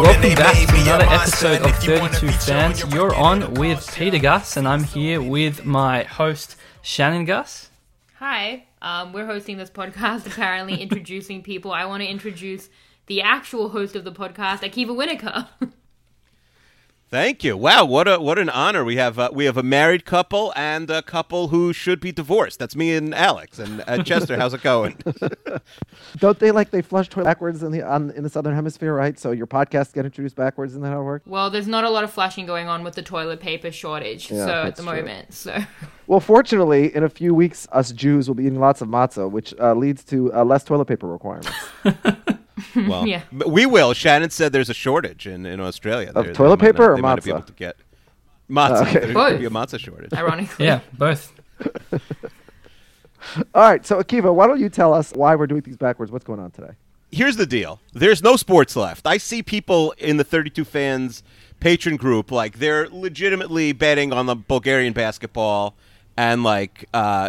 Welcome back to another episode of 32 Fans. You're on with Peter Gus, and I'm here with my host, Shannon Gus. Hi. We're hosting this podcast, apparently introducing people. I want to introduce the actual host of the podcast, Akiva Whittaker. Thank you. Wow, what an honor. We have a married couple and a couple who should be divorced. That's me and Alex. And Chester, how's it going? Don't they they flush toilet backwards in the Southern Hemisphere, right? So your podcasts get introduced backwards, isn't that how it works? Well, there's not a lot of flushing going on with the toilet paper shortage at the moment. So. Well, fortunately, in a few weeks, us Jews will be eating lots of matzah, which leads to less toilet paper requirements. Well, yeah. We will. Shannon said there's a shortage in Australia. Of toilet paper or matzah? They might be able to get matzah. Okay. There could be a matzah shortage. Ironically. Yeah, both. All right, so Akiva, why don't you tell us why we're doing things backwards? What's going on today? Here's the deal. There's no sports left. I see people in the 32 Fans patron group, they're legitimately betting on the Bulgarian basketball and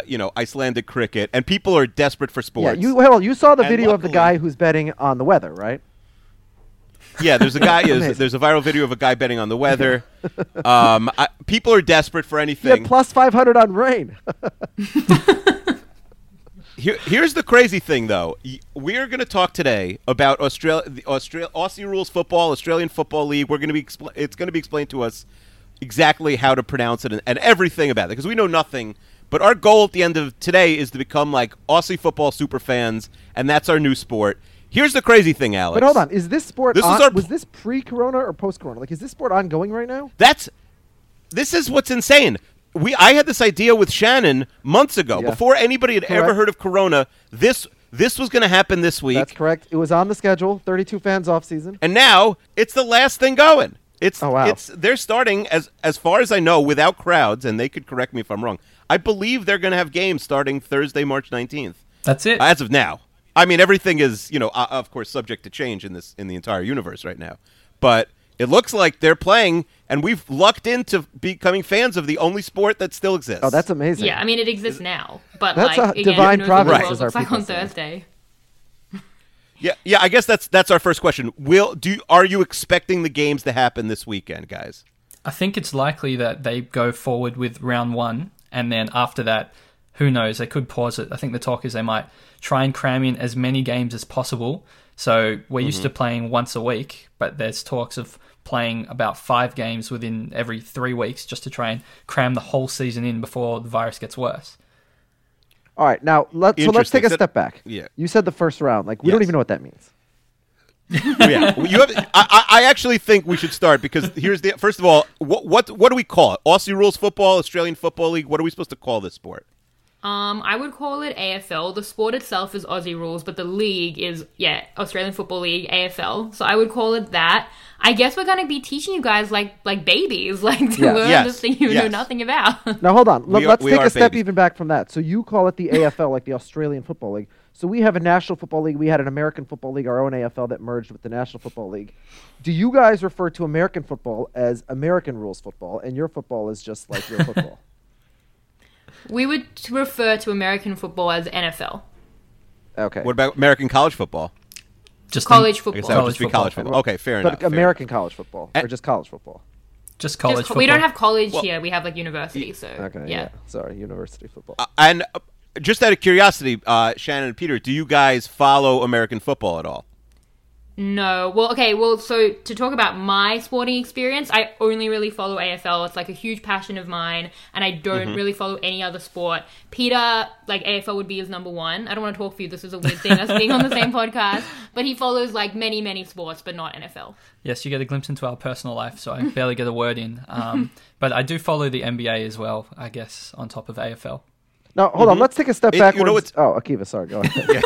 Icelandic cricket, and people are desperate for sports. Yeah, you saw the video of the guy who's betting on the weather, right? Yeah, there's a guy. There's a viral video of a guy betting on the weather. People are desperate for anything. He had plus 500 on rain. Here's the crazy thing, though. We're going to talk today about Aussie rules football, Australian Football League. We're going to be it's going to be explained to us exactly how to pronounce it and everything about it, because we know nothing. But our goal at the end of today is to become Aussie football super fans, and that's our new sport. Here's the crazy thing, Alex. But hold on, is this sport? Was this pre-corona or post-corona? Is this sport ongoing right now? This is what's insane. I had this idea with Shannon months ago, before anybody had ever heard of corona. This was going to happen this week. That's correct. It was on the schedule. 32 Fans off season, and now it's the last thing going. They're starting, as far as I know, without crowds, and they could correct me if I'm wrong. I believe they're going to have games starting Thursday, March 19th. That's it. As of now. I mean, everything is, of course, subject to change in the entire universe right now. But it looks like they're playing, and we've lucked into becoming fans of the only sport that still exists. Oh, that's amazing. Yeah, I mean, it exists now, but that's divine providence is our people on Thursday. Yeah, I guess that's our first question. Are you expecting the games to happen this weekend, guys? I think it's likely that they go forward with round one, and then after that, who knows? They could pause it. I think the talk is they might try and cram in as many games as possible. So we're used to playing once a week, but there's talks of playing about 5 games within every 3 weeks just to try and cram the whole season in before the virus gets worse. All right, now let's take a step back. Yeah. You said the first round. We don't even know what that means. Yeah, I actually think we should start, because here's the first of all, what do we call it? Aussie rules football, Australian Football League. What are we supposed to call this sport? I would call it AFL. The sport itself is Aussie rules, but the league is Australian Football League, AFL. So I would call it that. I guess we're going to be teaching you guys like babies, to learn this thing you know nothing about. Now hold on, let's take a step even back from that. So you call it the AFL, the Australian Football League. So we have a National Football League. We had an American Football League, our own AFL that merged with the National Football League. Do you guys refer to American football as American rules football, and your football is just your football? We would refer to American football as NFL. Okay. What about American college football? Just college football. College football. Okay, fair enough. American college football, or just college football? Just college football. We don't have college here. We have like university, so okay, yeah. Sorry, university football. And just out of curiosity, Shannon and Peter, do you guys follow American football at all? No. Well, okay. Well, so to talk about my sporting experience, I only really follow AFL. It's like a huge passion of mine, and I don't really follow any other sport. Peter, like AFL would be his number one. I don't want to talk for you. This is a weird thing, us being on the same podcast. But he follows like many, many sports, but not NFL. Yes, you get a glimpse into our personal life, so I barely get a word in. But I do follow the NBA as well, I guess, on top of AFL. No, hold on. Let's take a step backwards. Akiva, sorry. Go ahead. Yeah.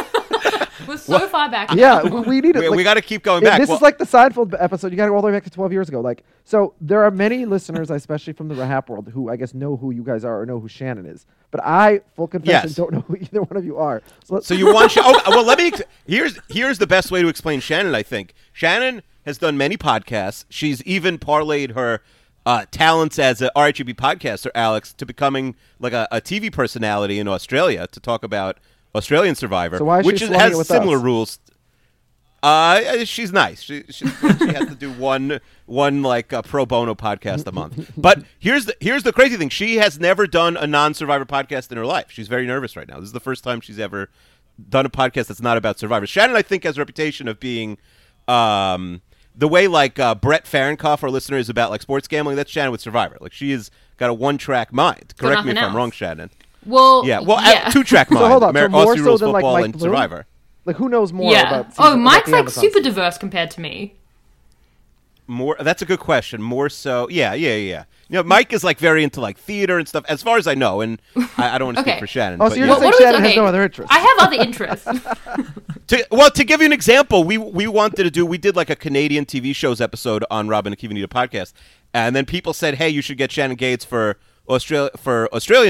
We're so far back. Yeah, we need it. Like, we got to keep going back. This is like the Seinfeld episode. You got to go all the way back to 12 years ago. Like, so there are many listeners, especially from the RHAP world, who I guess know who you guys are or know who Shannon is. But I, full confession, don't know who either one of you are. So you want? Here's the best way to explain Shannon. I think Shannon has done many podcasts. She's even parlayed her talents as a RHAP podcaster, Alex, to becoming like a TV personality in Australia to talk about Australian Survivor, so which has similar rules. She's nice. She has to do one like a pro bono podcast a month. But here's the crazy thing: she has never done a non-Survivor podcast in her life. She's very nervous right now. This is the first time she's ever done a podcast that's not about Survivor. Shannon, I think, has a reputation of being the way like Brett Fahrenkoff, our listener, is about like sports gambling. That's Shannon with Survivor. Like she has got a one-track mind. Correct me if I'm wrong, Shannon. Well, yeah. Well, two-track mind. So hold on. So more so than like Mike Bloom? Survivor. Like, who knows more about? Mike's like super diverse compared to me. More. That's a good question. More so. Yeah. You know, Mike is like very into like theater and stuff, as far as I know, and I don't want to speak for Shannon. Oh, so you're saying Shannon has no other interests? I have other interests. To give you an example, we wanted to do. We did like a Canadian TV shows episode on Rob and Akiva Need a podcast, and then people said, "Hey, you should get Shannon Gates for Australian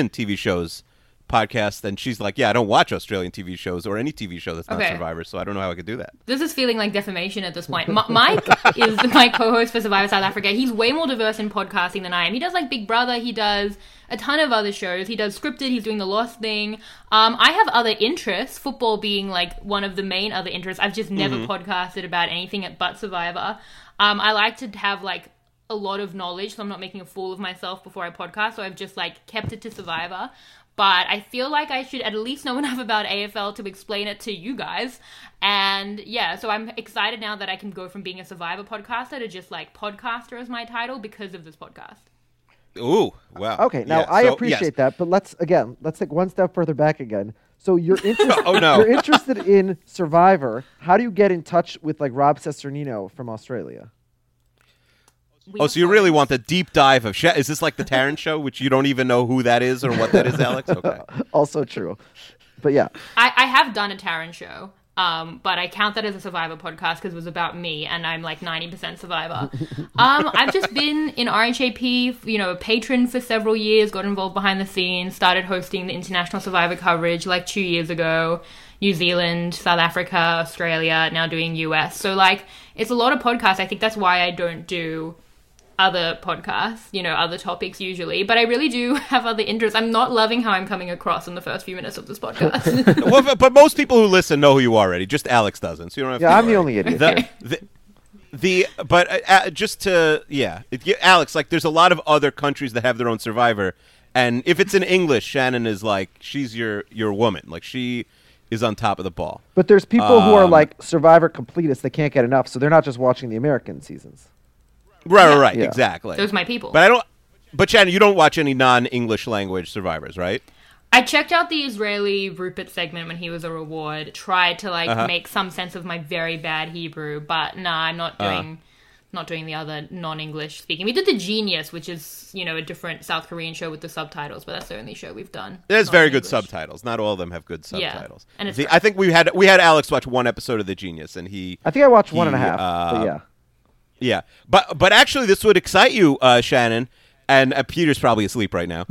TV shows podcast," and she's like, "Yeah, I don't watch Australian TV shows or any TV show that's not Survivor, so I don't know how I could do that." This is feeling like defamation at this point. Mike is my co-host for Survivor South Africa. He's way more diverse in podcasting than I am. He does like Big Brother. He does a ton of other shows. He does scripted. He's doing the Lost thing. I have other interests, football being like one of the main other interests. I've just never podcasted about anything but Survivor. I like to have like a lot of knowledge, so I'm not making a fool of myself before I podcast, so I've just like kept it to Survivor, but I feel like I should at least know enough about AFL to explain it to you guys. And yeah, so I'm excited now that I can go from being a Survivor podcaster to just like podcaster as my title because of this podcast. Ooh, wow. Okay, now I appreciate that, but let's take one step further back again. So you're interested you're interested in Survivor. How do you get in touch with like Rob Cesternino from Australia? So you really want the deep dive of... Is this like the Taryn show, which you don't even know who that is or what that is, Alex? Okay. Also true. But yeah. I have done a Taryn show, but I count that as a Survivor podcast because it was about me, and I'm like 90% Survivor. I've just been in RHAP, a patron for several years, got involved behind the scenes, started hosting the international Survivor coverage like 2 years ago. New Zealand, South Africa, Australia, now doing US. So like, it's a lot of podcasts. I think that's why I don't do other podcasts, other topics usually, but I really do have other interests. I'm not loving how I'm coming across in the first few minutes of this podcast. Well, but most people who listen know who you are already. Just Alex doesn't, so you don't have to. Yeah, I'm the only idiot. Alex, like there's a lot of other countries that have their own Survivor, and if it's in English, Shannon is like she's your woman, like she is on top of the ball. But there's people who are like Survivor completists; they can't get enough, so they're not just watching the American seasons. Right, yeah. Exactly. Those are my people. But Shannon, you don't watch any non-English language Survivors, right? I checked out the Israeli Rupert segment when he was a reward. Tried to make some sense of my very bad Hebrew, but nah, I'm not doing the other non-English speaking. We did the Genius, which is a different South Korean show with the subtitles, but that's the only show we've done. There's very good subtitles. Not all of them have good subtitles. Yeah, and I think we had Alex watch one episode of the Genius, and I think I watched one and a half. But yeah. Yeah, but actually, this would excite you, Shannon, and Peter's probably asleep right now.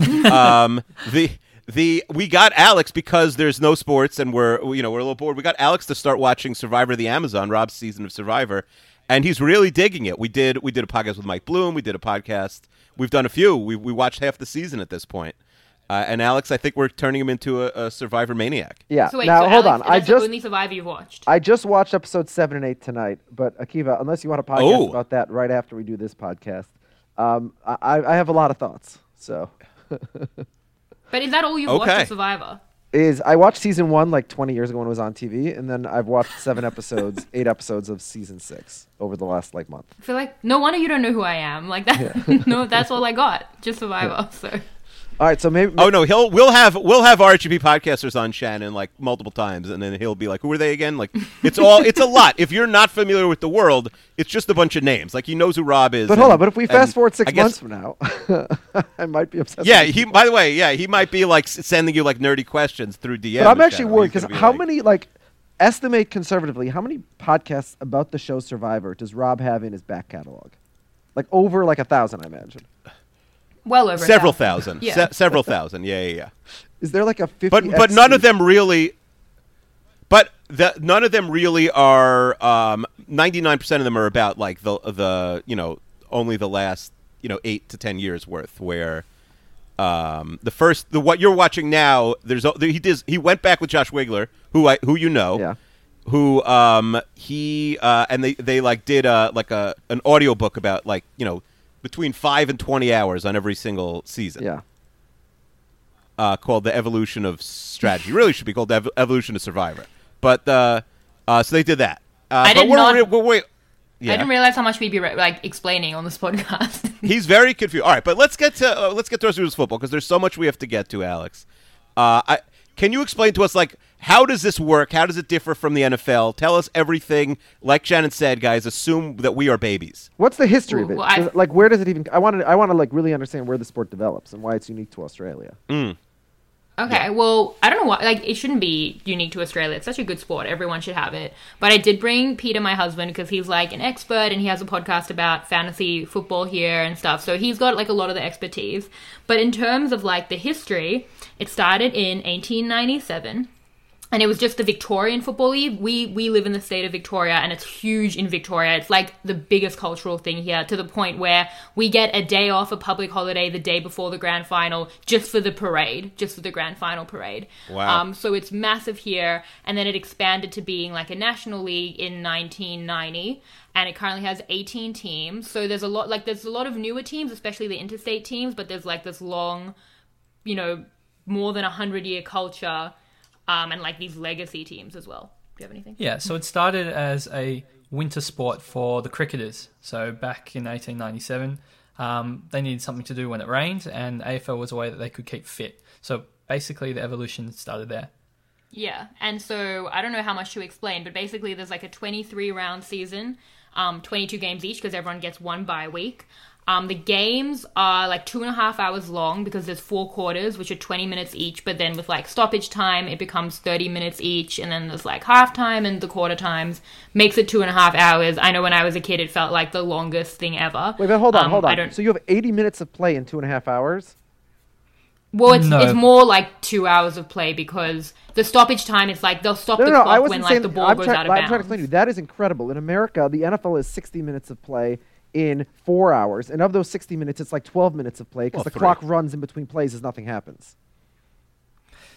We got Alex because there's no sports and we're a little bored. We got Alex to start watching Survivor of the Amazon, Rob's season of Survivor, and he's really digging it. We did a podcast with Mike Bloom. We did a podcast. We've done a few. We watched half the season at this point. And Alex, I think we're turning him into a Survivor maniac. Yeah. So wait, now, so hold Alex, on. That's the only Survivor you've watched. I just watched episode 7 and 8 tonight. But Akiva, unless you want to podcast about that right after we do this podcast, I have a lot of thoughts. So. But is that all you've watched of Survivor? I watched season 1 like 20 years ago when it was on TV, and then I've watched 8 episodes of season 6 over the last like month. I feel like no wonder you don't know who I am. Like that, no, that's all I got. Just Survivor. Yeah. So. All right, so maybe. Oh no, we'll have RHAP podcasters on Shannon like multiple times, and then he'll be like, "Who are they again?" Like it's a lot. If you're not familiar with the world, it's just a bunch of names. Like he knows who Rob is. But hold on, but if we fast forward 6 months from now, I might be obsessed. Yeah, with by the way, yeah, he might be like sending you like nerdy questions through DM. But I'm actually worried because estimate conservatively how many podcasts about the show Survivor does Rob have in his back catalog? Like over 1,000, I imagine. Well over several thousand. Yeah. Several thousand. Yeah. Is there like a 50? But none of them really. But none of them really are. 99% of them are about like the only the last 8 to 10 years worth. Where what you're watching now, he went back with Josh Wiggler, and they like did an audiobook about between 5 and 20 hours on every single season. Yeah. Called The Evolution of Strategy. Really should be called The Evolution of Survivor. But so they did that. I didn't realize how much we'd be explaining on this podcast. He's very confused. All right, but let's get to Australia's football because there's so much we have to get to, Alex. Can you explain to us, how does this work? How does it differ from the NFL? Tell us everything. Like Shannon said, guys, assume that we are babies. What's the history of it? Well, where does it even... I want to really understand where the sport develops and why it's unique to Australia. Mm. Okay, yeah. Well, I don't know why... it shouldn't be unique to Australia. It's such a good sport. Everyone should have it. But I did bring Peter, my husband, because he's, an expert, and he has a podcast about fantasy football here and stuff. So he's got, a lot of the expertise. But in terms of, the history... It started in 1897, and it was just the Victorian Football League. We live in the state of Victoria, and it's huge in Victoria. It's the biggest cultural thing here, to the point where we get a day off, a public holiday, the day before the grand final, just for the grand final parade. Wow. So it's massive here, and then it expanded to being a national league in 1990. And it currently has 18 teams. So there's there's a lot of newer teams, especially the interstate teams, but there's this long, more than 100-year culture, and these legacy teams as well. Do you have anything? Yeah, so it started as a winter sport for the cricketers. So back in 1897, they needed something to do when it rained, and AFL was a way that they could keep fit. So basically the evolution started there. Yeah, and so I don't know how much to explain, but basically there's a 23-round season, 22 games each because everyone gets one bye week. The games are 2.5 hours long because there's 4 quarters, which are 20 minutes each. But then with stoppage time, it becomes 30 minutes each. And then there's half time and the quarter times makes it 2.5 hours. I know when I was a kid, it felt like the longest thing ever. Wait, but hold on. So you have 80 minutes of play in 2.5 hours? Well, it's more 2 hours of play because the stoppage time is they'll stop the clock when the ball goes out of bounds. I'm trying to explain to you, that is incredible. In America, the NFL is 60 minutes of play in 4 hours, and of those 60 minutes, it's 12 minutes of play because the clock runs in between plays as nothing happens.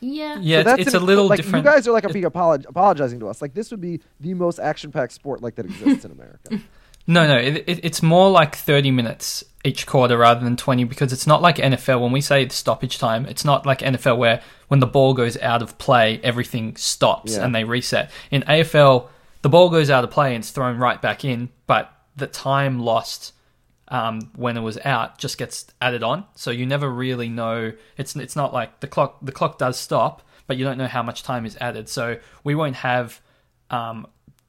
Yeah, so that's it's a little different. You guys are apologizing to us. This would be the most action-packed sport that exists in America. No, it's more 30 minutes each quarter rather than 20 because it's not like NFL. When we say the stoppage time, it's not like NFL where when the ball goes out of play, everything stops and they reset. In AFL, the ball goes out of play and it's thrown right back in, but the time lost when it was out just gets added on, so you never really know. It's not like the clock does stop, but you don't know how much time is added. So we won't have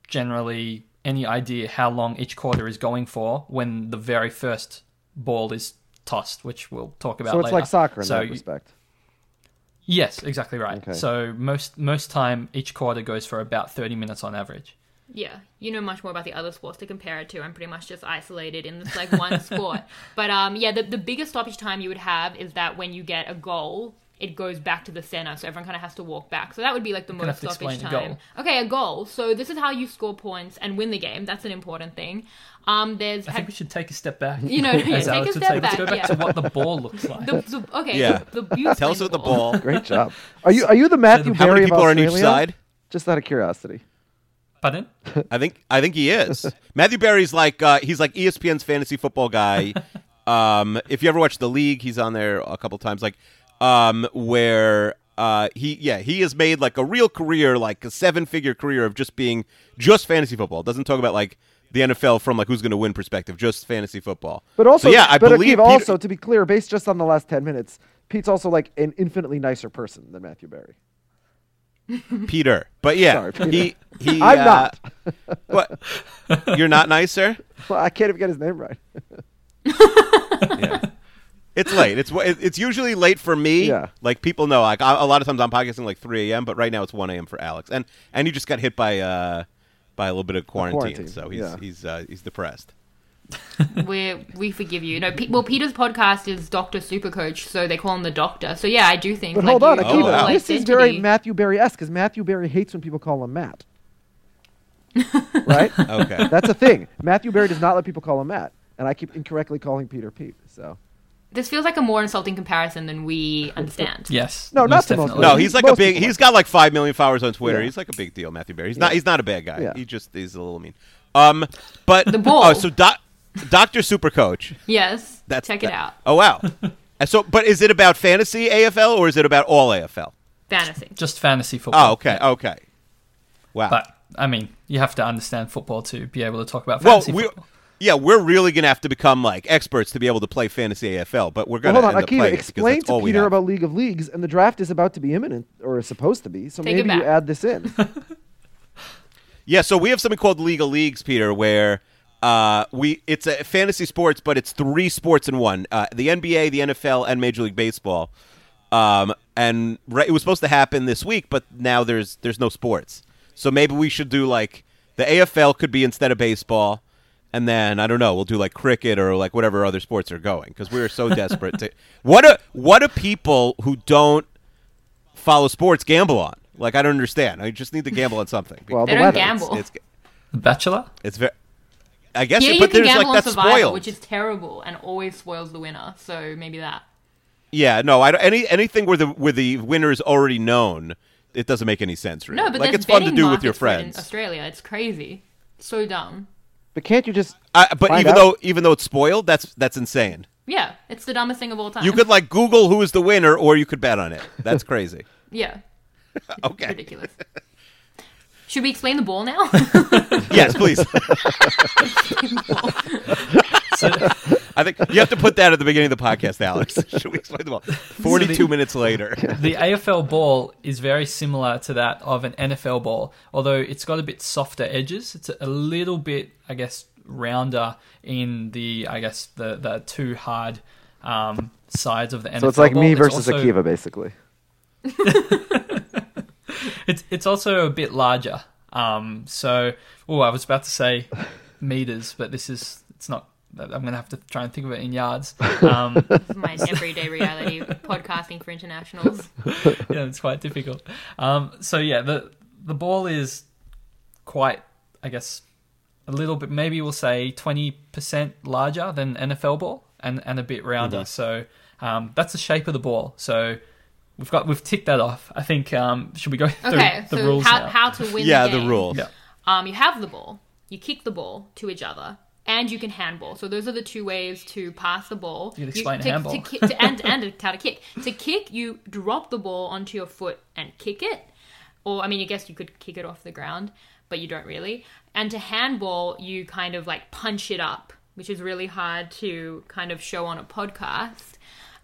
generally any idea how long each quarter is going for when the very first ball is tossed, which we'll talk about later. So it's soccer in that respect. Yes, exactly right. Okay. So most time each quarter goes for about 30 minutes on average. Yeah, you know much more about the other sports to compare it to. I'm pretty much just isolated in this one sport. But the biggest stoppage time you would have is that when you get a goal it goes back to the centre, so everyone kind of has to walk back. So that would be like the most stoppage time. Okay, a goal. So this is how you score points and win the game. That's an important thing. I think we should take a step back. You know, take a step back. Let's go back to what the ball looks like. Tell us about the ball. Great job. Are you the Matthew Berry? How many people are on each side? Just out of curiosity. Pardon? I think he is. Matthew Berry's like he's like ESPN's fantasy football guy. If you ever watch The League, he's on there a couple times. Like. He has made like a real career, like a 7-figure career of just being just fantasy football. Doesn't talk about like the NFL from like who's going to win perspective, just fantasy football. But also, so, yeah, I believe Peter, also to be clear, based just on the last 10 minutes, Pete's also like an infinitely nicer person than Matthew Berry. Peter, but yeah, sorry, Peter. He I'm not. What? You're not nicer? Well, I can't even get his name right. Yeah. It's late. It's usually late for me. Yeah. Like people know. Like a lot of times I'm podcasting like 3 a.m., but right now it's 1 a.m. for Alex. And he just got hit by a little bit of quarantine. So he's depressed. We forgive you. No, Peter's podcast is Doctor Supercoach, so they call him the Doctor. So yeah, I do think. But like, hold on, Akiva. Wow. This is very Matthew Berry-esque because Matthew Berry hates when people call him Matt. Right? Okay. That's a thing. Matthew Berry does not let people call him Matt, and I keep incorrectly calling Peter Pete. So. This feels like a more insulting comparison than we understand. Yes. No, not the most. No, he's like a big. He's got like 5 million followers on Twitter. Yeah. He's like a big deal, Matthew Berry. He's not. He's not a bad guy. Yeah. He's a little mean. But the ball. Oh, so Doctor Supercoach. Yes. Check it out. Oh wow. So, but is it about fantasy AFL or is it about all AFL? Fantasy. Just fantasy football. Oh, okay. Yeah. Okay. Wow. But I mean, you have to understand football to be able to talk about fantasy football. Yeah, we're really going to have to become like experts to be able to play fantasy AFL, but we're going to end up playing it because that's all we have. Explain to Peter about League of Leagues, and the draft is about to be imminent, or is supposed to be, so maybe you add this in. Yeah, so we have something called League of Leagues, Peter, where it's a fantasy sports, but it's 3 sports in one, the NBA, the NFL, and Major League Baseball. And it was supposed to happen this week, but now there's no sports. So maybe we should do like the AFL could be instead of baseball. And then, I don't know, we'll do like cricket or like whatever other sports are going because we are so desperate to. What do people who don't follow sports gamble on? Like, I don't understand. I just need to gamble on something. Well, they don't gamble. The Bachelor? It's very. I guess, yeah, but there's like that spoil, which is terrible and always spoils the winner. So maybe that. Yeah, no, I don't, anything where the winner is already known, it doesn't make any sense. Really. No, but like it's fun to do with your friends. In Australia, it's crazy, so dumb. But can't you just? Even though it's spoiled, that's insane. Yeah, it's the dumbest thing of all time. You could like Google who is the winner, or you could bet on it. That's crazy. Yeah. Okay. Ridiculous. Should we explain the ball now? Yes, please. I think you have to put that at the beginning of the podcast, Alex. Should we explain the ball? 42 minutes later. The AFL ball is very similar to that of an NFL ball, although it's got a bit softer edges. It's a little bit, I guess, rounder in the two hard sides of the NFL ball. So it's like ball. Me versus Akiva, basically. It's also a bit larger. I was about to say meters, but it's not. I'm going to have to try and think of it in yards. This is my everyday reality podcasting for internationals. Yeah, it's quite difficult. The ball is quite, I guess, a little bit, maybe we'll say 20% larger than NFL ball and a bit rounder. Mm-hmm. So that's the shape of the ball. So we've ticked that off. I think, should we go through the rules now? How to win the game. Yeah, the rules. Yeah. You have the ball. You kick the ball to each other. And you can handball. So those are the two ways to pass the ball. You can explain handball. And how to kick. To kick, you drop the ball onto your foot and kick it. Or, I mean, I guess you could kick it off the ground, but you don't really. And to handball, you kind of like punch it up, which is really hard to kind of show on a podcast.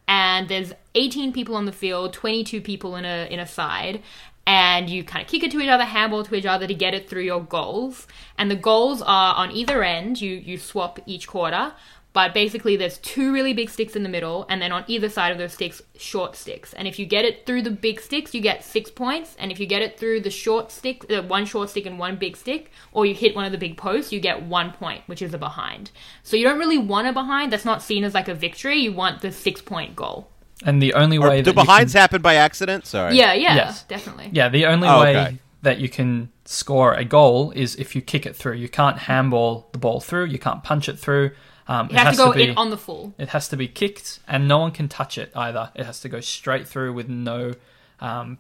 And there's 18 people on the field, 22 people in a side. And you kind of kick it to each other, handball to each other to get it through your goals. And the goals are on either end. You swap each quarter. But basically there's 2 really big sticks in the middle. And then on either side of those sticks, short sticks. And if you get it through the big sticks, you get 6 points. And if you get it through the short stick, one short stick and one big stick, or you hit one of the big posts, you get 1 point, which is a behind. So you don't really want a behind. That's not seen as like a victory. You want the 6-point goal. And the only way that behinds happen by accident? Sorry. Yeah, yes. Definitely. Yeah, the only way that you can score a goal is if you kick it through. You can't handball the ball through. You can't punch it through. You have to go in on the full. It has to be kicked, and no one can touch it either. It has to go straight through with no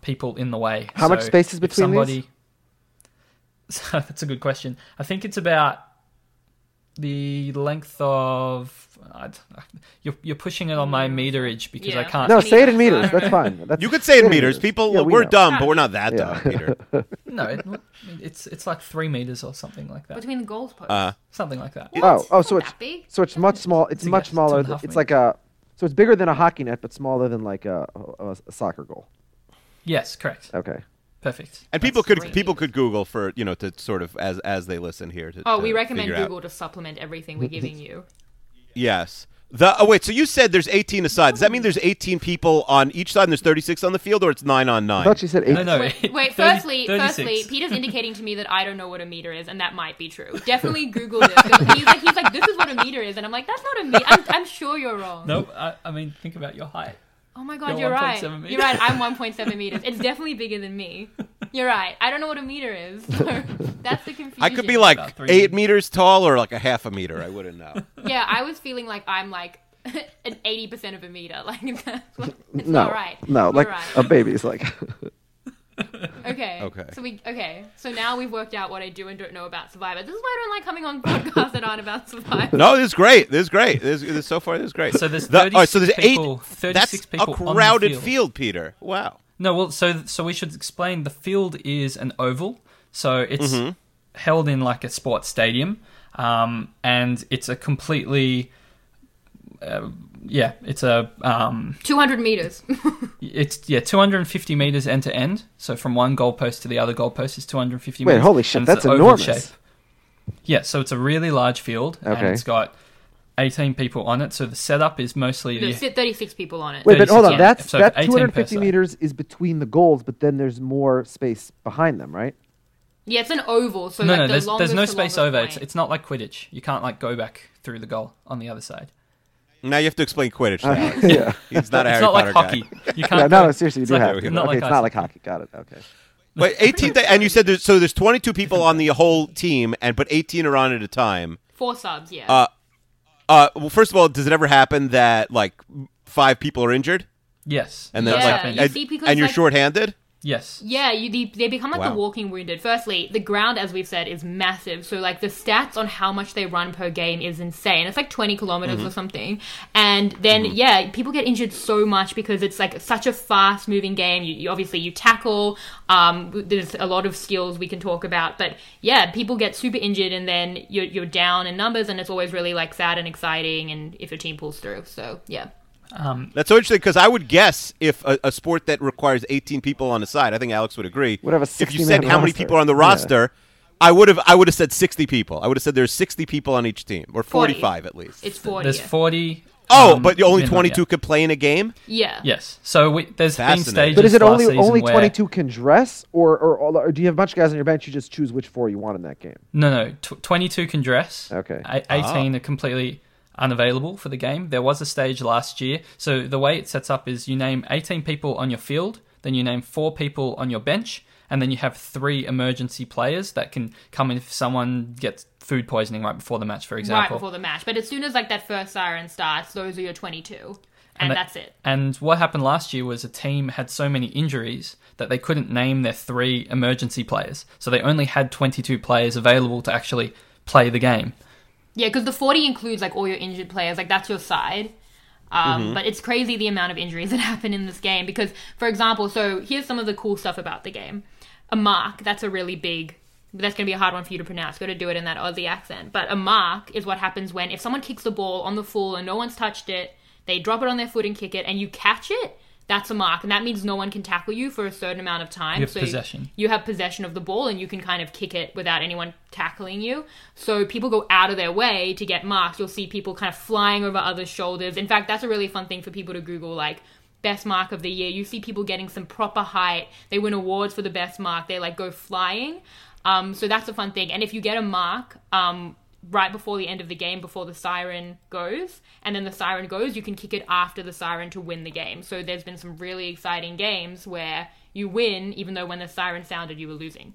people in the way. How much space is between these? That's a good question. I think it's about the length of... You're pushing it on my meterage because I can't... No, say it in meters. That's fine. You could say it in meters. People, we're dumb, but we're not that dumb, Peter. No, it's like 3 meters or something like that. Between the goals posts. Something like that. So it's much small. It's much smaller. It's like a... So it's bigger than a hockey net, but smaller than like a soccer goal. Yes, correct. Okay. Perfect. And people could Google for, to sort of as they listen here. We recommend Google to supplement everything we're giving you. Yes. So you said there's 18 aside. Does that mean there's 18 people on each side and there's 36 on the field, or it's 9 on 9? I thought you said 18. No. Wait, firstly, Peter's indicating to me that I don't know what a meter is, and that might be true. Definitely Google this. He's like, this is what a meter is, and I'm like, that's not a meter. I'm sure you're wrong. No, I mean, think about your height. Oh my God, you're right. You're right, I'm 1.7 meters. It's definitely bigger than me. You're right. I don't know what a meter is. So that's the confusion. I could be like 8 meters tall or like a half a meter. I wouldn't know. Yeah, I was feeling like I'm like an 80% of a meter. Like that's what, not right. No, you're like right. A baby's like... Okay. So now we've worked out what I do and don't know about Survivor. This is why I don't like coming on podcasts that aren't about Survivor. No, this is great. So far, this is great. So there's 36 people. That's a crowded field, Peter. Wow. No, well, so we should explain. The field is an oval, so it's held in like a sports stadium, and it's a completely. It's a 200 meters. It's 250 meters end to end. So from one goalpost to the other goalpost is 250 meters. Wait, holy shit, that's enormous. Shape. Yeah, so it's a really large field, and it's got 18 people on it. So the setup is mostly 36 people on it. Wait, but hold on, that 250 meters is between the goals, but then there's more space behind them, right? Yeah, it's an oval. So there's no space over. It's not like Quidditch. You can't like go back through the goal on the other side. Now you have to explain Quidditch. Yeah. He's not a Harry Potter guy. It's not like hockey. You can't seriously, you do have to. It's not like hockey. Got it. Okay. Wait, 18, and you said there's 22 people on the whole team, but 18 are on at a time. 4 subs, yeah. Well, first of all, does it ever happen that, like, 5 people are injured? Yes. And then, you're shorthanded? Yes. Yeah, they become like the walking wounded. Firstly, the ground, as we've said, is massive. So, like, the stats on how much they run per game is insane. It's like 20 kilometers or something. And then, people get injured so much because it's, like, such a fast-moving game. You obviously, you tackle. There's a lot of skills we can talk about. But, yeah, people get super injured and then you're down in numbers. And it's always really, like, sad and exciting and if your team pulls through. So, yeah. That's so interesting because I would guess if a sport that requires 18 people on a side, I think Alex would agree. If you said how many people are on the roster, I would have said 60 people. I would have said there's 60 people on each team, or 45 at least. It's 40. There's 40. Oh, but only 22 could play in a game? Yeah. Yes. So there's been stages. But is it only 22 can dress, or do you have a bunch of guys on your bench? You just choose which 4 you want in that game. No, 22 can dress. Okay. 18 are completely unavailable for the game. There was a stage last year. So the way it sets up is you name 18 people on your field, then you name 4 people on your bench, and then you have 3 emergency players that can come in if someone gets food poisoning right before the match, for example. Right before the match. But as soon as like that first siren starts, those are your 22. And that's it. And what happened last year was a team had so many injuries that they couldn't name their 3 emergency players. So they only had 22 players available to actually play the game. Yeah, because the 40 includes, like, all your injured players. Like, that's your side. But it's crazy the amount of injuries that happen in this game. Because, for example, so here's some of the cool stuff about the game. A mark, that's a really big... That's going to be a hard one for you to pronounce. Got to do it in that Aussie accent. But a mark is what happens when if someone kicks the ball on the full and no one's touched it, they drop it on their foot and kick it, and you catch it, that's a mark. And that means no one can tackle you for a certain amount of time. You have possession. You have possession of the ball and you can kind of kick it without anyone tackling you. So people go out of their way to get marks. You'll see people kind of flying over others' shoulders. In fact, that's a really fun thing for people to Google, like, best mark of the year. You see people getting some proper height. They win awards for the best mark. They, like, go flying. So that's a fun thing. And if you get a mark... right before the end of the game, before the siren goes, and then the siren goes, you can kick it after the siren to win the game. So there's been some really exciting games where you win, even though when the siren sounded, you were losing.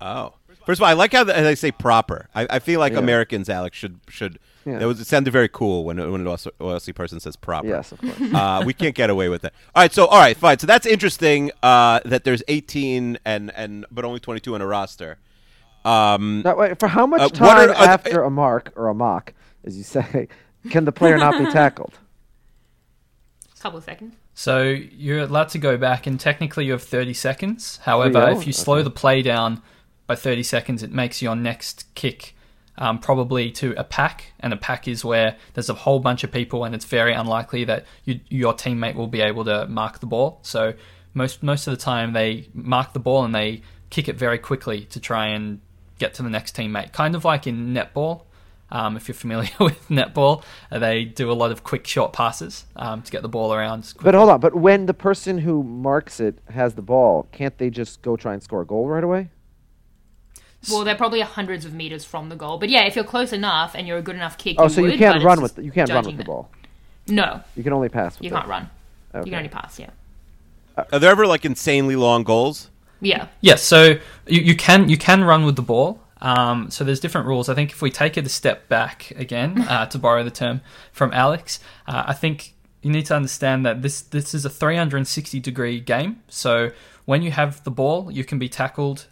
Oh. First of all, I like how they say proper. I feel like Americans, Alex, should it sounded very cool when an Aussie person says proper. Yes, of course. We can't get away with that. All right, fine. So that's interesting that there's 18 but only 22 on a roster. That way, for how much time after a mark or a mock, as you say, can the player not be tackled? A couple of seconds. So you're allowed to go back, and technically you have 30 seconds. However, if you slow the play down by 30 seconds, it makes your next kick probably to a pack, and a pack is where there's a whole bunch of people, and it's very unlikely that your teammate will be able to mark the ball. So most of the time they mark the ball and they kick it very quickly to try and get to the next teammate. Kind of like in netball. If you're familiar with netball, they do a lot of quick short passes to get the ball around quickly. But hold on, but when the person who marks it has the ball, can't they just go try and score a goal right away? Well, they're probably hundreds of meters from the goal. But yeah, if you're close enough and you're a good enough kick, you can't run with the ball. No, you can only pass. You can't run. Okay. You can only pass. Yeah. Are there ever like insanely long goals? Yeah. Yes. So you can run with the ball. So there's different rules. I think if we take it a step back again, to borrow the term from Alex, I think you need to understand that this is a 360-degree game. So when you have the ball, you can be tackled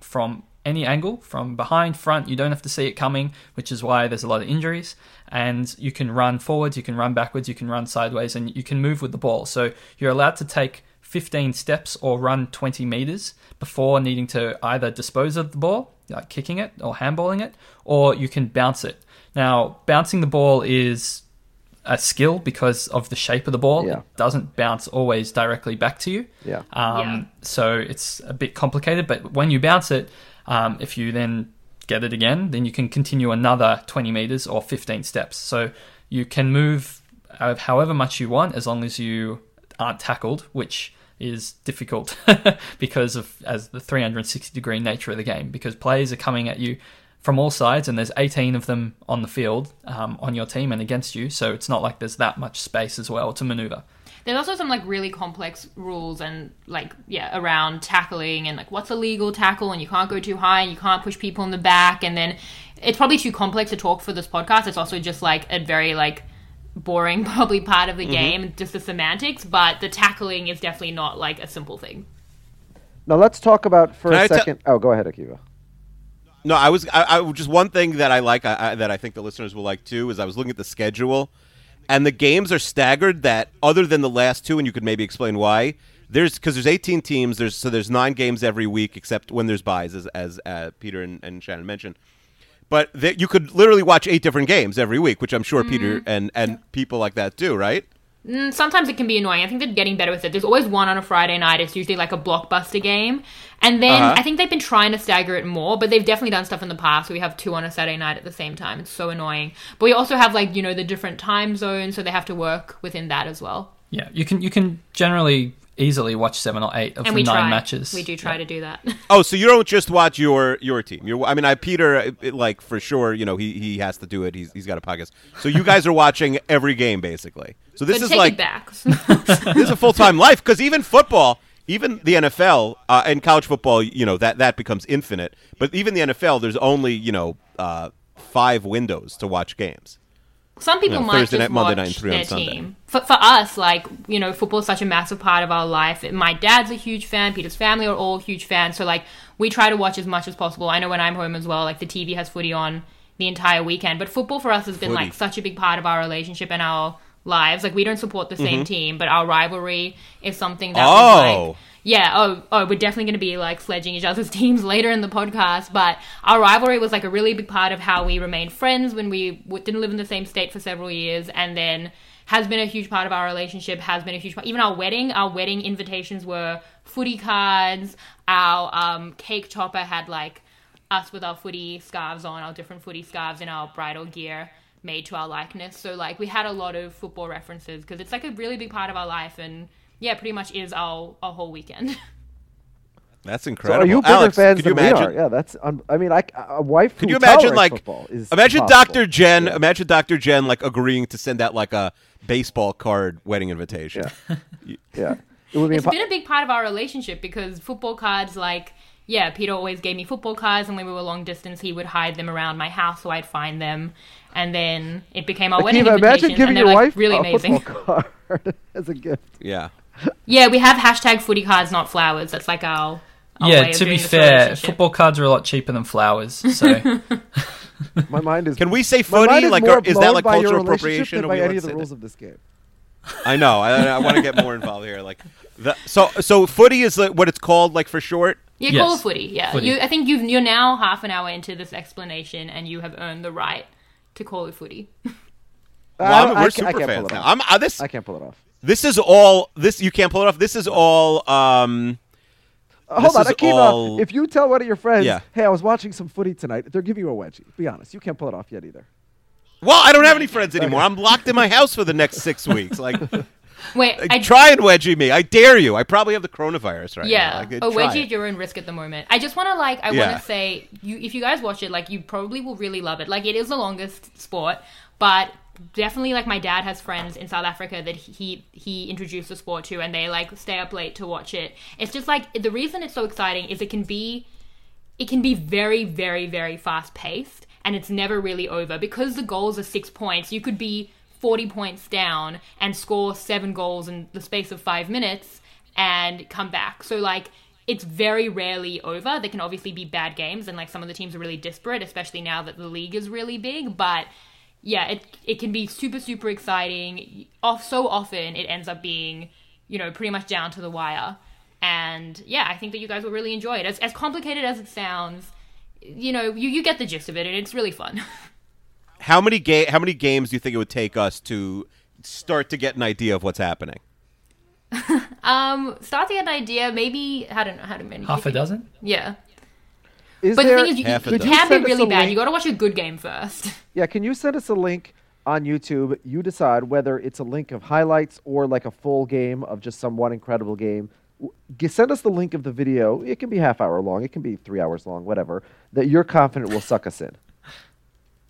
from any angle, from behind, front. You don't have to see it coming, which is why there's a lot of injuries. And you can run forwards, you can run backwards, you can run sideways, and you can move with the ball. So you're allowed to take 15 steps or run 20 meters before needing to either dispose of the ball, like kicking it or handballing it, or you can bounce it. Now, bouncing the ball is a skill because of the shape of the ball. Yeah. It doesn't bounce always directly back to you. Yeah. So it's a bit complicated, but when you bounce it, if you then get it again, then you can continue another 20 meters or 15 steps. So you can move however much you want as long as you aren't tackled, which is difficult because of the 360-degree nature of the game, because players are coming at you from all sides, and there's 18 of them on the field on your team and against you, so it's not like there's that much space as well to maneuver. There's also some like really complex rules and like around tackling and like what's a legal tackle, and you can't go too high and you can't push people in the back, and then it's probably too complex to talk for this podcast. It's also just like a very like boring probably part of the game, just the semantics, but the tackling is definitely not like a simple thing. Now let's talk about for a second. Go ahead, Akiva. No, I just one thing that I like that I think the listeners will like too is I was looking at the schedule, and the games are staggered that other than the last two, and you could maybe explain why. Because there's 18 teams. There's 9 games every week except when there's byes, as Peter and Shannon mentioned. But you could literally watch 8 different games every week, which I'm sure Peter and people like that do, right? Sometimes it can be annoying. I think they're getting better with it. There's always one on a Friday night. It's usually like a blockbuster game. And then I think they've been trying to stagger it more, but they've definitely done stuff in the past. So we have 2 on a Saturday night at the same time. It's so annoying. But we also have like, the different time zones, so they have to work within that as well. Yeah, you can generally easily watch 7 or 8 of the 9 matches. We do try to do that. Oh, so you don't just watch your team. Peter, like for sure, he has to do it. He's got a podcast. So you guys are watching every game basically. So this is like this is a full-time life, because even football, even the NFL and college football, that becomes infinite. But even the NFL, there's only 5 windows to watch games. Some people might Thursday just night, watch Monday night, and 3 their on Sunday. Team. For us, football is such a massive part of our life. My dad's a huge fan. Peter's family are all huge fans. So, we try to watch as much as possible. I know when I'm home as well, the TV has footy on the entire weekend. But football for us has been, such a big part of our relationship and our lives. We don't support the same team, but our rivalry is something that was, we're definitely going to be sledging each other's teams later in the podcast, but our rivalry was a really big part of how we remained friends when we didn't live in the same state for several years, and then has been a huge part of our relationship, has been a huge part. Even our wedding invitations were footy cards. Our cake topper had us with our footy scarves on, our different footy scarves in our bridal gear made to our likeness. So we had a lot of football references because it's a really big part of our life, and pretty much is our whole weekend. That's incredible. So are you bigger Alex, fans than we are? Yeah, that's. I mean, a wife. Could you imagine imagine Dr. Jen? Yeah. Imagine Dr. Jen like agreeing to send out like a baseball card wedding invitation. Yeah, yeah. It would be it's been a big part of our relationship because football cards, like, yeah, Peter always gave me football cards, and when we were long distance, he would hide them around my house, so I'd find them, and then it became our wedding invitation. Imagine giving your wife really amazing football card as a gift. Yeah. Yeah, we have hashtag footy cards, not flowers. That's like our. Yeah, to be fair, football cards are a lot cheaper than flowers. So, my mind is. Can we say footy? Like, is that like cultural appropriation? Or by any of the rules of this game. I know. I want to get more involved here. Like, so footy is what it's called, like for short. Yeah, yes. Call it footy. Yeah, footy. I think you're now half an hour into this explanation, and you have earned the right to call it footy. Well, we're super fans now. I can't pull it off. This is all. This you can't pull it off. This is all. Hold on, Akiva, if you tell one of your friends, hey, I was watching some footy tonight, they're giving you a wedgie. Be honest. You can't pull it off yet either. Well, I don't have any friends anymore. I'm locked in my house for the next 6 weeks. Like, wait, try and wedgie me. I dare you. I probably have the coronavirus right now. Yeah, wedgie at your own risk at the moment. I just want to, want to say, if you guys watch it, you probably will really love it. It is the longest sport, but... Definitely, my dad has friends in South Africa that he introduced the sport to, and they stay up late to watch it. It's just the reason it's so exciting is it can be very, very, very fast paced, and it's never really over because the goals are 6 points. You could be 40 points down and score 7 goals in the space of 5 minutes and come back. So it's very rarely over. There can obviously be bad games, and some of the teams are really disparate, especially now that the league is really big, but. Yeah, it can be super, super exciting. So often it ends up being, pretty much down to the wire. And, yeah, I think that you guys will really enjoy it. As complicated as it sounds, you get the gist of it, and it's really fun. How many games do you think it would take us to start to get an idea of what's happening? Start to get an idea, maybe, I don't know how many. Half a dozen? Yeah. The thing is, it can be really bad. You got to watch a good game first. Yeah, can you send us a link on YouTube? You decide whether it's a link of highlights or a full game of just some one incredible game. Send us the link of the video. It can be half hour long. It can be 3 hours long, whatever, that you're confident will suck us in.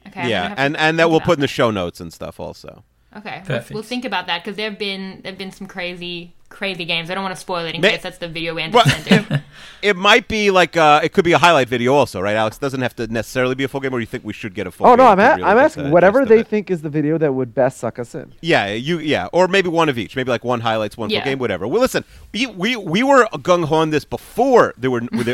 Okay. Yeah, and that we'll put in the show notes and stuff also. Okay, we'll think about that because there've been some crazy games. I don't want to spoil it in case that's the video we end up sending. It might be it could be a highlight video also, right, Alex? It doesn't have to necessarily be a full game, or you think we should get a full game? Oh, no, I'm asking whatever they think is the video that would best suck us in. Yeah, or maybe one of each. Maybe one highlights, one full game, whatever. Well, listen, we were gung-ho on this before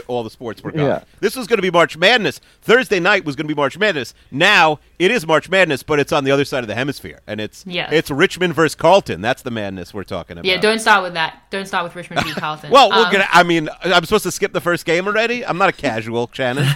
all the sports were gone. Yeah. This was going to be March Madness. Thursday night was going to be March Madness. Now it is March Madness, but it's on the other side of the hemisphere, and it's Richmond versus Carlton. That's the madness we're talking about. Yeah, don't start with that. Don't start with Richmond v. Carlton. Well, we'll get. I mean, I'm supposed to skip the first game already. I'm not a casual, Shannon.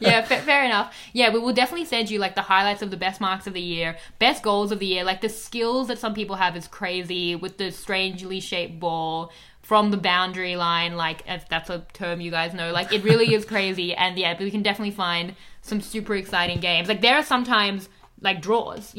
Yeah, fair enough. Yeah, we will definitely send you the highlights of the best marks of the year, best goals of the year. The skills that some people have is crazy with the strangely shaped ball from the boundary line. If that's a term you guys know. It really is crazy. And yeah, but we can definitely find some super exciting games. There are sometimes. Draws,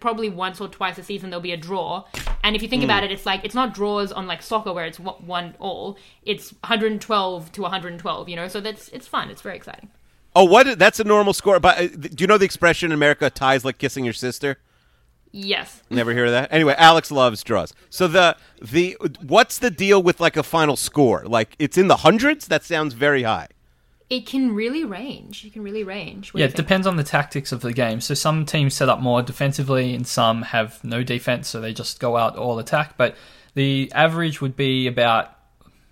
probably once or twice a season there'll be a draw. And if you think about it, it's it's not draws on soccer where it's 1-1, it's 112-112, so it's fun. It's very exciting. Oh, what? That's a normal score. But do you know the expression in America, ties like kissing your sister? Yes. Never hear of that? Anyway, Alex loves draws. So the what's the deal with a final score? It's in the hundreds? That sounds very high. It can really range. What it depends on the tactics of the game. So some teams set up more defensively and some have no defense, so they just go out all attack. But the average would be about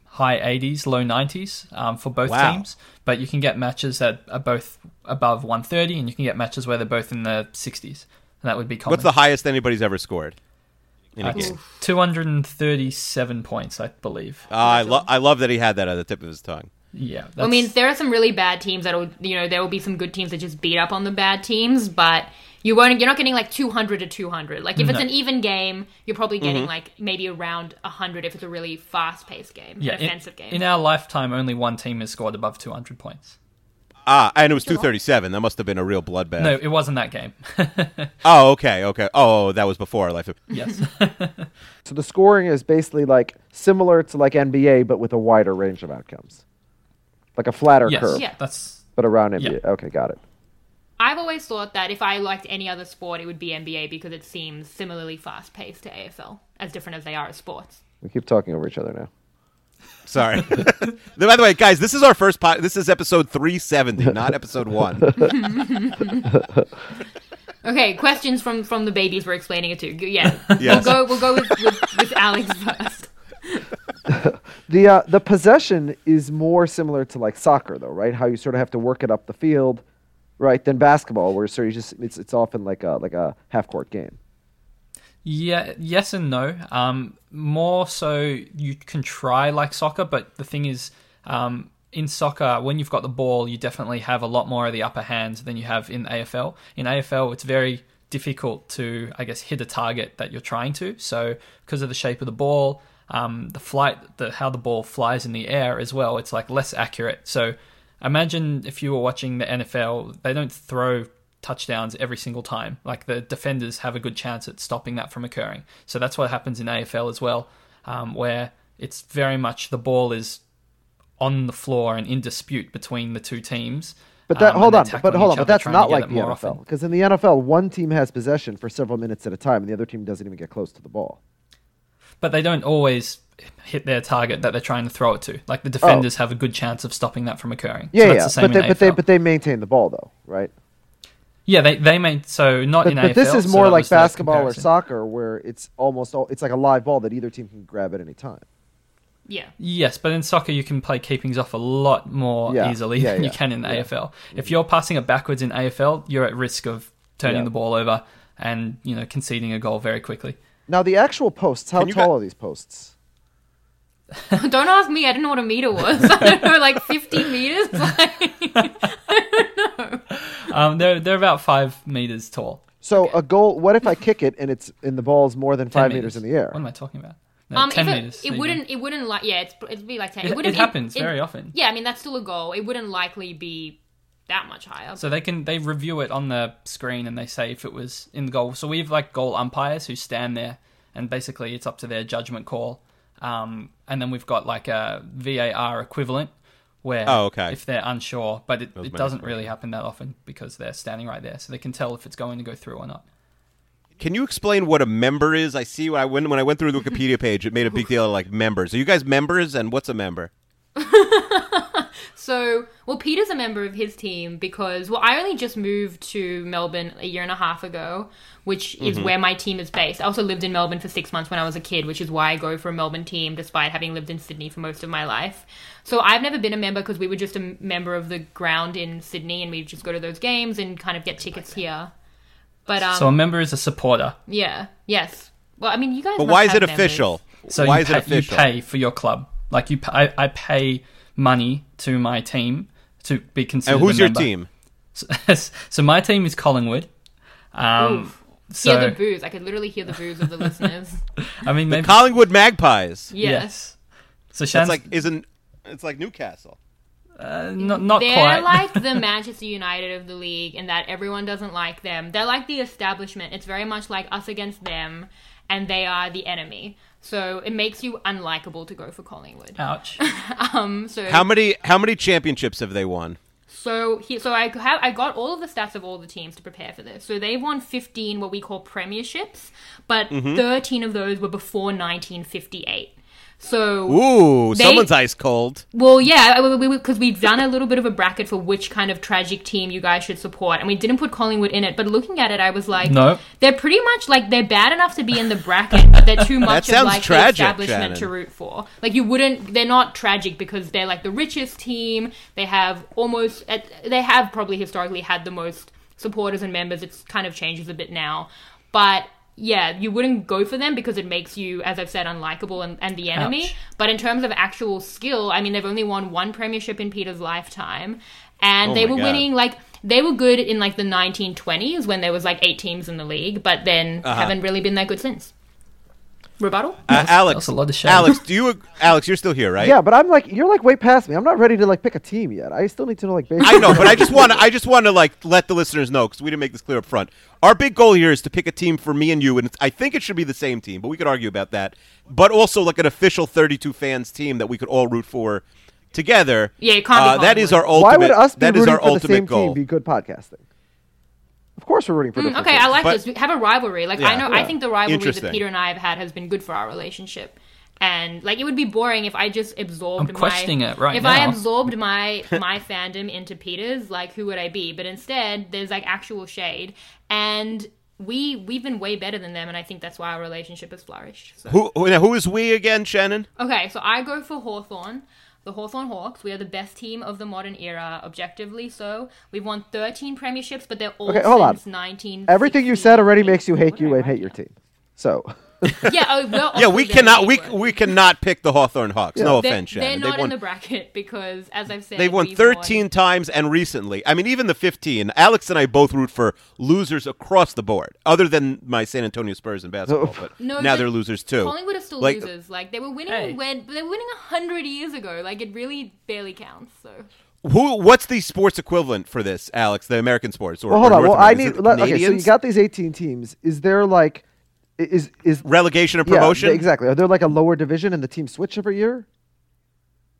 high 80s, low 90s for both teams. But you can get matches that are both above 130, and you can get matches where they're both in the 60s. And that would be common. What's the highest anybody's ever scored? 237 points, I believe. I love that he had that at the tip of his tongue. Yeah, I mean, there are some really bad teams that'll, there will be some good teams that just beat up on the bad teams, but you're not getting 200-200. If it's an even game, you're probably getting maybe around 100 if it's a really fast-paced game, offensive game. In our lifetime, only one team has scored above 200 points. Ah, and it was 237. That must have been a real bloodbath. No, it wasn't that game. Oh, okay. Oh, that was before our lifetime. Yes. So the scoring is basically similar to NBA, but with a wider range of outcomes. Like a flatter curve. Yeah, but a round NBA. Yeah. Okay, got it. I've always thought that if I liked any other sport, it would be NBA because it seems similarly fast-paced to AFL, as different as they are as sports. We keep talking over each other now. Sorry. By the way, guys, this is our first podcast. This is episode 370, not episode 1. Okay, questions from the babies we're explaining it to. Yeah. Yes. We'll go with Alex first. The possession is more similar to like soccer though, right? How you sort of have to work it up the field, right? Than basketball, where so you just it's often like a half court game. Yeah, yes and no. More so you can try like soccer, but the thing is, in soccer, when you've got the ball, you definitely have a lot more of the upper hand than you have in AFL. In AFL, it's very difficult to, I guess, hit a target that you're trying to. So because of the shape of the ball. The flight, how the ball flies in the air as well, it's like less accurate. So imagine if you were watching the NFL, they don't throw touchdowns every single time. Like the defenders have a good chance at stopping that from occurring. So that's what happens in AFL as well, where it's very much the ball is on the floor and in dispute between the two teams. But that's not like the NFL. Because in the NFL, one team has possession for several minutes at a time and the other team doesn't even get close to the ball. But they don't always hit their target that they're trying to throw it to. Like the defenders have a good chance of stopping that from occurring. Yeah, so that's the same in AFL. But they maintain the ball though, right? Yeah, they maintain. So not in AFL. But this is more like basketball or soccer, where it's almost all, it's like a live ball that either team can grab at any time. Yeah. Yes, but in soccer you can play keepings off a lot more easily than you can in the AFL. If you're passing it backwards in AFL, you're at risk of turning the ball over and conceding a goal very quickly. Now, the actual posts, how tall are these posts? Don't ask me. I didn't know what a meter was. I don't know, like 50 meters? I don't know. They're about 5 meters tall. So a goal, what if I kick it and the ball's more than 5 meters in the air? What am I talking about? No, 10 meters. It'd be like 10. It happens very often. Yeah, I mean, that's still a goal. It wouldn't likely be that much higher. So they review it on the screen and they say if it was in the goal. So we have like goal umpires who stand there and basically it's up to their judgment call. And then we've got like a VAR equivalent where if they're unsure, but it doesn't really happen that often because they're standing right there. So they can tell if it's going to go through or not. Can you explain what a member is? I see when I went through the Wikipedia page, it made a big deal of like members. Are you guys members and what's a member? So, Peter's a member of his team because, I only just moved to Melbourne a year and a half ago, which is where my team is based. I also lived in Melbourne for 6 months when I was a kid, which is why I go for a Melbourne team, despite having lived in Sydney for most of my life. So I've never been a member because we were just a member of the ground in Sydney and we just go to those games and kind of get tickets here. But so a member is a supporter. Yeah. Yes. Well, I mean, you guys. But why is it official? So why is it official? You pay for your club. Like I pay money to my team to be considered. And who's your team? So my team is Collingwood. Hear the boos. I could literally hear the boos of the listeners. I mean, the Collingwood Magpies. Yes. So Shan's it's like Newcastle. Not they're quite. They're like the Manchester United of the league, in that everyone doesn't like them. They're like the establishment. It's very much like us against them, and they are the enemy. So it makes you unlikable to go for Collingwood. Ouch. How many championships have they won? I got all of the stats of all the teams to prepare for this. So they've won 15 what we call premierships, but 13 of those were before 1958. So someone's ice cold. Well, yeah, because we've done a little bit of a bracket for which kind of tragic team you guys should support, and we didn't put Collingwood in it. But looking at it, I was like, no, they're pretty much like they're bad enough to be in the bracket, but they're too much of like tragic, the establishment Shannon. To root for. Like you wouldn't, they're not tragic because they're like the richest team. They have probably historically had the most supporters and members. It's kind of changes a bit now, but. Yeah, you wouldn't go for them because it makes you, as I've said, unlikable and the enemy. Ouch. But in terms of actual skill, I mean, they've only won one premiership in Peter's lifetime. And they were winning, like, they were good in, like, the 1920s when there was, like, 8 teams in the league. But then haven't really been that good since. Rebuttal? Alex, a lot of shame. Alex, you're still here, right? Yeah, but I'm like, you're like way past me. I'm not ready to like pick a team yet. I still need to know like basically. I know, but I just want to like let the listeners know because we didn't make this clear up front. Our big goal here is to pick a team for me and you, and I think it should be the same team, but we could argue about that. But also like an official 32 fans team that we could all root for together. Yeah, it can't be Collingwood. That is our ultimate. Why would us be rooting for the same goal. Team be good podcasting? Of course we're rooting for different teams. I like this. We have a rivalry. Like, yeah, I know. Yeah. I think the rivalry that Peter and I have had has been good for our relationship. And, like, it would be boring if I just absorbed I absorbed my fandom into Peter's, like, who would I be? But instead, there's, like, actual shade. And we've been way better than them, and I think that's why our relationship has flourished. So. Who is we again, Shannon? Okay, so I go for Hawthorn. The Hawthorn Hawks, we are the best team of the modern era, objectively so. We've won 13 premierships, but they're all since 1960. Everything you said already makes you hate you and hate your team. So... we cannot pick the Hawthorn Hawks. Yeah. No offense, Shannon. They're not in the bracket because, as I've said, they've won 13 times and recently. I mean, even the 15. Alex and I both root for losers across the board, other than my San Antonio Spurs in basketball. But now they're losers too. Collingwood are still losers. Like they were winning, they were winning 100 years ago. Like it really barely counts. So. What's the sports equivalent for this, Alex? The American sports or hold on. So you got these 18 teams. Is there like? Is relegation or promotion? Yeah, exactly. Are there like a lower division and the teams switch every year?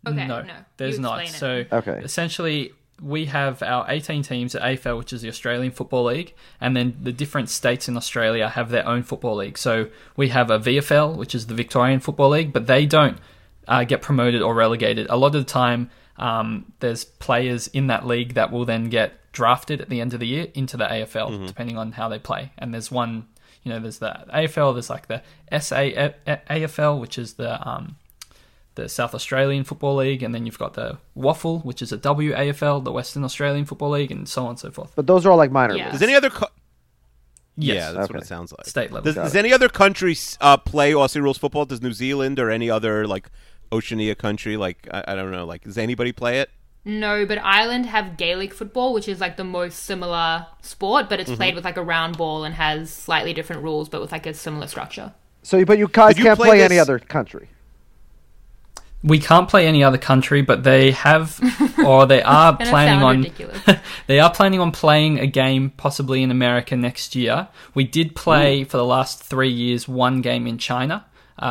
Okay, no, there's not. So essentially, we have our 18 teams at AFL, which is the Australian Football League, and then the different states in Australia have their own football league. So we have a VFL, which is the Victorian Football League, but they don't get promoted or relegated. A lot of the time, there's players in that league that will then get drafted at the end of the year into the AFL, depending on how they play. And there's one... You know, there's the AFL, there's like the SAAFL, which is the South Australian Football League, and then you've got the Waffle, which is a WAFL, the Western Australian Football League, and so on and so forth. But those are all like minor leagues. Is any other... Yes. Yeah, that's what it sounds like. State level. Does any other country play Aussie rules football? Does New Zealand or any other, like, Oceania country, like, I don't know, like, does anybody play it? No, but Ireland have Gaelic football, which is like the most similar sport, but it's played with like a round ball and has slightly different rules, but with like a similar structure. So, but you guys can't play any other country. We can't play any other country, but they have, or they are planning on. They are planning on playing a game possibly in America next year. We did play for the last 3 years one game in China.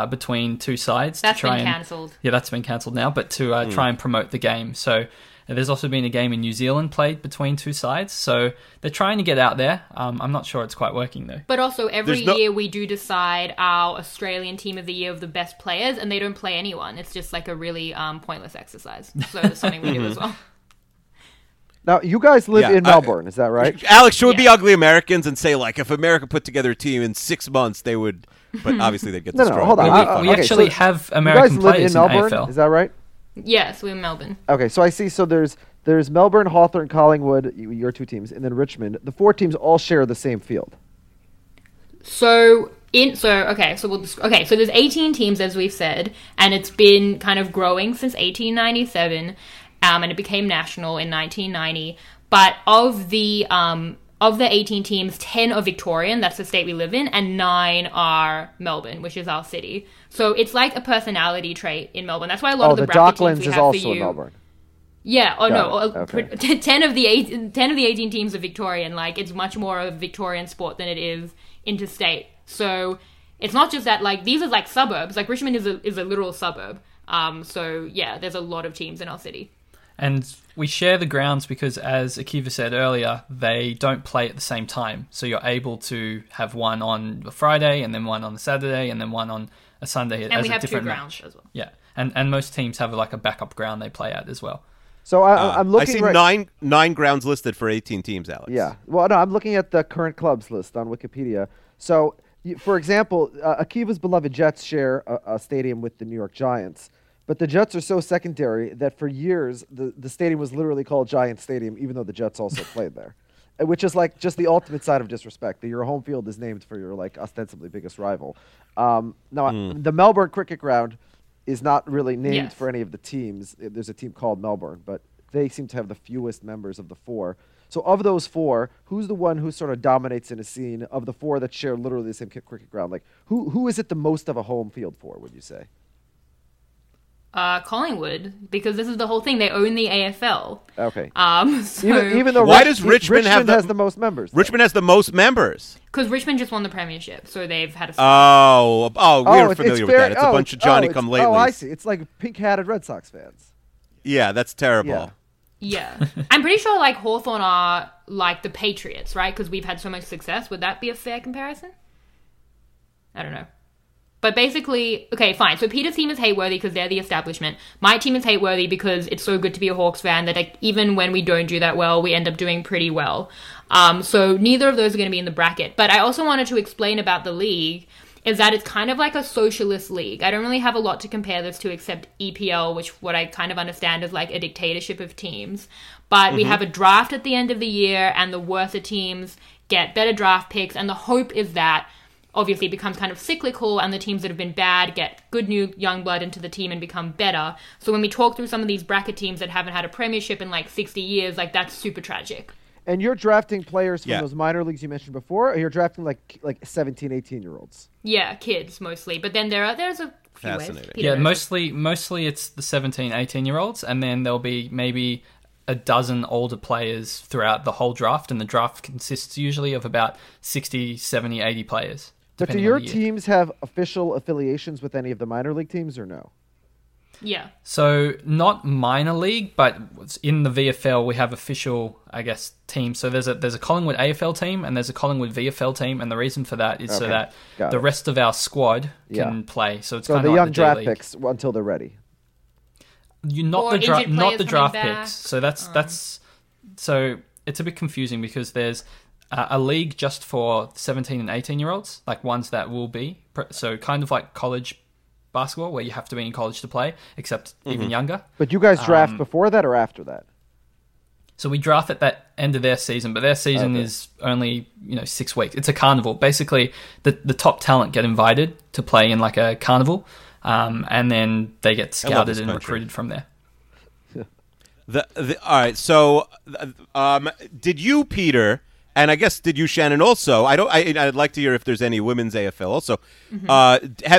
Between two sides. That's been cancelled. Yeah, that's been cancelled now, but to try and promote the game. So there's also been a game in New Zealand played between two sides. So they're trying to get out there. I'm not sure it's quite working, though. But also, every year we do decide our Australian team of the year of the best players, and they don't play anyone. It's just like a really pointless exercise. So that's something we do as well. Now, you guys live in Melbourne, is that right? Alex, should we be ugly Americans and say, like, if America put together a team in 6 months, they would... But obviously they'd get destroyed. No, hold on. We have American players in Melbourne, AFL. Is that right? Yes, we're in Melbourne. Okay, so I see. So there's Melbourne, Hawthorn, Collingwood, your two teams, and then Richmond. The four teams all share the same field. So there's 18 teams, as we've said, and it's been kind of growing since 1897, and it became national in 1990. But of the 18 teams, 10 are Victorian, that's the state we live in, and 9 are Melbourne, which is our city. So it's like a personality trait in Melbourne. That's why a lot of the bracket Docklands teams we have for you... is also in Melbourne. Yeah, okay. 10 of the 18 teams are Victorian. Like, it's much more of a Victorian sport than it is interstate. So it's not just that, like, these are like suburbs. Like, Richmond is a literal suburb. So, yeah, there's a lot of teams in our city. And we share the grounds because, as Akiva said earlier, they don't play at the same time. So you're able to have one on a Friday and then one on a Saturday and then one on a Sunday. And we have two grounds as well. Yeah. And most teams have like a backup ground they play at as well. So I'm looking I see nine grounds listed for 18 teams, Alex. Yeah. Well, no, I'm looking at the current clubs list on Wikipedia. So, for example, Akiva's beloved Jets share a stadium with the New York Giants. But the Jets are so secondary that for years the stadium was literally called Giants Stadium, even though the Jets also played there, which is like just the ultimate side of disrespect that your home field is named for your like ostensibly biggest rival. The Melbourne Cricket Ground is not really named for any of the teams. There's a team called Melbourne, but they seem to have the fewest members of the four. So of those four, who's the one who sort of dominates in a scene of the four that share literally the same cricket ground? Like who is it the most of a home field for? Would you say? Collingwood, because this is the whole thing. They own the AFL. Okay. So even though why does Richmond have has the most members? Though? Richmond has the most members because Richmond just won the premiership, so they've had a. We're familiar with that. It's a bunch of Johnny come lately. Oh, I see. It's like pink-hatted Red Sox fans. Yeah, that's terrible. Yeah. I'm pretty sure like Hawthorn are like the Patriots, right? Because we've had so much success. Would that be a fair comparison? I don't know. But basically, okay, fine. So Peter's team is hate-worthy because they're the establishment. My team is hate-worthy because it's so good to be a Hawks fan that like, even when we don't do that well, we end up doing pretty well. So neither of those are going to be in the bracket. But I also wanted to explain about the league is that it's kind of like a socialist league. I don't really have a lot to compare this to except EPL, which what I kind of understand is like a dictatorship of teams. But we have a draft at the end of the year and the worse teams get better draft picks. And the hope is that obviously it becomes kind of cyclical and the teams that have been bad get good new young blood into the team and become better. So when we talk through some of these bracket teams that haven't had a premiership in like 60 years, like that's super tragic. And you're drafting players from those minor leagues you mentioned before, or you're drafting like 17, 18-year-olds? Yeah, kids mostly. But then there's a few ways. Yeah, mostly it's the 17, 18-year-olds, and then there'll be maybe a dozen older players throughout the whole draft, and the draft consists usually of about 60, 70, 80 players. But do your teams have official affiliations with any of the minor league teams or no? Yeah. So not minor league, but in the VFL we have official, I guess, teams. So there's a Collingwood AFL team and there's a Collingwood VFL team, and the reason for that is so that the rest of our squad can play. So it's kind of like the young draft D-League. Picks until they're ready. Not the draft picks. So that's so it's a bit confusing because there's a league just for 17 and 18-year-olds, like ones that will be so kind of like college basketball where you have to be in college to play, except even younger. But you guys draft before that or after that? So we draft at that end of their season, but their season is only 6 weeks. It's a carnival. Basically, the top talent get invited to play in like a carnival, and then they get scouted and recruited from there. All right. So did you, Peter, and I guess did you, Shannon, also? I'd like to hear if there's any women's AFL also.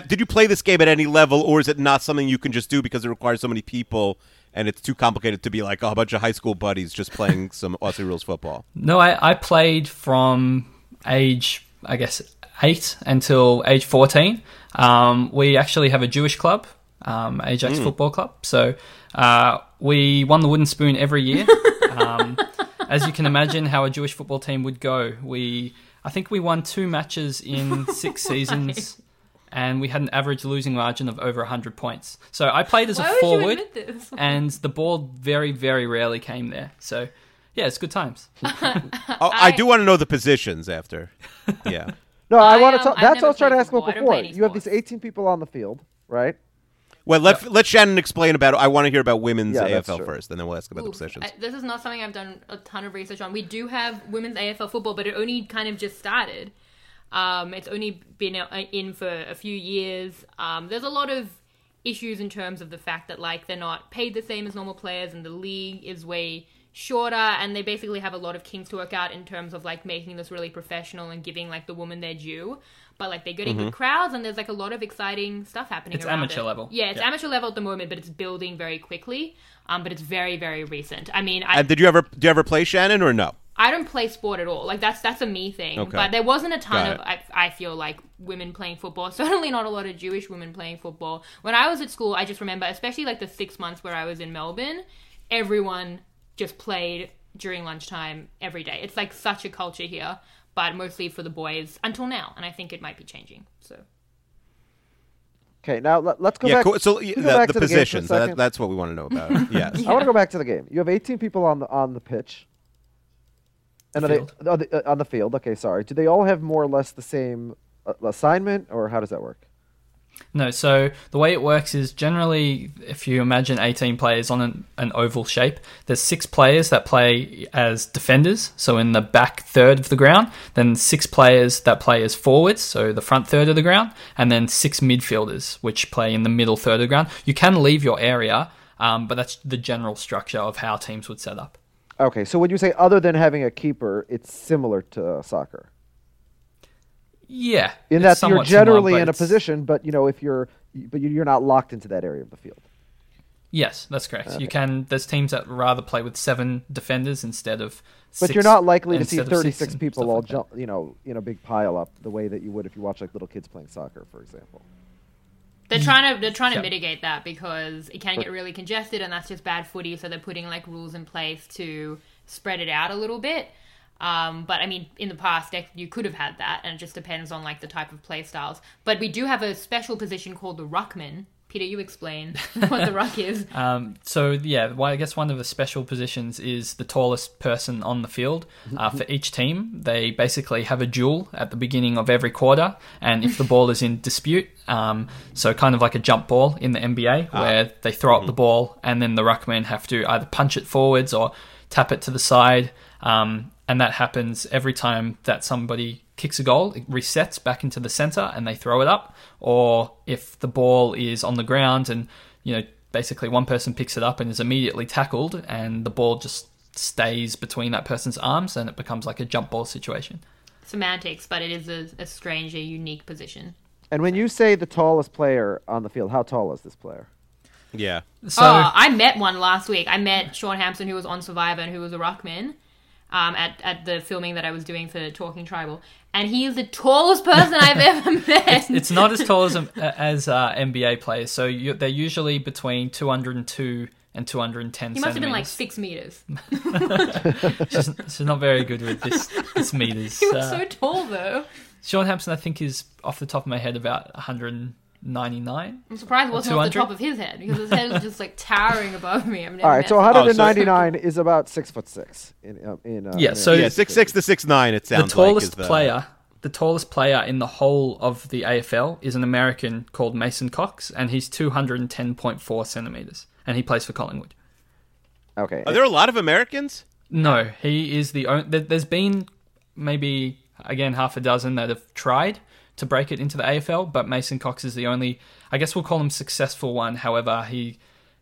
Did you play this game at any level, or is it not something you can just do because it requires so many people and it's too complicated to be like a bunch of high school buddies just playing some Aussie rules football? No, I played from age, I guess, 8 until age 14. We actually have a Jewish club, Ajax Football Club. So we won the wooden spoon every year. As you can imagine how a Jewish football team would go. I think we won 2 matches in 6 seasons, and we had an average losing margin of over 100 points. So I played as a forward, and the ball very, very rarely came there. So, yeah, it's good times. I do want to know the positions after. Yeah. No, I want to talk. That's what I was trying to ask about before. You have these 18 people on the field, right? Well, let Shannon explain about it. I want to hear about women's AFL first, and then we'll ask about the positions. This is not something I've done a ton of research on. We do have women's AFL football, but it only kind of just started. It's only been in for a few years. There's a lot of issues in terms of the fact that like they're not paid the same as normal players, and the league is way shorter, and they basically have a lot of kinks to work out in terms of like making this really professional and giving like the woman their due. But like they're getting good crowds, and there's like a lot of exciting stuff happening. It's amateur level. Yeah, it's amateur level at the moment, but it's building very quickly. But it's very, very recent. I mean, and did you ever play, Shannon, or no? I don't play sport at all. Like that's a me thing. Okay. But there wasn't a ton of I feel like women playing football. Certainly not a lot of Jewish women playing football. When I was at school, I just remember, especially like the 6 months where I was in Melbourne, everyone just played during lunchtime every day. It's like such a culture here, but mostly for the boys until now. And I think it might be changing. So, okay, now let's go back. Cool. So the positions, that's what we want to know about. Yes. I want to go back to the game. You have 18 people on the pitch. And on the field. Okay, sorry. Do they all have more or less the same assignment, or how does that work? No, so the way it works is generally, if you imagine 18 players on an oval shape, there's 6 players that play as defenders, so in the back third of the ground, then 6 players that play as forwards, so the front third of the ground, and then 6 midfielders, which play in the middle third of the ground. You can leave your area, but that's the general structure of how teams would set up. Okay, so when you say other than having a keeper, it's similar to soccer. Yeah, in that you're generally similar, in a position, but you're not locked into that area of the field. Yes, that's correct. Okay. You can. There's teams that rather play with 7 defenders instead of. But 6, you're not likely to see 36 people all jump, in a big pile up the way that you would if you watch like little kids playing soccer, for example. They're trying to mitigate that because it can get really congested, and that's just bad footy. So they're putting like rules in place to spread it out a little bit. But I mean, in the past, you could have had that, and it just depends on like the type of play styles. But we do have a special position called the ruckman. Peter, you explain what the ruck is. I guess one of the special positions is the tallest person on the field. For each team, they basically have a duel at the beginning of every quarter, and if the ball is in dispute, so kind of like a jump ball in the NBA, where they throw up the ball, and then the ruckmen have to either punch it forwards or tap it to the side, and that happens every time that somebody kicks a goal, it resets back into the centre and they throw it up. Or if the ball is on the ground and, you know, basically one person picks it up and is immediately tackled and the ball just stays between that person's arms and it becomes like a jump ball situation. Semantics, but it is a strange, a unique position. And when you say the tallest player on the field, how tall is this player? Yeah. I met one last week. I met Sean Hampson, who was on Survivor and who was a ruckman. At the filming that I was doing for Talking Tribal, and he is the tallest person I've ever met. It's not as tall as NBA players, so they're usually between 202 and 210 centimeters. He must have been like 6 meters. She's not very good with this meters. He was so tall, though. Sean Hampson, I think, is, off the top of my head, about 199. I'm surprised it wasn't off the top of his head, because his head was just like towering above me. All right, so 199 is about 6'6" in 6'6" to 6'9", it sounds like. The tallest player in the whole of the AFL is an American called Mason Cox, and he's 210.4 centimeters, and he plays for Collingwood. Okay. Are there a lot of Americans? No, he is the only. There's been maybe, again, half a dozen that have tried to break it into the AFL, but Mason Cox is the only, I guess we'll call him, successful one. However, he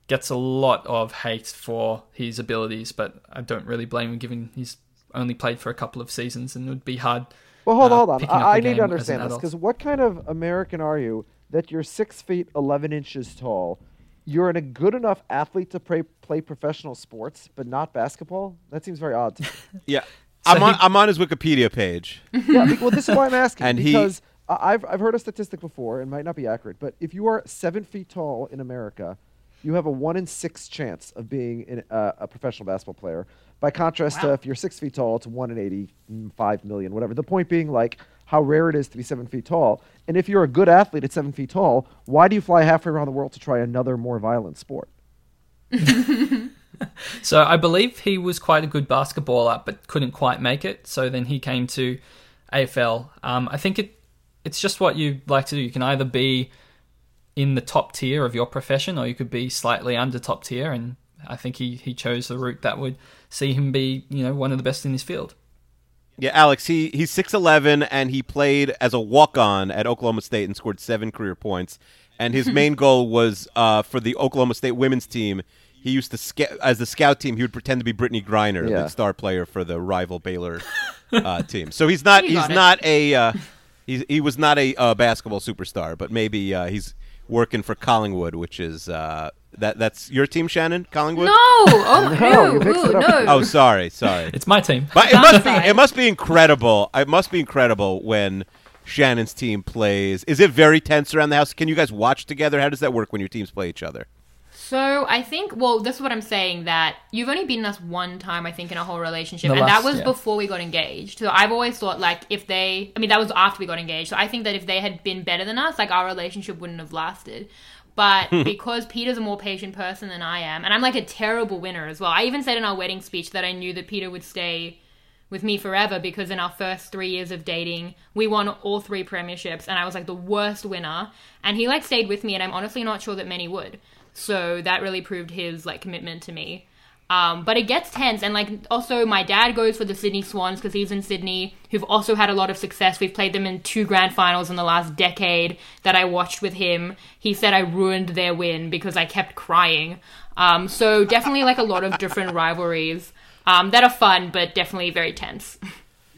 gets a lot of hate for his abilities, but I don't really blame him given he's only played for a couple of seasons and it would be hard. Well, hold on. I need to understand this, because what kind of American are you that you're 6 feet, 11 inches tall? You're a good enough athlete to play professional sports, but not basketball? That seems very odd to me. Yeah. So I'm on his Wikipedia page. Yeah, well, this is why I'm asking, and because... I've heard a statistic before, and might not be accurate, but if you are 7 feet tall in America, you have a 1 in 6 chance of being a professional basketball player. By contrast to if you're 6 feet tall, it's 1 in 85 million, whatever. The point being, like, how rare it is to be 7 feet tall. And if you're a good athlete at 7 feet tall, why do you fly halfway around the world to try another more violent sport? So I believe he was quite a good basketballer, but couldn't quite make it. So then he came to AFL. I think It's just what you like to do. You can either be in the top tier of your profession or you could be slightly under top tier, and I think he chose the route that would see him be, you know, one of the best in his field. Yeah, Alex, he's 6'11", and he played as a walk-on at Oklahoma State and scored 7 career points. And his main goal was for the Oklahoma State women's team. He used to, as the scout team, he would pretend to be Brittany Griner, the star player for the rival Baylor team. So he was not a basketball superstar, but maybe he's working for Collingwood, which is that's your team, Shannon. Collingwood? No, no. Oh, sorry. It's my team. But it must be incredible. It must be incredible when Shannon's team plays. Is it very tense around the house? Can you guys watch together? How does that work when your teams play each other? So I think, well, this is what I'm saying, that you've only beaten us one time, I think, in our whole relationship. That was before we got engaged. So I've always thought, like, that was after we got engaged. So I think that if they had been better than us, like, our relationship wouldn't have lasted. But because Peter's a more patient person than I am, and I'm, like, a terrible winner as well. I even said in our wedding speech that I knew that Peter would stay with me forever because in our first 3 years of dating, we won all 3 premierships, and I was, like, the worst winner. And he, like, stayed with me, and I'm honestly not sure that many would. So that really proved his, like, commitment to me. But it gets tense. And, like, also my dad goes for the Sydney Swans because he's in Sydney, who've also had a lot of success. We've played them in 2 grand finals in the last decade that I watched with him. He said I ruined their win because I kept crying. So definitely, like, a lot of different rivalries that are fun but definitely very tense.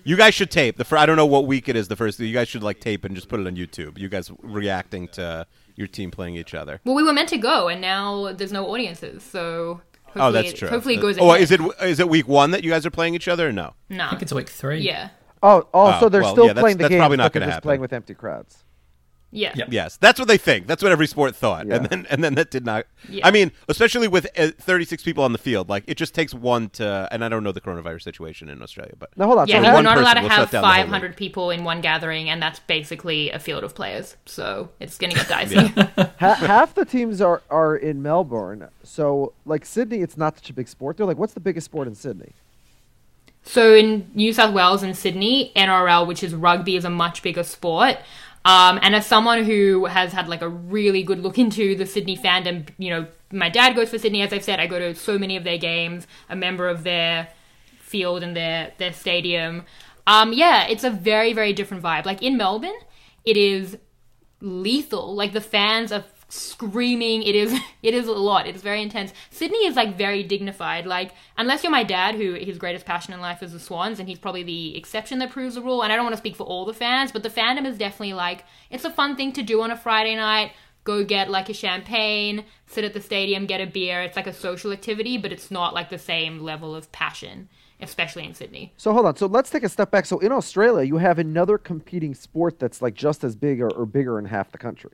You guys should tape. I don't know what week it is, the first. You guys should, like, tape and just put it on YouTube. You guys reacting to... your team playing each other. Well, we were meant to go, and now there's no audiences, so hopefully, hopefully it goes ahead. Oh, is it week 1 that you guys are playing each other, or no? No. I think it's week 3. Yeah. Oh, so they're still playing the game. That's probably not going to happen. Playing with empty crowds. Yeah. Yep. Yes. That's what they think. That's what every sport thought. Yeah. And then that did not. Yeah. I mean, especially with 36 people on the field, like it just takes one to. And I don't know the coronavirus situation in Australia, but no, hold on. Yeah, so we're not allowed to have 500 people in one gathering, and that's basically a field of players. So it's going to get dicey. Yeah. Half the teams are in Melbourne, so like Sydney, it's not such a big sport. They're like, what's the biggest sport in Sydney? So in New South Wales and Sydney, NRL, which is rugby, is a much bigger sport. And as someone who has had like a really good look into the Sydney fandom, you know, my dad goes for Sydney, as I've said, I go to so many of their games, a member of their field and their stadium. Yeah, it's a very, very different vibe. Like in Melbourne, it is lethal. Like the fans are screaming. It is a lot. It's very intense. Sydney is like very dignified. Like unless you're my dad, who his greatest passion in life is the Swans, and he's probably the exception that proves the rule. And I don't want to speak for all the fans, but the fandom is definitely like it's a fun thing to do on a Friday night. Go get like a champagne, sit at the stadium, get a beer. It's like a social activity, but it's not like the same level of passion, especially in Sydney. So hold on. So let's take a step back. So in Australia, you have another competing sport that's like just as big or bigger in half the country.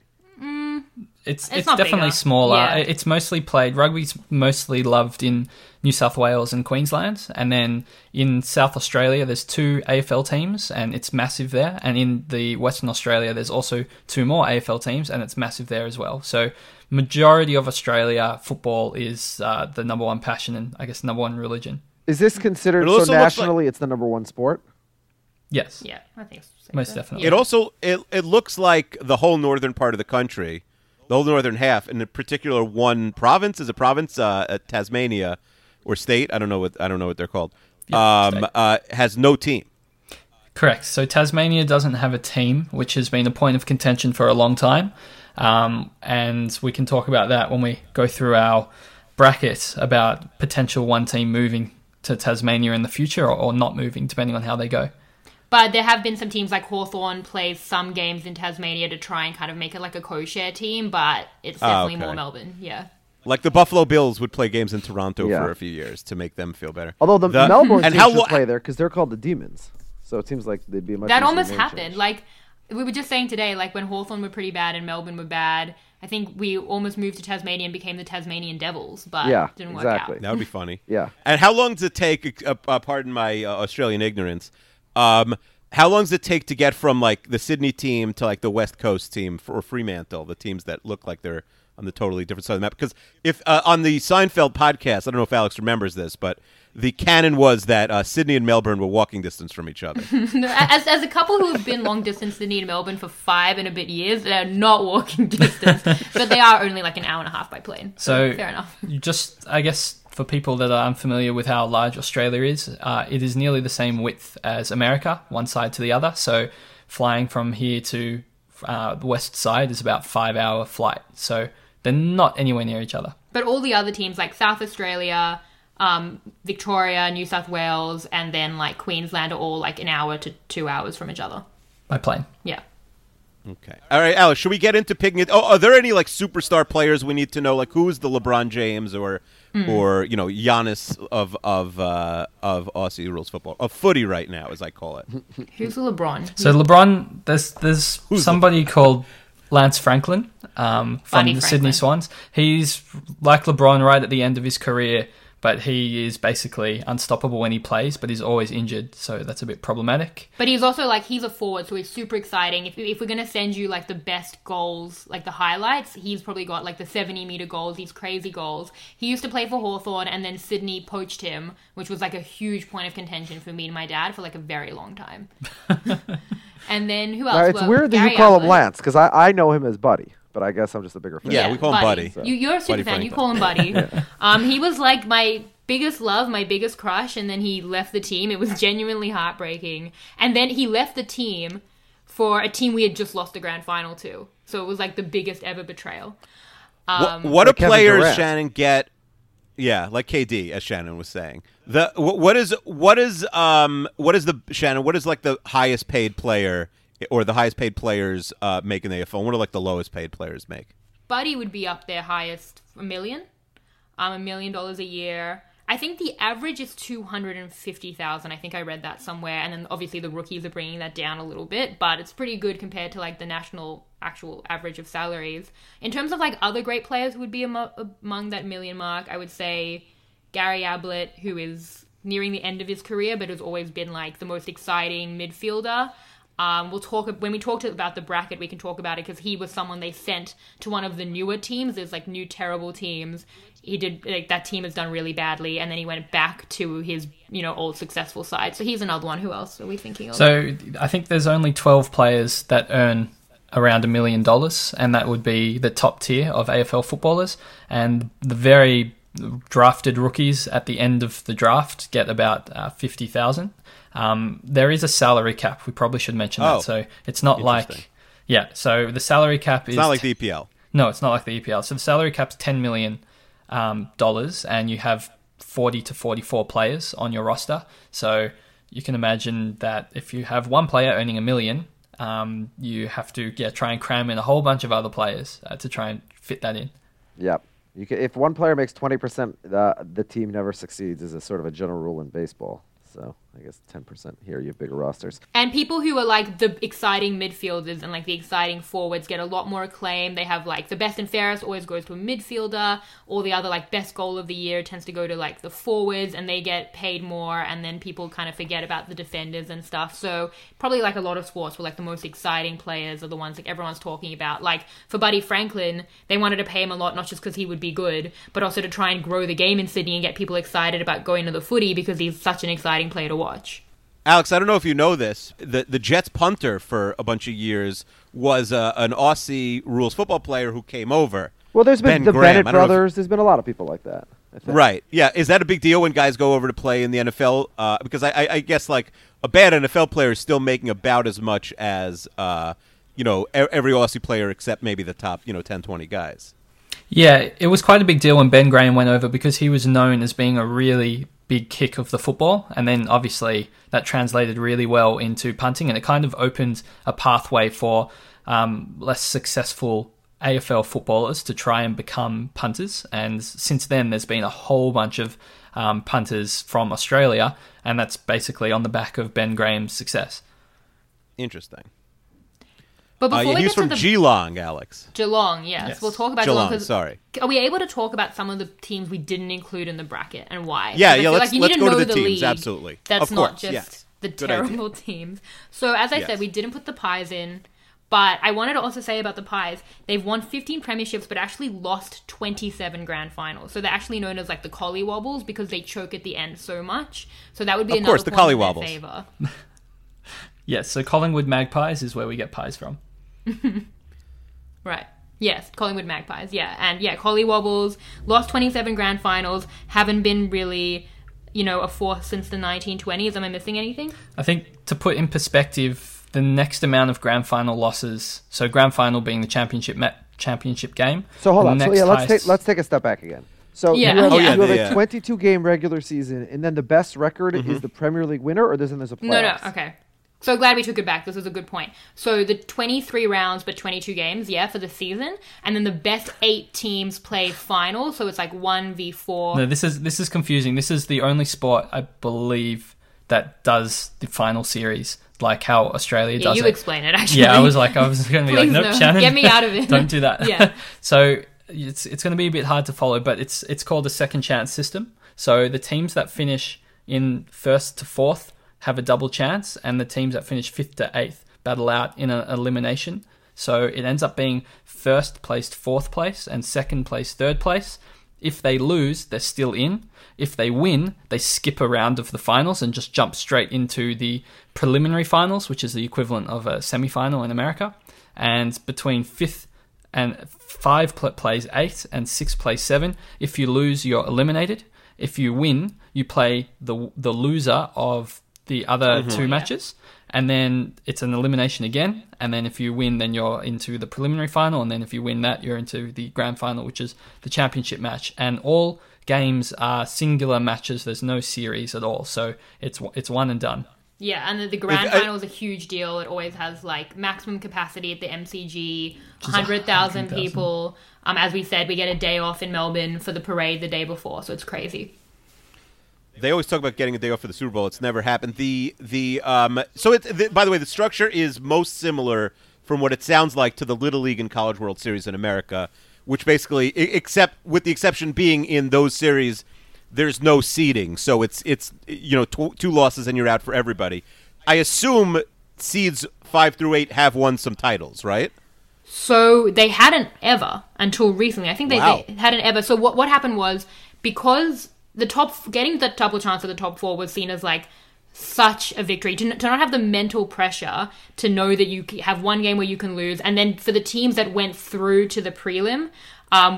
It's definitely bigger. Smaller. Yeah. It's mostly played. Rugby's mostly loved in New South Wales and Queensland. And then in South Australia, there's 2 AFL teams, and it's massive there. And in the Western Australia, there's also 2 more AFL teams, and it's massive there as well. So majority of Australia, football is the number one passion and, I guess, number one religion. Is this considered, so nationally, it's the number one sport? Yes. Yeah, I think so. Most definitely. Yeah. It also, it looks like the whole northern part of the country, the whole northern half, in a particular one province, is a province, Tasmania or state, I don't know what they're called, yeah, has no team. Correct. So Tasmania doesn't have a team, which has been a point of contention for a long time. And we can talk about that when we go through our bracket about potential one team moving to Tasmania in the future or not moving, depending on how they go. But there have been some teams, like Hawthorn plays some games in Tasmania to try and kind of make it like a co-share team, but it's definitely more Melbourne, yeah. Like the Buffalo Bills would play games in Toronto for a few years to make them feel better. Although the Melbourne team should play there because they're called the Demons. So it seems like they'd be a much That almost happened. Change. Like we were just saying today, like when Hawthorn were pretty bad and Melbourne were bad, I think we almost moved to Tasmania and became the Tasmanian Devils, but it didn't work out. That would be funny. Yeah. And how long does it take, pardon my Australian ignorance, how long does it take to get from like the Sydney team to like the West Coast team or Fremantle, the teams that look like they're on the totally different side of the map? Because if on the Seinfeld podcast, I don't know if Alex remembers this, but the canon was that Sydney and Melbourne were walking distance from each other. As a couple who have been long distance Sydney and Melbourne for 5 and a bit years, they're not walking distance, but they are only like an hour and a half by plane. So fair enough. Just, I guess, for people that are unfamiliar with how large Australia is, it is nearly the same width as America, one side to the other. So flying from here to the west side is about 5-hour flight. So they're not anywhere near each other. But all the other teams like South Australia, Victoria, New South Wales, and then like Queensland are all like an hour to 2 hours from each other. By plane. Yeah. Okay. All right, Alex, should we get into picking it? Oh, are there any like superstar players we need to know? Like who's the LeBron James or you know, Giannis of Aussie rules football, of footy right now, as I call it. Who's LeBron? So LeBron, there's who's somebody called Lance Franklin from the Sydney Swans. He's like LeBron right at the end of his career, but he is basically unstoppable when he plays, but he's always injured, so that's a bit problematic. But he's also like, he's a forward, so he's super exciting. If we're going to send you like the best goals, like the highlights, he's probably got like the 70-meter goals, these crazy goals. He used to play for Hawthorn, and then Sydney poached him, which was like a huge point of contention for me and my dad for like a very long time. And then who else? Right, it's weird that you call him Lance, because I know him as Buddy. But I guess I'm just a bigger fan. Yeah, we call him Buddy. So. You're a super Buddy fan. Franklin. You call him Buddy. Yeah. He was like my biggest love, my biggest crush, and then he left the team. It was genuinely heartbreaking. And then he left the team for a team we had just lost the grand final to. So it was like the biggest ever betrayal. What do players, Shannon, get? Yeah, like KD, as Shannon was saying. What is like the highest paid player? Or the highest paid players make in the AFL? What do like the lowest paid players make? Buddy would be up there highest, $1 million, $1 million a year. I think the average is 250,000. I think I read that somewhere. And then obviously the rookies are bringing that down a little bit, but it's pretty good compared to like the national actual average of salaries. In terms of like other great players who would be among that million mark, I would say Gary Ablett, who is nearing the end of his career, but has always been like the most exciting midfielder. We'll talk when we talked about the bracket. We can talk about it because he was someone they sent to one of the newer teams. There's like new terrible teams. He did like that team has done really badly, and then he went back to his old successful side. So he's another one. Who else are we thinking of? So I think there's only 12 players that earn around $1 million, and that would be the top tier of AFL footballers, and the very drafted rookies at the end of the draft get about 50,000. There is a salary cap. We probably should mention that. So it's not like, so the salary cap is... It's not like the EPL. No, it's not like the EPL. So the salary cap's $10 million, and you have 40 to 44 players on your roster. So you can imagine that if you have one player earning $1 million, you have to try and cram in a whole bunch of other players to try and fit that in. Yep. You can, if one player makes 20%, the team never succeeds is a sort of a general rule in baseball. So I guess 10% here, you have bigger rosters. And people who are like the exciting midfielders and like the exciting forwards get a lot more acclaim. They have like the best and fairest always goes to a midfielder. All the other like best goal of the year tends to go to like the forwards, and they get paid more. And then people kind of forget about the defenders and stuff. So probably like a lot of sports where like the most exciting players are the ones like everyone's talking about. Like for Buddy Franklin, they wanted to pay him a lot, not just because he would be good, but also to try and grow the game in Sydney and get people excited about going to the footy because he's such an exciting player to watch. Alex, I don't know if you know this. The Jets punter for a bunch of years was an Aussie rules football player who came over. Well, there's been the Bennett brothers. There's been a lot of people like that, I think. Right. Yeah. Is that a big deal when guys go over to play in the NFL? Because I guess like a bad NFL player is still making about as much as every Aussie player except maybe the top 10, 20 guys. Yeah, it was quite a big deal when Ben Graham went over because he was known as being a really big kick of the football, and then obviously that translated really well into punting, and it kind of opened a pathway for less successful AFL footballers to try and become punters. And since then there's been a whole bunch of punters from Australia, and that's basically on the back of Ben Graham's success. Interesting. But before we get to the... He's from Geelong, Alex. Geelong, yes. We'll talk about Geelong. Sorry. Are we able to talk about some of the teams we didn't include in the bracket and why? Yeah, let's go to the teams, league. Absolutely. That's of not course, just yes. the Good terrible idea. Teams. So as I said, we didn't put the Pies in, but I wanted to also say about the Pies, they've won 15 premierships but actually lost 27 grand finals. So they're actually known as like the Collie Wobbles because they choke at the end so much. So that would be of another course, point the Collie in Wobbles. Their favour. Yes, so Collingwood Magpies is where we get pies from. Right. Yes, Collingwood Magpies. Yeah, and Collie Wobbles lost 27 grand finals. Haven't been really, a force since the 1920s. Am I missing anything? I think to put in perspective, the next amount of grand final losses. So grand final being the championship game. So hold on. Let's take a step back again. So you have a 22 game regular season, and then the best record is the Premier League winner, or doesn't there's a playoffs? No. Okay. So glad we took it back. This was a good point. So the 23 rounds but 22 games, for the season, and then the best 8 teams play finals. So it's like 1v4. No, this is confusing. This is the only sport I believe that does the final series, like how Australia does it. You explain it actually. Yeah, I was going to be like, nope, Shannon, get me out of it. Don't do that. Yeah. So it's going to be a bit hard to follow, but it's called a second chance system. So the teams that finish in first to fourth have a double chance, and the teams that finish 5th to 8th battle out in an elimination. So it ends up being 1st placed 4th place and 2nd placed 3rd place. If they lose, they're still in. If they win, they skip a round of the finals and just jump straight into the preliminary finals, which is the equivalent of a semi-final in America. And between 5th and 5 plays 8 and 6 plays 7, if you lose, you're eliminated. If you win, you play the loser of the other two matches, and then it's an elimination again, and then if you win, then you're into the preliminary final, and then if you win that, you're into the grand final, which is the championship match. And all games are singular matches. There's no series at all, so it's one and done. Yeah, and the grand final is a huge deal. It always has like maximum capacity at the MCG, 100,000 people. As we said, we get a day off in Melbourne for the parade the day before, so it's crazy. They always talk about getting a day off for the Super Bowl. It's never happened. By the way, the structure is most similar from what it sounds like to the Little League and College World Series in America, which basically, except with the exception being in those series, there's no seeding. So it's you know, two losses and you're out for everybody. I assume seeds 5 through 8 have won some titles, right? So they hadn't ever until recently. I think they hadn't ever. So what happened was, because getting the double chance of the top four was seen as like such a victory, to not have the mental pressure to know that you have one game where you can lose, and then for the teams that went through to the prelim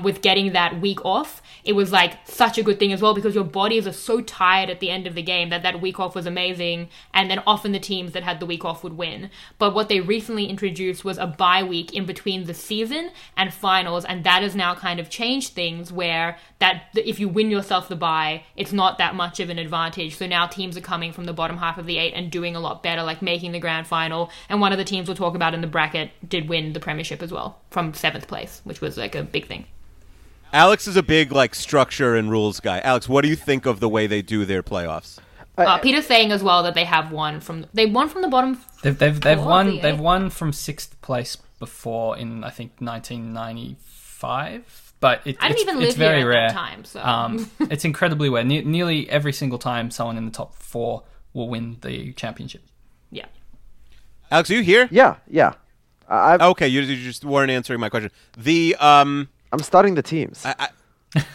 with getting that week off, it was like such a good thing as well, because your bodies are so tired at the end of the game that week off was amazing, and then often the teams that had the week off would win. But what they recently introduced was a bye week in between the season and finals, and that has now kind of changed things where that if you win yourself the bye, it's not that much of an advantage. So now teams are coming from the bottom half of the 8 and doing a lot better, like making the grand final, and one of the teams we'll talk about in the bracket did win the premiership as well from 7th place, which was like a big thing. Alex is a big, like, structure and rules guy. Alex, what do you think of the way they do their playoffs? Peter's saying as well that they have won from the bottom. They've won from 6th place before in I think 1995, but it's very rare. That time, so. It's incredibly rare. Nearly every single time, someone in the top 4 will win the championship. Yeah. Alex, are you here? Yeah. Okay, you just weren't answering my question. I'm starting the teams. I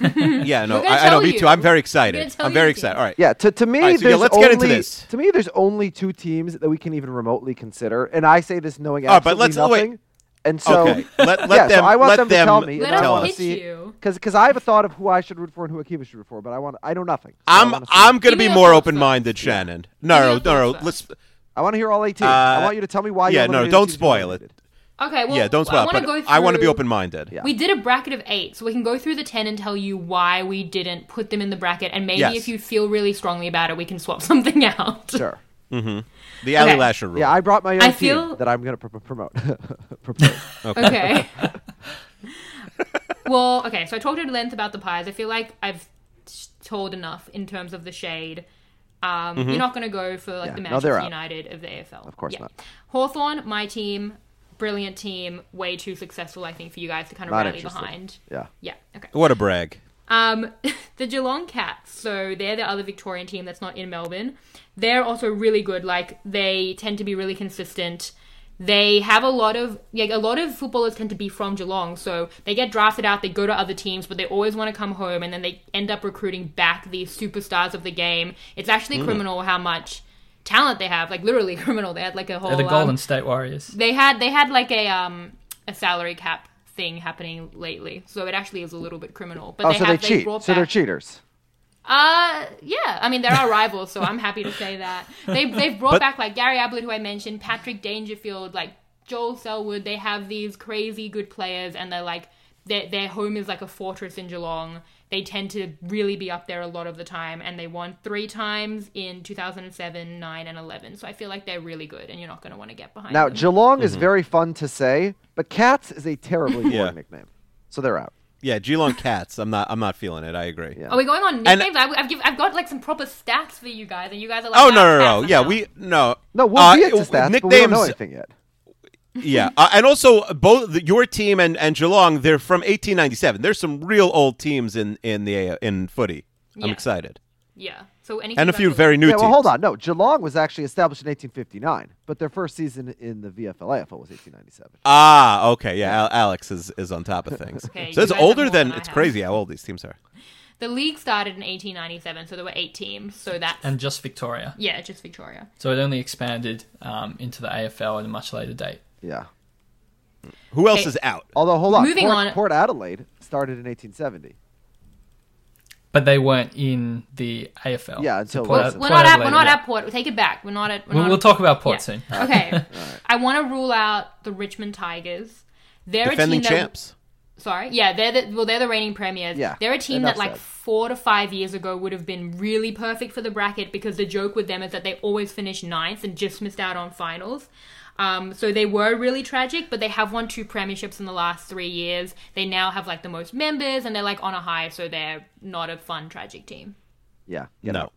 know. Me too. I'm very excited. All right. Yeah. To me, there's only 2 teams that we can even remotely consider, and I say this knowing absolutely nothing. Wait. And so, okay. So I want them to tell me. Because I have a thought of who I should root for and who Akiva should root for, but I know nothing. So I'm going to be more open-minded, Shannon. No. I want to hear all 18. I want you to tell me why. Don't spoil it. Okay, well, don't spoil it, but I want to be open-minded. Yeah. We did a bracket of 8, so we can go through the 10 and tell you why we didn't put them in the bracket, and maybe if you feel really strongly about it, we can swap something out. Sure. Mm-hmm. The Ali Lasher rule. Yeah, I brought my own team that I'm going to promote. Okay. Well, okay, so I talked at length about the Pies. I feel like I've told enough in terms of the shade. You're not going to go for the Manchester United of the AFL. Of course not. Hawthorn, my team. Brilliant team, way too successful, I think, for you guys to kind of rally behind. Yeah. Okay. What a brag. The Geelong Cats. So they're the other Victorian team that's not in Melbourne. They're also really good. Like, they tend to be really consistent. They have a lot of footballers tend to be from Geelong, so they get drafted out, they go to other teams, but they always want to come home, and then they end up recruiting back the superstars of the game. It's actually criminal how much talent they have, like literally criminal. They had like a whole. They're the Golden State Warriors. They had like a salary cap thing happening lately, so it actually is a little bit criminal. But they cheat. So they're cheaters. Yeah. I mean, they're our rivals, so I'm happy to say that they've brought back like Gary Ablett, who I mentioned, Patrick Dangerfield, like Joel Selwood. They have these crazy good players, and they're like their home is like a fortress in Geelong. They tend to really be up there a lot of the time, and they won 3 times in 2007, 9, and 11. So I feel like they're really good, and you're not going to want to get behind them. Now, Geelong is very fun to say, but Cats is a terribly boring nickname. So they're out. Yeah, Geelong Cats. I'm not feeling it. I agree. Yeah. Are we going on nicknames? I've got like some proper stats for you guys, and you guys are like, no. Yeah, we'll get to stats, nicknames, but we don't know anything yet. Yeah, and also both your team and Geelong, they're from 1897. There's some real old teams in footy. Yeah. I'm excited. Yeah. So and a few very new teams. Well, hold on. No, Geelong was actually established in 1859, but their first season in the VFL AFL was 1897. Ah, okay. Yeah, Alex is on top of things. Okay, so it's older than it's crazy how old these teams are. The league started in 1897, so there were 8 teams. So that's... And just Victoria. Yeah, just Victoria. So it only expanded into the AFL at a much later date. Yeah. Who else is out? Although, hold on. Port Adelaide started in 1870. But they weren't in the AFL. Yeah, until... So we're not at Port. Take it back. We're not at... We'll talk about Port soon. Okay. Right. I want to rule out the Richmond Tigers. They're defending a team champs. Sorry? Yeah, they're the reigning premiers. Yeah, they're a team that like 4 to 5 years ago would have been really perfect for the bracket, because the joke with them is that they always finish 9th and just missed out on finals. So they were really tragic, but they have won 2 premierships in the last 3 years. They now have like the most members, and they're like on a high, so they're not a fun tragic team. Yeah, no.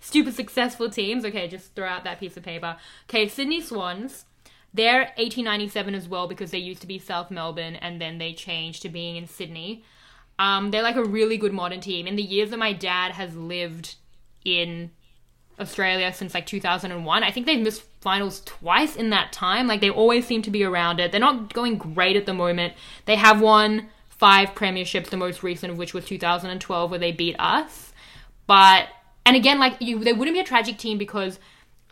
Stupid successful teams. Okay, just throw out that piece of paper. Okay, Sydney Swans. They're 1897 as well because they used to be South Melbourne and then they changed to being in Sydney. They're like a really good modern team. In the years that my dad has lived in Australia since like 2001, I think they've missed finals twice in that time. Like, they always seem to be around it. They're not going great at the moment. They have won 5 premierships, the most recent of which was 2012 where they beat us. But, and again, like, they wouldn't be a tragic team because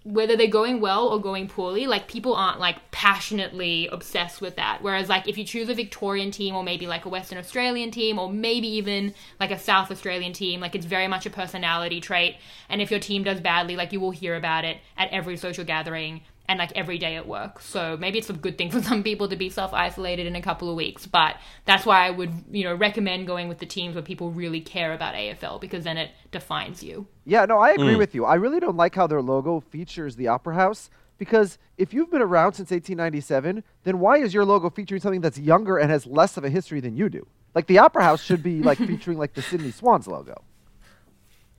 whether they're going well or going poorly, like, people aren't, like, passionately obsessed with that. Whereas, like, if you choose a Victorian team or maybe, like, a Western Australian team or maybe even, like, a South Australian team, like, it's very much a personality trait. And if your team does badly, like, you will hear about it at every social gathering and, like, every day at work. So maybe it's a good thing for some people to be self-isolated in a couple of weeks. But that's why I would, you know, recommend going with the teams where people really care about AFL because then it defines you. Yeah, no, I agree with you. I really don't like how their logo features the Opera House because if you've been around since 1897, then why is your logo featuring something that's younger and has less of a history than you do? Like, the Opera House should be, like, featuring, like, the Sydney Swans logo.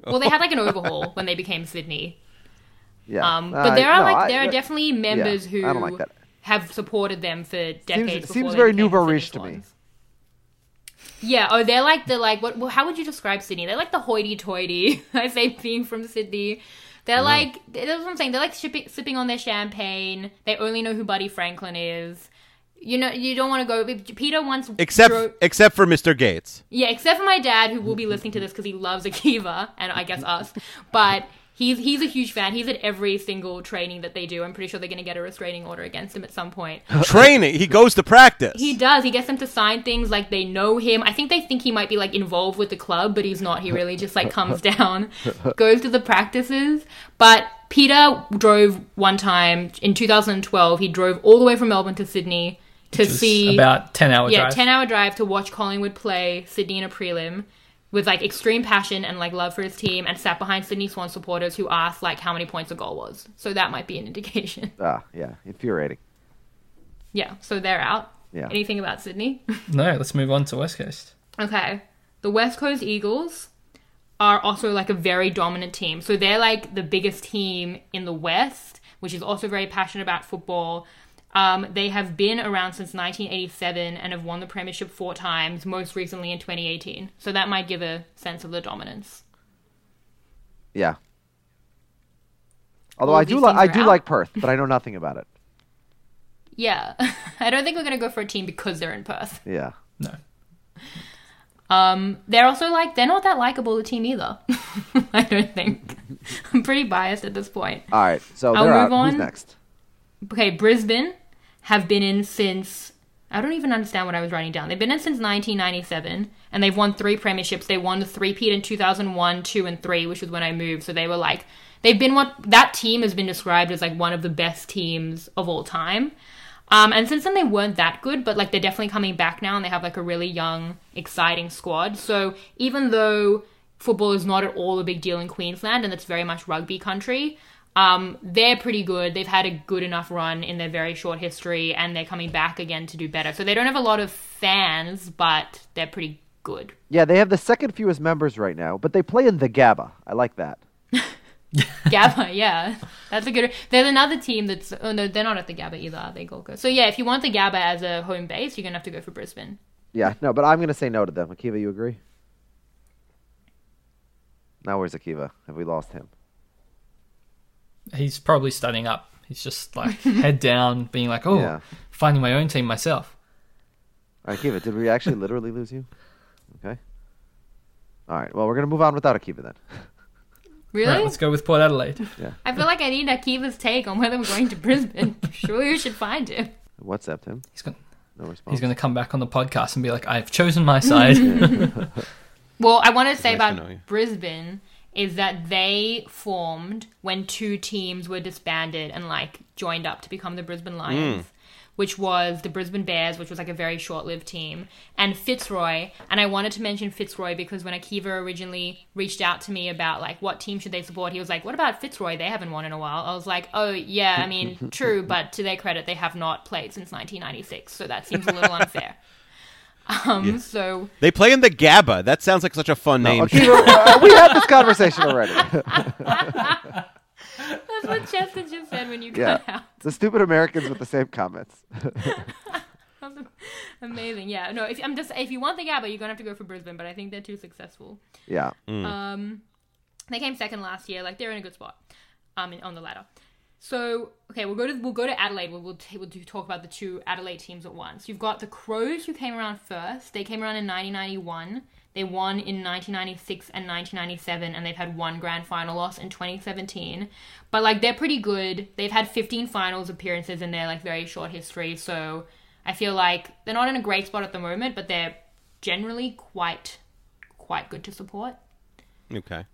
Well, they had, like, an overhaul when they became Sydney. Yeah. But there are definitely members who like have supported them for decades. Seems very nouveau-riche to me. Yeah. Oh, they're like what? Well, how would you describe Sydney? They're like the hoity-toity. I say being from Sydney, they're like that's what I'm saying. They're like sipping on their champagne. They only know who Buddy Franklin is. You know, you don't want to go. Peter once except for Mr. Gates. Yeah, except for my dad, who will be listening to this because he loves Akiva and I guess us, but. He's a huge fan. He's at every single training that they do. I'm pretty sure they're going to get a restraining order against him at some point. Training? He goes to practice. He does. He gets them to sign things like they know him. I think they think he might be like involved with the club, but he's not. He really just like comes down, goes to the practices. But Peter drove one time in 2012. He drove all the way from Melbourne to Sydney to see about 10-hour drive. 10-hour drive to watch Collingwood play Sydney in a prelim. With, like, extreme passion and, like, love for his team and sat behind Sydney Swan supporters who asked, like, how many points a goal was. So that might be an indication. Yeah. Infuriating. Yeah. So they're out. Yeah. Anything about Sydney? No. Let's move on to West Coast. Okay. The West Coast Eagles are also, like, a very dominant team. So they're, like, the biggest team in the West, which is also very passionate about football. They have been around since 1987 and have won the premiership 4 times, most recently in 2018. So that might give a sense of the dominance. Yeah. Although I do like Perth, but I know nothing about it. Yeah. I don't think we're going to go for a team because they're in Perth. Yeah. No. They're also like, they're not that likable, the team either. I don't think. I'm pretty biased at this point. All right. So I'll move on. Who's next? Okay, Brisbane have been in since... I don't even understand what I was writing down. They've been in since 1997, and they've won 3 premierships. They won the three-peat in 2001, 2, and 3, which was when I moved. So they were like... They've been what... That team has been described as, like, one of the best teams of all time. And since then, they weren't that good, but, like, they're definitely coming back now, and they have, like, a really young, exciting squad. So even though football is not at all a big deal in Queensland, and it's very much rugby country... They're pretty good. They've had a good enough run in their very short history, and they're coming back again to do better. So they don't have a lot of fans, but they're pretty good. Yeah, they have the second fewest members right now, but they play in the Gabba. I like that. Gabba, yeah. That's a good... There's another team that's... Oh, no, they're not at the Gabba either, are they, Gold Coast? So, yeah, if you want the Gabba as a home base, you're going to have to go for Brisbane. Yeah, no, but I'm going to say no to them. Akiva, you agree? Now where's Akiva? Have we lost him? He's probably studying up. He's just like head down, being like, finding my own team myself. All right, Akiva, did we actually literally lose you? Okay. All right, well, we're going to move on without Akiva then. Really? All right, let's go with Port Adelaide. Yeah. I feel like I need Akiva's take on whether we're going to Brisbane. I'm sure you should find him. WhatsApped him. No response. He's going to come back on the podcast and be like, I've chosen my side. Well, I want to say about Brisbane... is that they formed when 2 teams were disbanded and, like, joined up to become the Brisbane Lions, which was the Brisbane Bears, which was, like, a very short-lived team, and Fitzroy. And I wanted to mention Fitzroy because when Akiva originally reached out to me about, like, what team should they support, he was like, what about Fitzroy? They haven't won in a while. I was like, oh, yeah, I mean, true, but to their credit, they have not played since 1996, so that seems a little unfair. Yes. So they play in the Gabba. That sounds like such a fun name. Okay, we had this conversation already. That's what Chester just said when you got out. The stupid Americans with the same comments. Amazing. Yeah. No. If you want the Gabba, you're gonna have to go for Brisbane. But I think they're too successful. Yeah. Mm. They came second last year. Like, they're in a good spot. On the ladder. So, okay, we'll go to Adelaide. We'll talk about the two Adelaide teams at once. You've got the Crows, who came around first. They came around in 1991. They won in 1996 and 1997, and they've had one grand final loss in 2017. But, like, they're pretty good. They've had 15 finals appearances in their, like, very short history. So I feel like they're not in a great spot at the moment, but they're generally quite good to support. Okay.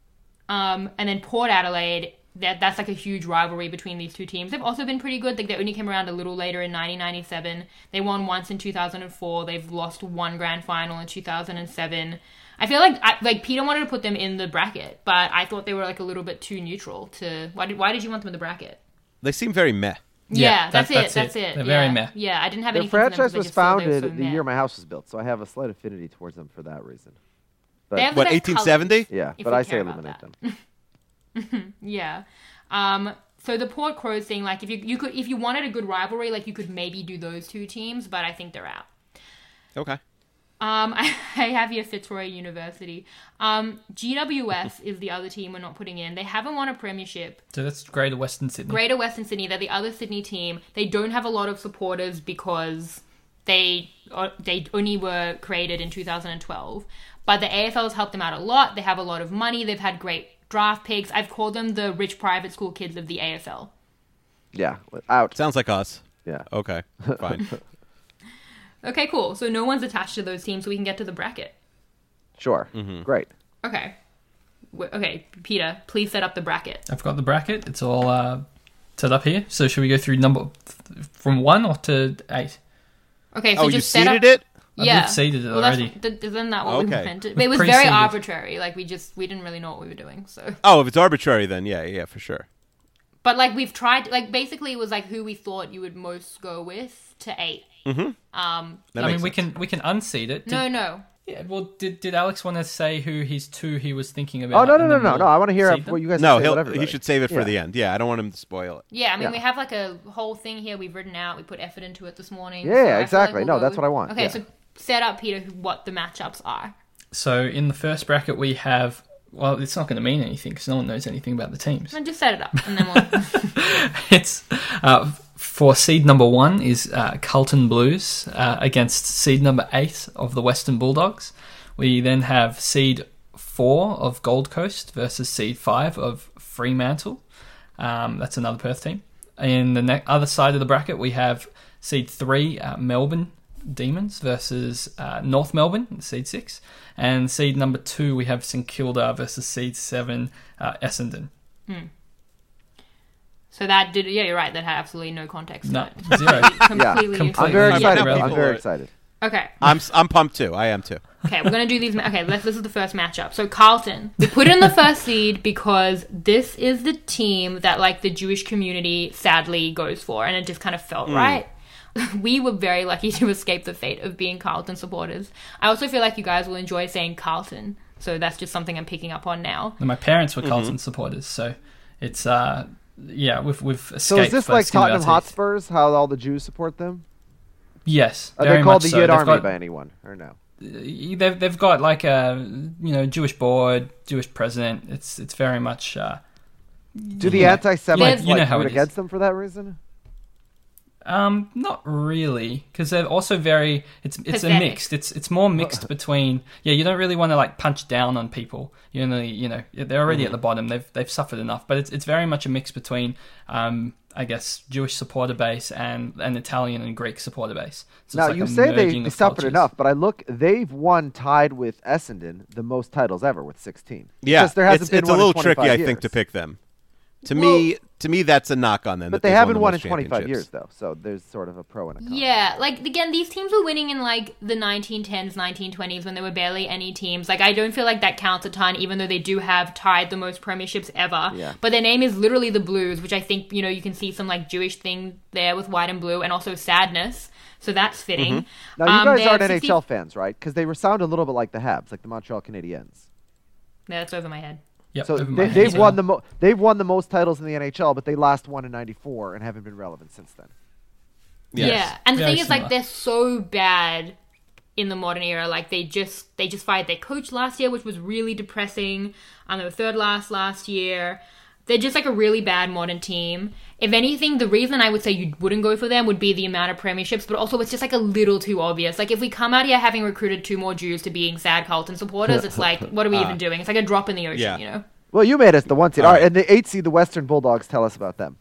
And then Port Adelaide... That's like a huge rivalry between these two teams. They've also been pretty good. Like, they only came around a little later in 1997. They won once in 2004. They've lost one grand final in 2007. I feel like Peter wanted to put them in the bracket, but I thought they were like a little bit too neutral. To why did you want them in the bracket? They seem very meh. Yeah, that's it. They're very meh. Yeah, I didn't have any. The franchise was founded the year my house was built, so I have a slight affinity towards them for that reason. But, 1870? Yeah, but I say eliminate them. Yeah. So the Port Crows thing, like, if you wanted a good rivalry, like, you could maybe do those two teams, but I think they're out. Okay. I have here Fitzroy University. GWS is the other team we're not putting in. They haven't won a premiership. So that's Greater Western Sydney. They're the other Sydney team. They don't have a lot of supporters because they only were created in 2012. But the AFL's helped them out a lot. They have a lot of money. They've had great draft picks. I've called them the rich private school kids of the AFL. Yeah, out. Sounds like us. Yeah. Okay, fine. Okay, cool. So no one's attached to those teams, so we can get to the bracket. Sure. Mm-hmm. Great. Okay. Okay, Peter, please set up the bracket. I've got the bracket. It's all set up here. So should we go through number from 1 or to 8? Okay, so just set up... Oh, you seeded it? Yeah. We've seeded it already. Isn't that what we meant? It was very arbitrary. Like, we didn't really know what we were doing. So. Oh, if it's arbitrary, then yeah, for sure. But, like, we've tried... Like, basically, it was, like, who we thought you would most go with to 8. Mm-hmm. We can unseat it. No. Yeah, well, did Alex want to say who his 2 he was thinking about? Oh, no. I want to hear what you guys have to say. No, he should save it for the end. Yeah, I don't want him to spoil it. Yeah, I mean, we have, like, a whole thing here we've written out. We put effort into it this morning. Yeah, so exactly. That's what I want. Okay, so... Set up, Peter, what the matchups are. So in the first bracket we have... Well, it's not going to mean anything because no one knows anything about the teams. No, just set it up and then we'll... It's for seed number 1 is Carlton Blues against seed number 8 of the Western Bulldogs. We then have seed 4 of Gold Coast versus seed 5 of Fremantle. That's another Perth team. In the other side of the bracket we have seed 3 Melbourne Demons versus North Melbourne, seed 6, and seed number 2 we have St Kilda versus seed 7 Essendon. So that did, yeah, you're right. That had absolutely no context. No, zero. Completely. I'm very excited. I'm very excited. Okay. I'm pumped too. I am too. Okay, we're gonna do these. Okay, this is the first matchup. So Carlton, we put in the first seed because this is the team that, like, the Jewish community sadly goes for, and it just kind of felt right. We were very lucky to escape the fate of being Carlton supporters. I also feel like you guys will enjoy saying Carlton, so that's just something I'm picking up on now. And my parents were Carlton supporters, so it's we've escaped. So is this like Tottenham Hotspurs? How all the Jews support them? Yes, are they called the Yid Army by anyone or no? They've got like a Jewish board, Jewish president. It's very much. Do the anti-Semites vote against them for that reason? Not really, because they're also very. It's a mixed. It's more mixed between. Yeah, you don't really want to like punch down on people. They're already at the bottom. They've suffered enough. But it's very much a mix between I guess Jewish supporter base and an Italian and Greek supporter base. So now like you say they suffered enough, but I look, they've won tied with Essendon the most titles ever with 16. Yeah, there hasn't been. It's a little tricky, I think, to pick them. To me, that's a knock on them. But they haven't won in 25 years, though. So there's sort of a pro and a con. Yeah, like, again, these teams were winning in, like, the 1910s, 1920s when there were barely any teams. Like, I don't feel like that counts a ton, even though they do have tied the most premierships ever. Yeah. But their name is literally the Blues, which I think, you know, you can see some, like, Jewish thing there with white and blue and also sadness. So that's fitting. Mm-hmm. Now, you guys aren't NHL fans, right? Because they sound a little bit like the Habs, like the Montreal Canadiens. Yeah, that's over my head. Yep, so they've won the most titles in the NHL, but they last won in '94 and haven't been relevant since then. Yes. Yeah, and the thing is, like, they're so bad in the modern era. Like, they just fired their coach last year, which was really depressing. They were third last year. They're just like a really bad modern team. If anything, the reason I would say you wouldn't go for them would be the amount of premierships, but also it's just like a little too obvious. Like, if we come out here having recruited two more Jews to being sad Carlton supporters, it's like, what are we even doing? It's like a drop in the ocean, you know? Well, you made us the one seed. All right, and the 8 seed, the Western Bulldogs, tell us about them.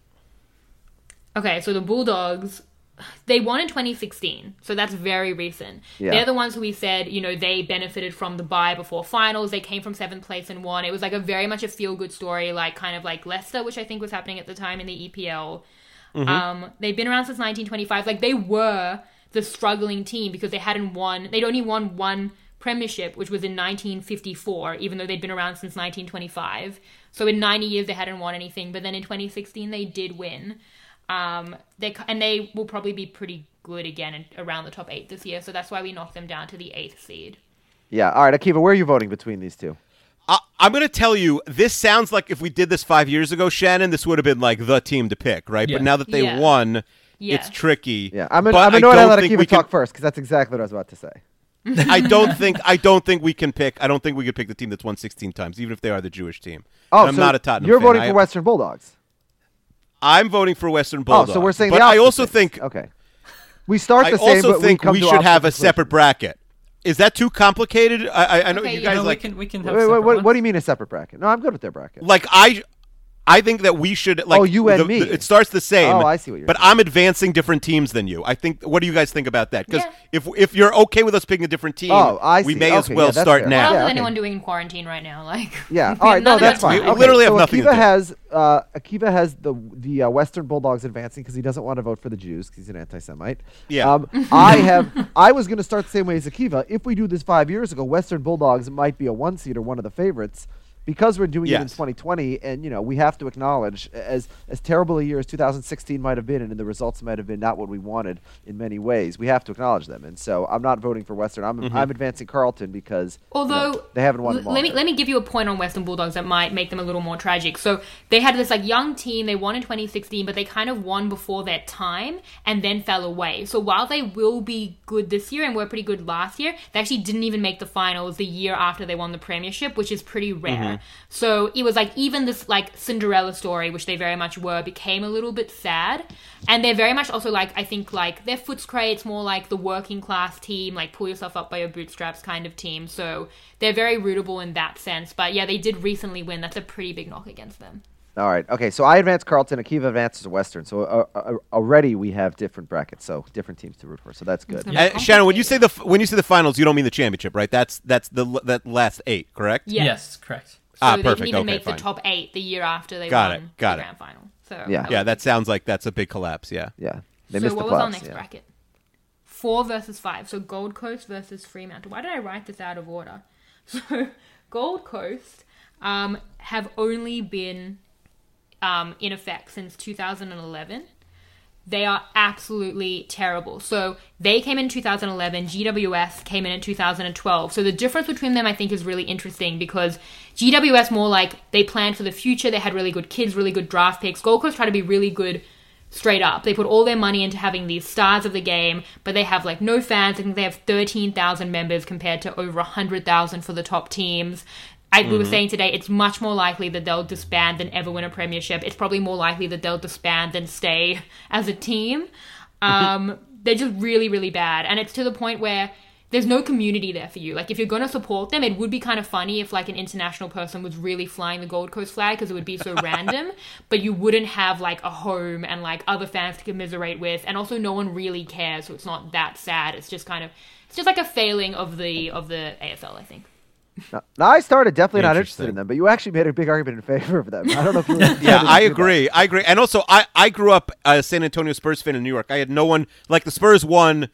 Okay, so the Bulldogs, they won in 2016, so that's very recent. Yeah. They're the ones who we said, you know, they benefited from the bye before finals. They came from 7th place and won. It was like a very much a feel-good story, like kind of like Leicester, which I think was happening at the time in the EPL. Mm-hmm. They've been around since 1925. Like, they were the struggling team because they hadn't won. They'd only won one premiership, which was in 1954, even though they'd been around since 1925. So in 90 years, they hadn't won anything. But then in 2016, they did win. They will probably be pretty good again around the top 8 this year, so that's why we knocked them down to the 8th seed. Yeah, all right, Akiva, where are you voting between these two? I'm going to tell you, this sounds like if we did this 5 years ago, Shannon, this would have been like the team to pick, right? Yeah. But now that they won, it's tricky. Yeah, I'm annoyed I let Akiva talk first, because that's exactly what I was about to say. I don't think we can pick. I don't think we could pick the team that's won 16 times, even if they are the Jewish team. Oh, and I'm not a Tottenham fan. You're voting for Western Bulldogs. I'm voting for Western Bulldogs. Oh, so we're saying the opposite. But I also think... Okay. We start the same, but we come to opposite conclusions. I also think we should have a separate bracket. Is that too complicated? I know you guys like... We can have separate ones. What do you mean a separate bracket? No, I'm good with their bracket. Like, I think that we should... Like, oh, you and me. It starts the same. Oh, I see what you're saying. But I'm advancing different teams than you. I think... What do you guys think about that? Because if you're okay with us picking a different team, we may as well start fair. Now. What else is anyone doing in quarantine right now? Like, yeah, all right, no, that's fine. We literally have nothing to do. Akiva has the Western Bulldogs advancing because he doesn't want to vote for the Jews because he's an anti-Semite. Yeah. I was going to start the same way as Akiva. If we do this 5 years ago, Western Bulldogs might be a one seed or one of the favorites. Because we're doing it in 2020, and you know we have to acknowledge, as terrible a year as 2016 might have been, and the results might have been not what we wanted in many ways, we have to acknowledge them. And so I'm not voting for Western. I'm advancing Carlton because they haven't won. Let me give you a point on Western Bulldogs that might make them a little more tragic. So they had this like young team. They won in 2016, but they kind of won before their time and then fell away. So while they will be good this year and were pretty good last year, they actually didn't even make the finals the year after they won the premiership, which is pretty rare. Mm-hmm. So it was like even this like Cinderella story, which they very much were, became a little bit sad. And they're very much also like, I think like their Footscray, it's more like the working class team, like pull yourself up by your bootstraps kind of team. So they're very rootable in that sense. But yeah, they did recently win. That's a pretty big knock against them. All right. Okay. So I advance Carlton. Akiva advances Western. So already we have different brackets, so different teams to root for. So that's good. Shannon, when you say the finals, you don't mean the championship, right? That's that last 8, correct? Yes correct. So they perfect. Didn't even make the top 8 the year after they won the grand final. So that sounds like that's a big collapse. Yeah. Yeah. They missed the playoffs. So what was our next bracket? 4 versus 5. So Gold Coast versus Fremantle. Why did I write this out of order? So Gold Coast have only been in effect since 2011. They are absolutely terrible. So they came in 2011. GWS came in 2012. So the difference between them, I think, is really interesting because GWS more like they planned for the future. They had really good kids, really good draft picks. Gold Coast tried to be really good straight up. They put all their money into having these stars of the game, but they have like no fans. I think they have 13,000 members compared to over 100,000 for the top teams. We were saying today, it's much more likely that they'll disband than ever win a premiership. It's probably more likely that they'll disband than stay as a team. They're just really, really bad. And it's to the point where there's no community there for you. Like, if you're going to support them, it would be kind of funny if, like, an international person was really flying the Gold Coast flag because it would be so random. But you wouldn't have, like, a home and, like, other fans to commiserate with. And also no one really cares, so it's not that sad. It's just kind of – it's just like a failing of the AFL, I think. No, I started definitely not interested in them, but you actually made a big argument in favor of them. I don't know if you were yeah, I agree. That. I agree. And also, I grew up a San Antonio Spurs fan in New York. I had no one, like, the Spurs won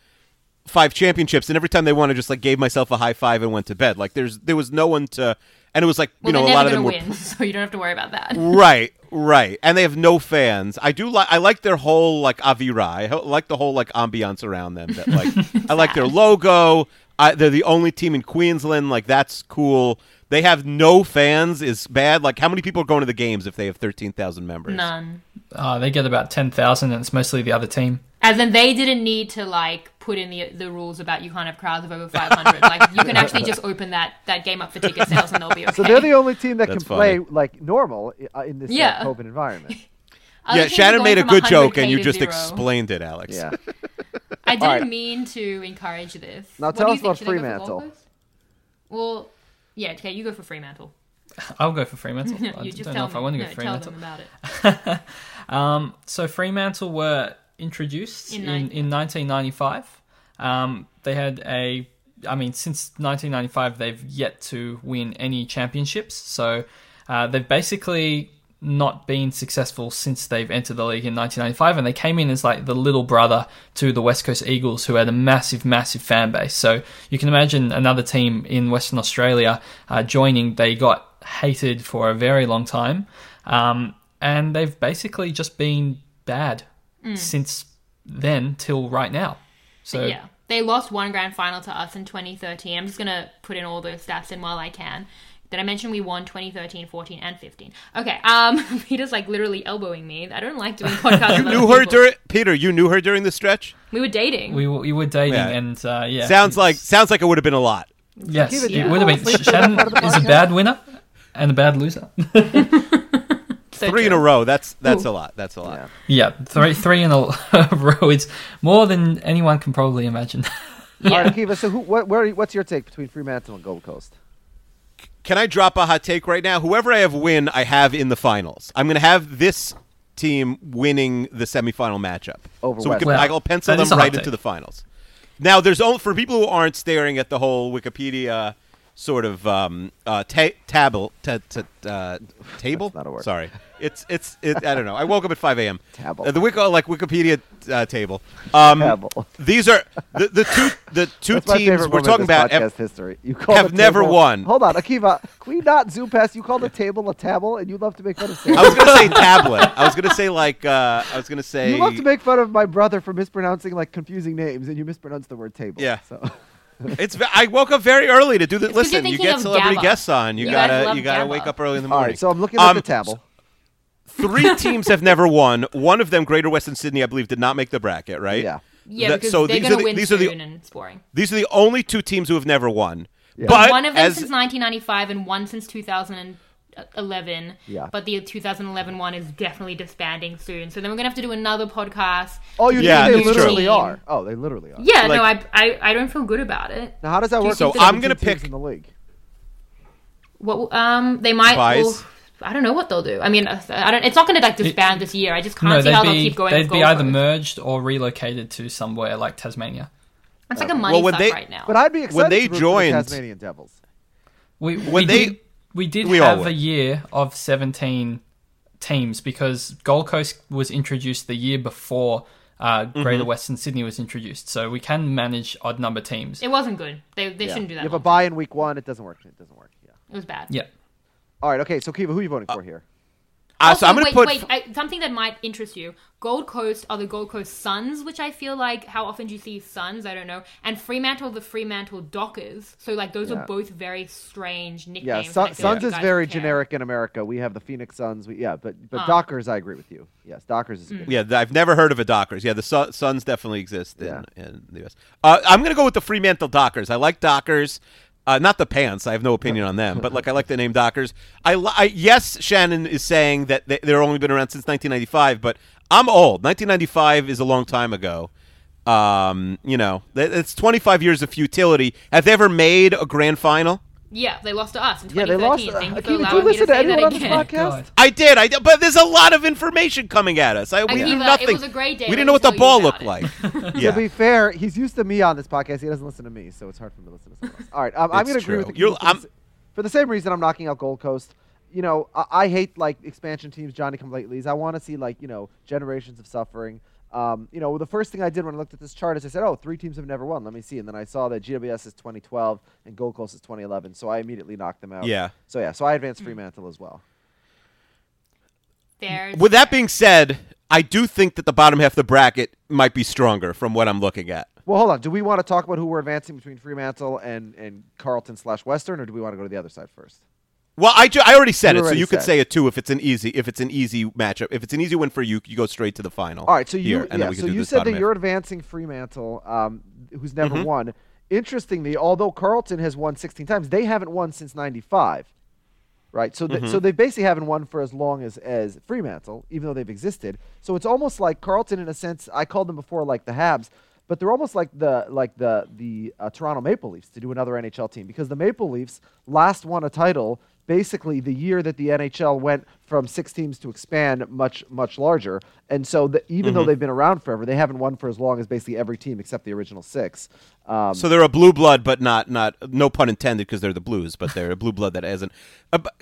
5 championships, and every time they won, I just, like, gave myself a high five and went to bed. Like, there was no one to, and it was like, well, you know, a lot of them were. Win, so you don't have to worry about that. Right, right. And they have no fans. I like their whole, like, Avira. I like the whole, like, ambiance around them. That, like, I like their logo. They're the only team in Queensland. Like, that's cool. They have no fans is bad. Like, how many people are going to the games if they have 13,000 members? None. They get about 10,000, and it's mostly the other team. As in, they didn't need to, like, put in the rules about you can't have crowds of over 500. Like, you can actually just open that game up for ticket sales, and they'll be okay. So they're the only team that can play, like, normal in this COVID environment. Yeah, Shannon made a good joke, and you just explained it, Alex. Yeah. I didn't mean to encourage this. Now tell us about Fremantle. Well, yeah, okay, you go for Fremantle. I'll go for Fremantle. I just don't know if I want to go for Fremantle. Tell them about it. So Fremantle were introduced in 1995. They had since 1995, they've yet to win any championships. So they've basically not been successful since they've entered the league in 1995, and they came in as like the little brother to the West Coast Eagles, who had a massive, massive fan base. So you can imagine another team in Western Australia joining. They got hated for a very long time, and they've basically just been bad since then till right now. So yeah, they lost one grand final to us in 2013. I'm just gonna put in all those stats in while I can. Did I mention we won 2013, 14, and 15? Okay, Peter's like literally elbowing me. I don't like doing podcasts. You knew her You knew her during the stretch. We were dating. We were dating, and yeah. Sounds like it would have been a lot. Yes, it would have been. Shannon is a bad winner and a bad loser. So three in a row. That's a lot. That's a lot. Yeah, three in a row. It's more than anyone can probably imagine. Yeah. All right, Akiva. So what's your take between Fremantle and Gold Coast? Can I drop a hot take right now? Whoever I have win, I have in the finals. I'm going to have this team winning the semifinal matchup. I'll pencil them right into the finals. Now, there's only, for people who aren't staring at the whole Wikipedia sort of table. That's not a word. Sorry, it's I don't know. I woke up at 5 a.m. The Wikipedia table. These are the two teams we're talking about. Podcast history. You have never won. Hold on, Akiva. Can we not zoom past? You called the table a table, and you love to make fun of. I was gonna say tablet. I was gonna say like. I was gonna say. You love to make fun of my brother for mispronouncing like confusing names, and you mispronounced the word table. Yeah. So. I woke up very early to do this. Listen, you get celebrity Gabba. Guests on. You gotta wake up early in the morning. All right, so I'm looking at the table. Three teams have never won. One of them, Greater Western Sydney, I believe, did not make the bracket, right? Yeah. Yeah, because so they're going to win soon, and it's boring. These are the only two teams who have never won. Yeah. But one of them since 1995 and one since 2011. Yeah. But the 2011 one is definitely disbanding soon. So then we're going to have to do another podcast. Oh, they literally are. Oh, they literally are. Yeah, like, no, I don't feel good about it. Now, how does that work? So I'm going to pick in the league. What they might I don't know what they'll do. I mean, I don't. It's not going to like disband this year. I just can't see how they'll keep going. They'd be either merged or relocated to somewhere like Tasmania. It's like a money suck right now. But I'd be excited when they joined the Tasmanian Devils. We have a year of 17 teams because Gold Coast was introduced the year before Greater Western Sydney was introduced. So we can manage odd number teams. It wasn't good. They shouldn't do that. You have a bye in week one. It doesn't work. Yeah. It was bad. Yeah. All right. Okay. So, Kiva, who are you voting for here? Also, I'm going to put... something that might interest you. Gold Coast are the Gold Coast Suns, which I feel like how often do you see Suns? I don't know. And Fremantle, the Fremantle Dockers. So, like, those are both very strange nicknames. Yeah, Suns is very generic in America. We have the Phoenix Suns. But Dockers, I agree with you. Yes, Dockers is good. Yeah, I've never heard of a Dockers. Yeah, the Suns definitely exist in the U.S. I'm going to go with the Fremantle Dockers. I like Dockers. Not the pants. I have no opinion on them, but like I like the name Dockers. Yes, Shannon is saying that they're only been around since 1995, but I'm old. 1995 is a long time ago. You know, it's 25 years of futility. Have they ever made a grand final? Yeah, they lost to us in 2013. Did you listen to anyone on this podcast? I did, but there's a lot of information coming at us. We knew nothing. It was a great day. We didn't know what the ball looked like. Yeah. To be fair, he's used to me on this podcast. He doesn't listen to me, so it's hard for him to listen to someone else. All right, I'm going to agree with you. for the same reason I'm knocking out Gold Coast. You know, I hate, like, expansion teams, Johnny-come-latelys. I want to see, like, you know, generations of suffering. You know, the first thing I did when I looked at this chart is I said, oh, three teams have never won. Let me see. And then I saw that GWS is 2012 and Gold Coast is 2011. So I immediately knocked them out. Yeah. So, yeah, so I advanced Fremantle as well. With that being said, I do think that the bottom half of the bracket might be stronger from what I'm looking at. Well, hold on. Do we want to talk about who we're advancing between Fremantle and Carlton/Western, or do we want to go to the other side first? Well, I already said it, so you could say it too if it's an easy matchup. If it's an easy win for you, you go straight to the final. All right, so you said that you're advancing Fremantle, who's never won. Interestingly, although Carlton has won 16 times, they haven't won since '95, right? So so they basically haven't won for as long as Fremantle, even though they've existed. So it's almost like Carlton, in a sense, I called them before like the Habs. But they're almost like the Toronto Maple Leafs, to do another NHL team, because the Maple Leafs last won a title basically the year that the NHL went from six teams to expand much larger. And so even though they've been around forever, they haven't won for as long as basically every team except the original six. So they're a blue blood, but not no pun intended, because they're the Blues, but they're a blue blood that hasn't.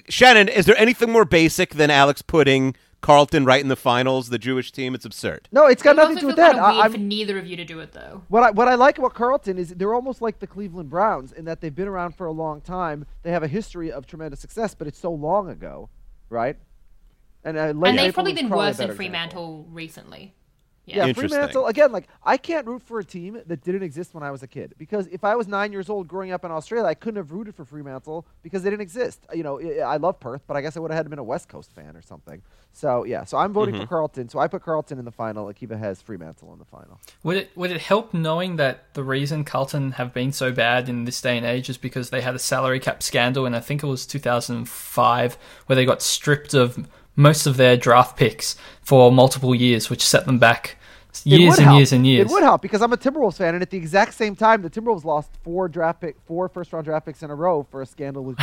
Shannon, is there anything more basic than Alex putting Carlton right in the finals, the Jewish team? It's absurd. No, it's got nothing to do with that. Weird for neither of you to do it, though. What I like about Carlton is they're almost like the Cleveland Browns in that they've been around for a long time. They have a history of tremendous success, but it's so long ago, right? And they've probably been worse than Fremantle recently. Yeah, Fremantle, again, like, I can't root for a team that didn't exist when I was a kid, because if I was 9 years old growing up in Australia, I couldn't have rooted for Fremantle because they didn't exist. You know, I love Perth, but I guess I would have had to been a West Coast fan or something. So, yeah, so I'm voting for Carlton. So I put Carlton in the final. Akiva has Fremantle in the final. Would it help knowing that the reason Carlton have been so bad in this day and age is because they had a salary cap scandal, and I think it was 2005 where they got stripped of most of their draft picks for multiple years, which set them back years and years. It would help, because I'm a Timberwolves fan, and at the exact same time, the Timberwolves lost four first-round draft picks in a row for a scandal with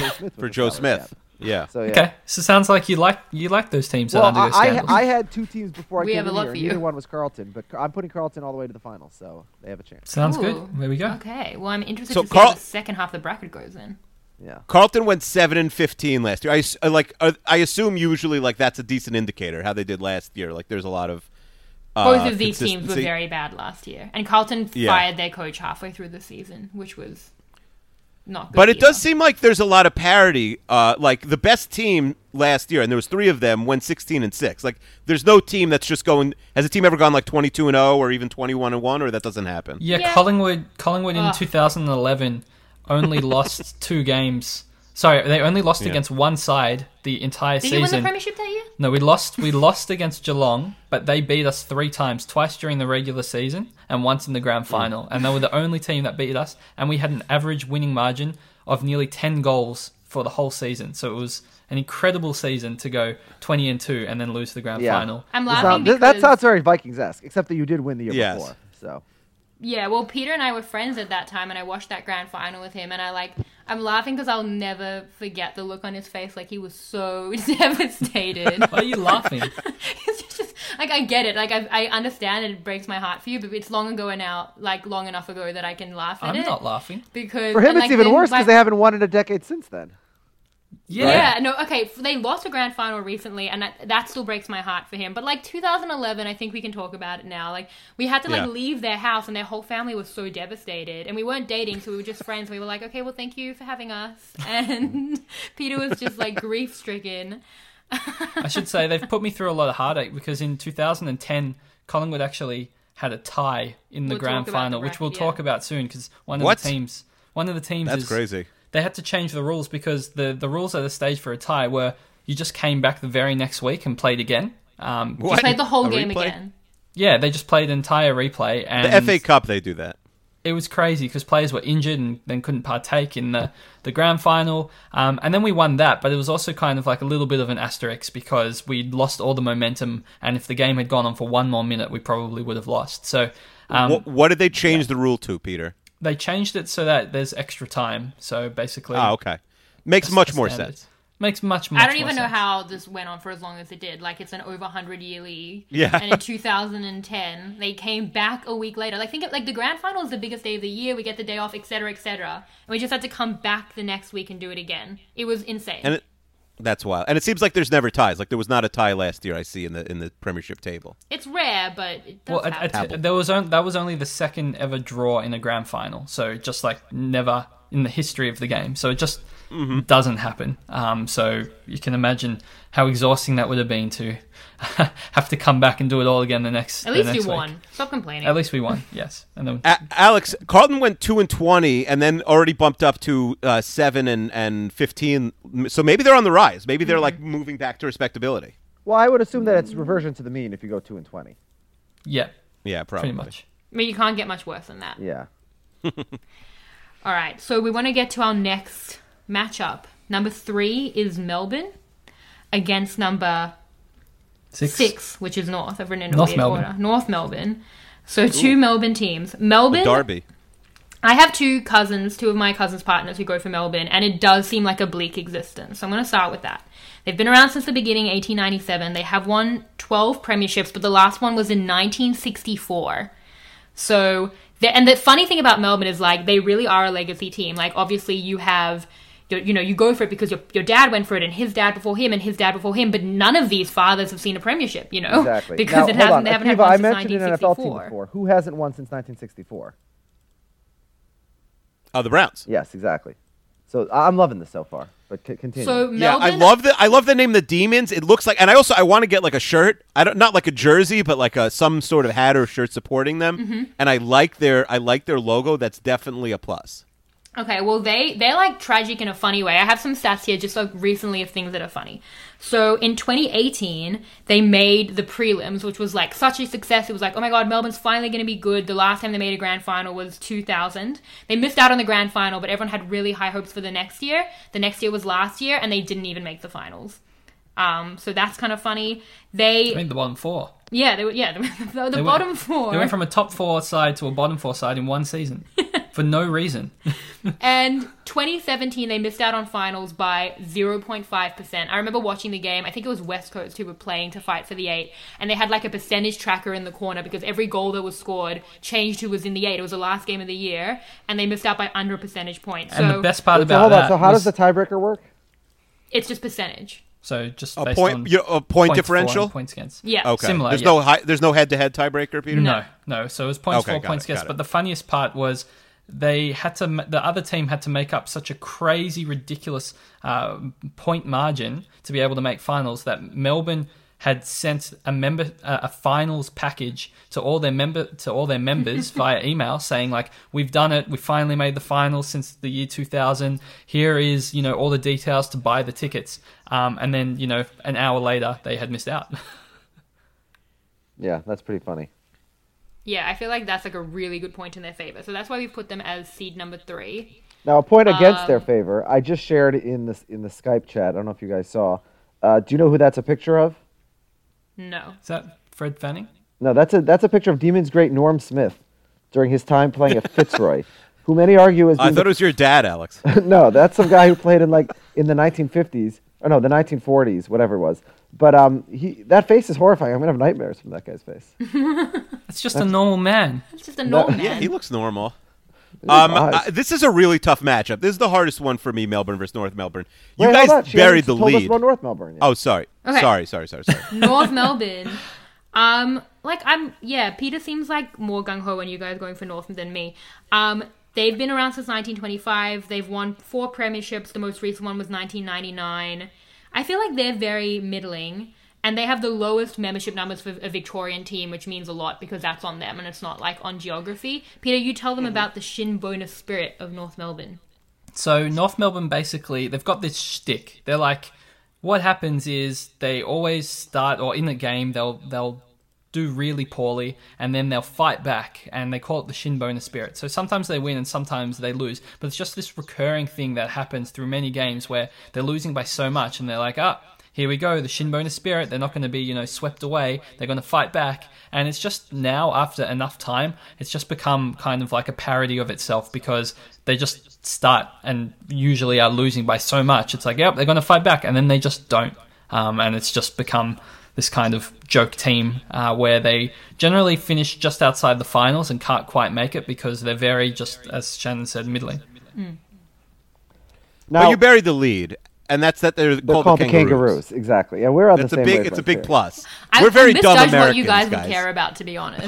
Joe Smith. Yeah. So, yeah. Okay. So it sounds like you like those teams. Well, that I had two teams before I came in here. Either one was Carlton, but I'm putting Carlton all the way to the finals, so they have a chance. Sounds good. There we go. Okay. Well, I'm interested to see how the second half of the bracket goes in. Yeah. Carlton went 7-15 last year. I assume usually like that's a decent indicator how they did last year. Like there's a lot of both of these teams were very bad last year, and Carlton fired their coach halfway through the season, which was not good. But it does seem like there's a lot of parity. Like the best team last year, and there was three of them, went 16-6. Like there's no team that's just going. Has a team ever gone like 22-0 or even 21-1, or that doesn't happen? Yeah. Collingwood in 2011. Only lost two games. Sorry, they only lost against one side the entire season. Did you win the premiership that year? No, we lost against Geelong, but they beat us three times, twice during the regular season and once in the grand final. And they were the only team that beat us, and we had an average winning margin of nearly 10 goals for the whole season. So it was an incredible season to go 20-2 and then lose the grand final. I'm laughing because that sounds very Vikings-esque, except that you did win the year before. So. Yeah, well, Peter and I were friends at that time, and I watched that grand final with him, and I'm laughing because I'll never forget the look on his face, like he was so devastated. Why are you laughing? It's just like, I get it, like I understand it breaks my heart for you, but it's long ago and now, like long enough ago that I can laugh at it. I'm not laughing because for him it's even worse because they haven't won in a decade since then. Yeah. Right. No, okay, they lost a grand final recently, and that still breaks my heart for him. But, like, 2011, I think we can talk about it now. Like, we had to, leave their house, and their whole family was so devastated. And we weren't dating, so we were just friends. We were like, okay, well, thank you for having us. And Peter was just, like, grief-stricken. I should say they've put me through a lot of heartache because in 2010, Collingwood actually had a tie in the grand final, which we'll talk about soon because one of the teams That's crazy. They had to change the rules because the rules at the stage for a tie were you just came back the very next week and played again. You played the whole game again. Yeah, they just played an entire replay. And the FA Cup, they do that. It was crazy because players were injured and then couldn't partake in the grand final. And then we won that, but it was also kind of like a little bit of an asterisk because we'd lost all the momentum, and if the game had gone on for one more minute, we probably would have lost. So, what did they change the rule to, Peter? They changed it so that there's extra time. So basically, okay, makes much more sense. Makes much more sense. I don't even know how this went on for as long as it did. Like, it's an over 100-year league. Yeah. And in 2010, they came back a week later. Like, think of, like, the grand final is the biggest day of the year. We get the day off, et cetera, et cetera. And we just had to come back the next week and do it again. It was insane. And that's wild. And it seems like there's never ties. Like, there was not a tie last year, I see, in the premiership table. It's rare, but it does happen. That was only the second ever draw in a grand final. So, just, like, never in the history of the game. So, it just... Mm-hmm. Doesn't happen. So you can imagine how exhausting that would have been to have to come back and do it all again the next week. At least we won. Stop complaining. At least we won, yes. And then Alex, Carlton went 2-20 and then already bumped up to 7 and 15. So maybe they're on the rise. Maybe they're like moving back to respectability. Well, I would assume that it's reversion to the mean if you go 2-20. Yeah. Yeah, probably. Pretty much. I mean, you can't get much worse than that. Yeah. All right. So we want to get to our next... matchup. Number 3 is Melbourne against number 6, which is North. I've written in North Melbourne. Order. North Melbourne. So two Melbourne teams. Melbourne. Derby. I have two of my cousins' partners who go for Melbourne, and it does seem like a bleak existence. So I'm going to start with that. They've been around since the beginning, 1897. They have won 12 premierships, but the last one was in 1964. So, and the funny thing about Melbourne is, like, they really are a legacy team. Like, obviously you have... You know, you go for it because your dad went for it, and his dad before him, and his dad before him. But none of these fathers have seen a premiership, you know, exactly. Because now, they haven't had one since 1964. I mentioned an NFL team before. Who hasn't won since 1964? Oh, the Browns. Yes, exactly. So I'm loving this so far. But continue. So yeah, I love the name, the Demons. It looks like, and I want to get like a shirt. Not like a jersey, but like some sort of hat or shirt supporting them. Mm-hmm. And I like their logo. That's definitely a plus. Okay, well, they're, like, tragic in a funny way. I have some stats here just, like, recently of things that are funny. So, in 2018, they made the prelims, which was, like, such a success. It was like, oh, my God, Melbourne's finally going to be good. The last time they made a grand final was 2000. They missed out on the grand final, but everyone had really high hopes for the next year. The next year was last year, and they didn't even make the finals. So, that's kind of funny. They made the bottom four. Yeah, they were the bottom four. They went from a top four side to a bottom four side in one season. For no reason. And 2017, they missed out on finals by 0.5%. I remember watching the game. I think it was West Coast who were playing to fight for the 8. And they had like a percentage tracker in the corner because every goal that was scored changed who was in the 8. It was the last game of the year. And they missed out by under a percentage point. And so, the best part about that... So how does the tiebreaker work? It's just percentage. So just based on a point differential, points against. Yeah, okay. Similar. There's there's no head-to-head tiebreaker, Peter. No. So it was points for, points against. But the funniest part was they had to. The other team had to make up such a crazy, ridiculous point margin to be able to make finals that Melbourne had sent a finals package to all their members via email saying, like, we've done it, we finally made the finals since the year 2000. Here is, you know, all the details to buy the tickets. And then, you know, an hour later they had missed out. Yeah, that's pretty funny. Yeah, I feel like that's like a really good point in their favor. So that's why we put them as seed number 3. Now, a point against their favor, I just shared in the Skype chat. I don't know if you guys saw. Do you know who that's a picture of? No. Is that Fred Fanning? No, that's a picture of Demons great Norm Smith during his time playing at Fitzroy, who many argue is... I thought it was your dad, Alex. No, that's some guy who played in the 1950s, or no, the 1940s, whatever it was. But that face is horrifying. I'm going to have nightmares from that guy's face. It's just a normal man. It's just a normal man. Yeah, he looks normal. This is a really tough matchup. This is the hardest one for me, Melbourne versus North Melbourne. You guys buried the lead. Us about North Melbourne. Yeah. Oh, sorry. Okay. Sorry. North Melbourne. Peter seems like more gung-ho when you guys are going for North than me. They've been around since 1925. They've won 4 premierships. The most recent one was 1999. I feel like they're very middling. And they have the lowest membership numbers for a Victorian team, which means a lot because that's on them and it's not like on geography. Peter, you tell them about the shin bonus spirit of North Melbourne. So North Melbourne, basically, they've got this shtick. They're like, what happens is they always start, or in the game, they'll do really poorly and then they'll fight back, and they call it the shin bonus spirit. So sometimes they win and sometimes they lose, but it's just this recurring thing that happens through many games where they're losing by so much and they're like, here we go, the Shinbone of spirit, they're not going to be, you know, swept away, they're going to fight back. And it's just now, after enough time, it's just become kind of like a parody of itself, because they just start and usually are losing by so much. It's like, yep, they're going to fight back, and then they just don't. And it's just become this kind of joke team where they generally finish just outside the finals and can't quite make it because they're very, just as Shannon said, middling. Mm. Now, well, you buried the lead, and that's that they're called the Kangaroos. Exactly. Yeah, we're on the same wavelength. It's a big plus. We're very dumb Americans, guys. What you guys would care about, to be honest.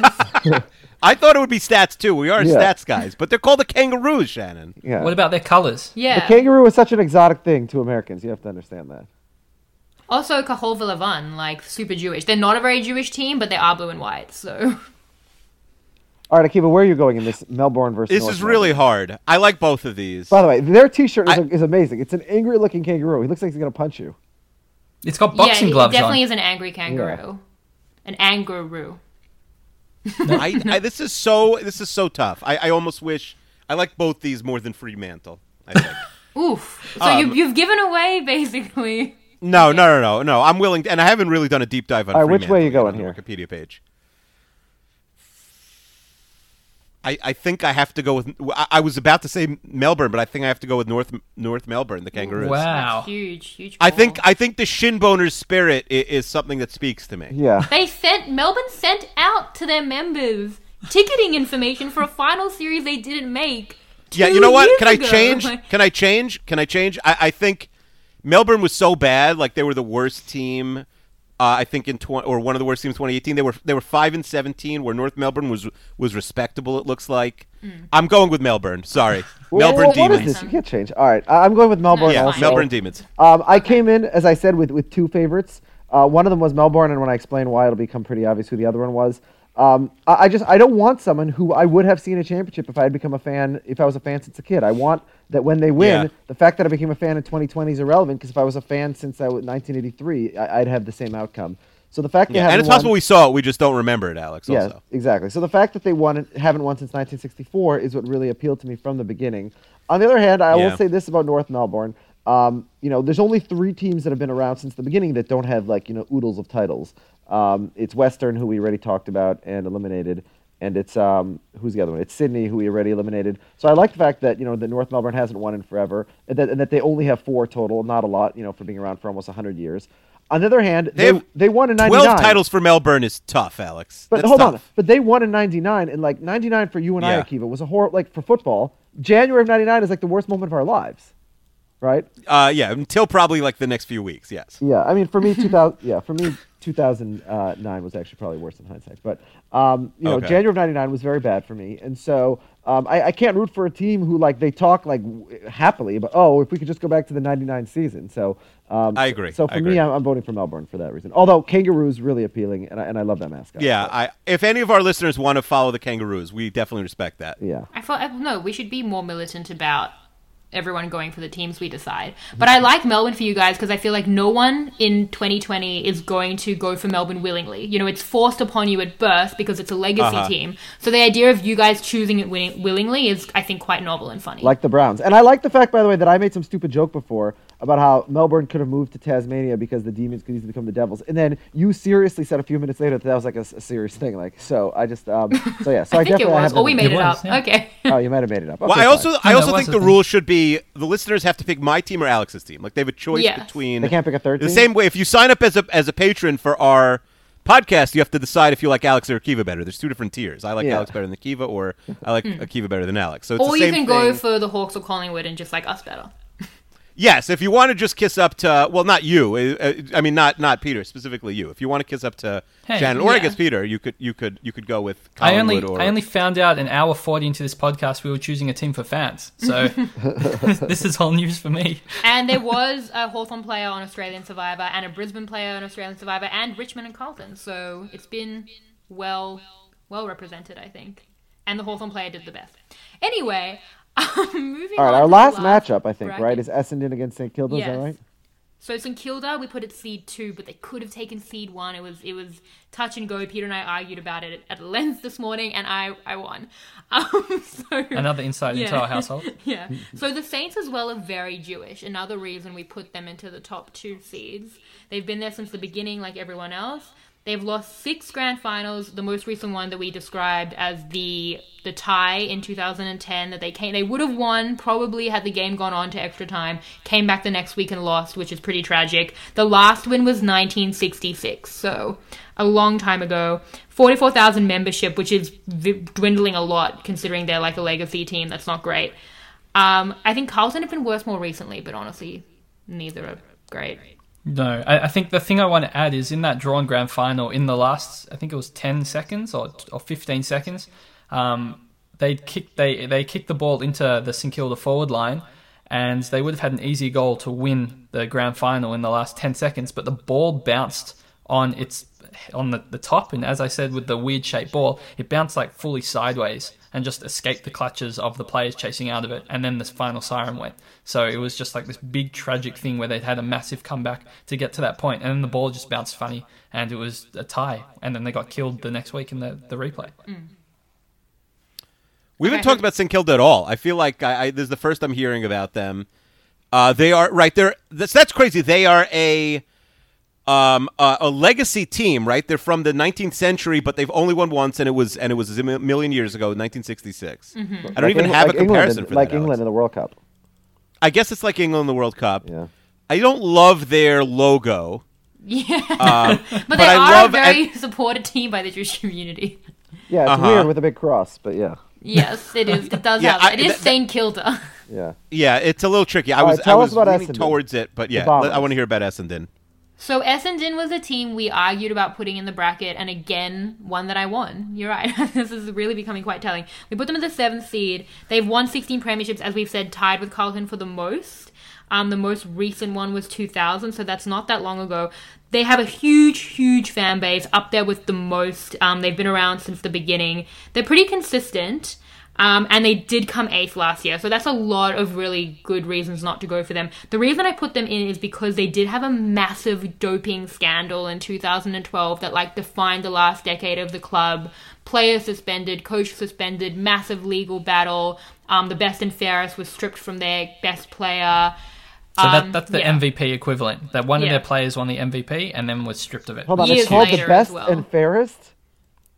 I thought it would be stats, too. We are stats guys, but they're called the Kangaroos, Shannon. Yeah. What about their colors? Yeah. The kangaroo is such an exotic thing to Americans. You have to understand that. Also, Kahol Villavan, like, super Jewish. They're not a very Jewish team, but they are blue and white, so... All right, Akiva, where are you going in this Melbourne versus North Melbourne? This is really hard. I like both of these. By the way, their T-shirt is amazing. It's an angry-looking kangaroo. He looks like he's going to punch you. It's got boxing gloves on. Yeah, it definitely is an angry kangaroo. Yeah. An angaroo. No, this is so tough. I almost wish... I like both these more than Fremantle, I think. Oof. So you've given away, basically... No. I'm willing to, and I haven't really done a deep dive on Fremantle. Which way are you going here? Wikipedia page. I think I have to go with... I was about to say Melbourne, but I think I have to go with North Melbourne, the Kangaroos. Wow. That's huge. I think the Shinboners spirit is something that speaks to me. Yeah. Melbourne sent out to their members ticketing information for a final series they didn't make 2 years ago. Yeah, you know what? Can I change? I think... Melbourne was so bad, like they were the worst team, I think one of the worst teams in 2018. They were 5-17, where North Melbourne was respectable. It looks like. Mm. I'm going with Melbourne. Sorry, Melbourne Demons. What is this? You can't change. All right, I'm going with Melbourne. Yeah, also. Melbourne Demons. I came in, as I said, with two favorites. One of them was Melbourne, and when I explain why, it'll become pretty obvious who the other one was. I don't want someone who I would have seen a championship if I had become a fan, if I was a fan since a kid. I want that when they win, the fact that I became a fan in 2020 is irrelevant, because if I was a fan since 1983, I'd have the same outcome. So the fact they haven't and it's possible we saw it, we just don't remember it, Alex. Yeah, also. Exactly. So the fact that they haven't won since 1964 is what really appealed to me from the beginning. On the other hand, I will say this about North Melbourne. There's only three teams that have been around since the beginning that don't have oodles of titles. It's Western, who we already talked about and eliminated, and it's who's the other one? It's Sydney, who we already eliminated. So I like the fact that that North Melbourne hasn't won in forever, and that they only have four total, not a lot, for being around for almost 100 years. On the other hand, they won in 99. 12 titles for Melbourne is tough, Alex. But hold on. But they won in 99, and 99 for you and I, Akiva, was a horror. Like for football, January of 99 is the worst moment of our lives. Right? Until probably the next few weeks, yes. Yeah, I mean, for me, 2009 was actually probably worse in hindsight. But, January of 99 was very bad for me. And so I can't root for a team who, they talk, happily, but, if we could just go back to the 99 season. So I agree. So for me, I'm voting for Melbourne for that reason. Although Kangaroo's really appealing, and I love that mascot. Yeah, if any of our listeners want to follow the Kangaroos, we definitely respect that. Yeah. We should be more militant about everyone going for the teams we decide. But I like Melbourne for you guys, because I feel like no one in 2020 is going to go for Melbourne willingly. It's forced upon you at birth because it's a legacy team. So the idea of you guys choosing it willingly is, I think, quite novel and funny. Like the Browns. And I like the fact, by the way, that I made some stupid joke before about how Melbourne could have moved to Tasmania because the Demons could easily become the Devils. And then you seriously said a few minutes later that was a serious thing. So I just, So I definitely have it was. Or we made it up. Yeah. Okay. Oh, you might have made it up. Okay, well, I also think the rule should be the listeners have to pick my team or Alex's team. They have a choice between. They can't pick a third team? The same way, if you sign up as a patron for our podcast, you have to decide if you like Alex or Akiva better. There's two different tiers. I like Alex better than Akiva, or I like Akiva better than Alex. So it's or the same you can go for the Hawks or Collingwood and just like us better. Yes, if you want to just kiss up to, well, not you. I mean, not Peter specifically. You, if you want to kiss up to Shannon, or I guess Peter, you could go with Collingwood. I only found out an hour 40 into this podcast we were choosing a team for fans. So this is all news for me. And there was a Hawthorn player on Australian Survivor, and a Brisbane player on Australian Survivor, and Richmond and Carlton. So it's been well represented, I think. And the Hawthorn player did the best. Anyway. All right, our last matchup, I think, bracket. Right, is Essendon against St Kilda, is that right? So St Kilda, we put at seed 2, but they could have taken seed 1. It was touch and go. Peter and I argued about it at length this morning, and I won. Another insight into our household. Yeah. So the Saints as well are very Jewish. Another reason we put them into the top 2 seeds. They've been there since the beginning, like everyone else. They've lost 6 grand finals, the most recent one that we described as the tie in 2010 that they would have won probably had the game gone on to extra time, came back the next week and lost, which is pretty tragic. The last win was 1966, so a long time ago. 44,000 membership, which is dwindling a lot considering they're like a legacy team. That's not great. I think Carlton have been worse more recently, but honestly, neither are great. No, I think the thing I want to add is in that drawn grand final, in the last, I think it was 10 seconds or 15 seconds, they kicked the ball into the St Kilda forward line, and they would have had an easy goal to win the grand final in the last 10 seconds, but the ball bounced on the top, and as I said with the weird shaped ball, it bounced like fully sideways and just escaped the clutches of the players chasing out of it, and then this final siren went. So it was just like this big tragic thing where they'd had a massive comeback to get to that point, and then the ball just bounced funny, and it was a tie, and then they got killed the next week in the replay. Mm. We haven't talked about St Kilda at all. I feel like this is the first I'm hearing about them. They are right there. That's crazy. They are a legacy team, right? They're from the 19th century, but they've only won once, and it was a million years ago, 1966. Mm-hmm. I don't even have a comparison for that. Like England in the World Cup. I guess it's like England in the World Cup. Yeah. I don't love their logo. Yeah, but they are a very supported team by the Jewish community. Yeah, it's weird with a big cross, but yeah. Yes, it is. It does have. It is St Kilda. Yeah. Yeah, it's a little tricky. I was leaning towards it, but yeah, I want to hear about Essendon. So Essendon was a team we argued about putting in the bracket, and again, one that I won. You're right. This is really becoming quite telling. We put them in the 7th seed. They've won 16 premierships, as we've said, tied with Carlton for the most. The most recent one was 2000, so that's not that long ago. They have a huge, huge fan base, up there with the most. They've been around since the beginning. They're pretty consistent. And they did come 8th last year, so that's a lot of really good reasons not to go for them. The reason I put them in is because they did have a massive doping scandal in 2012 that like defined the last decade of the club. Player suspended, coach suspended, massive legal battle. The best and fairest was stripped from their best player. So that's the MVP equivalent. That one of their players won the MVP and then was stripped of it. Hold on, it's called the best and fairest?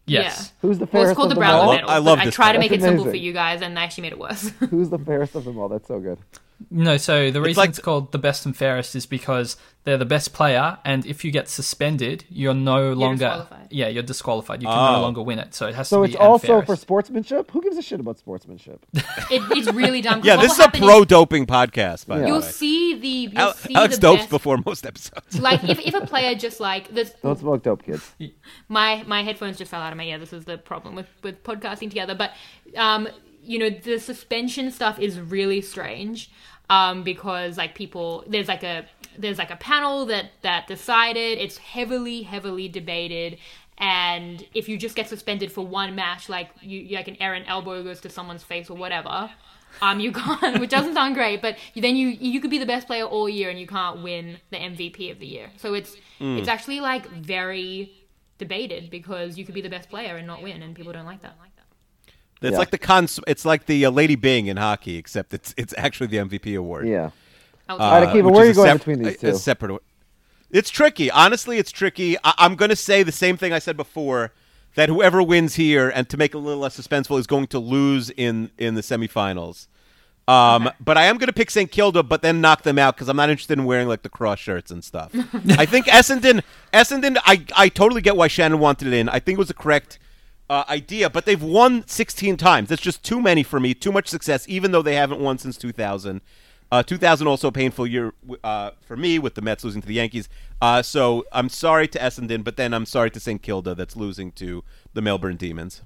Yes. Yeah. Who's the fairest? Well, it's called the Brownlow Medal. I love this. I try to make it simple for you guys, and I actually made it worse. Who's the fairest of them all? That's so good. No, so the reason it's called the best and fairest is because they're the best player, and if you get suspended, you're no longer disqualified. Yeah, you're disqualified. You can no longer win it, so it has to be. So it's also fairest. For sportsmanship. Who gives a shit about sportsmanship? It's really dumb. Yeah, this is a pro-doping podcast. By the way, you'll see the Alex dopes before most episodes. Like if a player just like this, don't smoke dope, kids. My headphones just fell out of my ear. This is the problem with podcasting together, but you know, the suspension stuff is really strange because like people, there's like a panel that decided. It's heavily debated, and if you just get suspended for one match, like you like an errant elbow goes to someone's face or whatever, you can't. Which doesn't sound great, but then you could be the best player all year and you can't win the MVP of the year. So it's actually like very debated because you could be the best player and not win, and people don't like that. It's like the it's like the Lady Byng in hockey, except it's actually the MVP award. Yeah. All right, Akiva, where are you going between these two? It's tricky. Honestly, it's tricky. I'm going to say the same thing I said before, that whoever wins here, and to make it a little less suspenseful, is going to lose in the semifinals. Okay. But I am going to pick St Kilda, but then knock them out because I'm not interested in wearing like the cross shirts and stuff. I think Essendon. I totally get why Shannon wanted it in. I think it was the correct idea, but they've won 16 times. That's just too many for me, too much success, even though they haven't won since 2000. 2000 also a painful year for me with the Mets losing to the Yankees. So I'm sorry to Essendon, but then I'm sorry to St Kilda that's losing to the Melbourne Demons.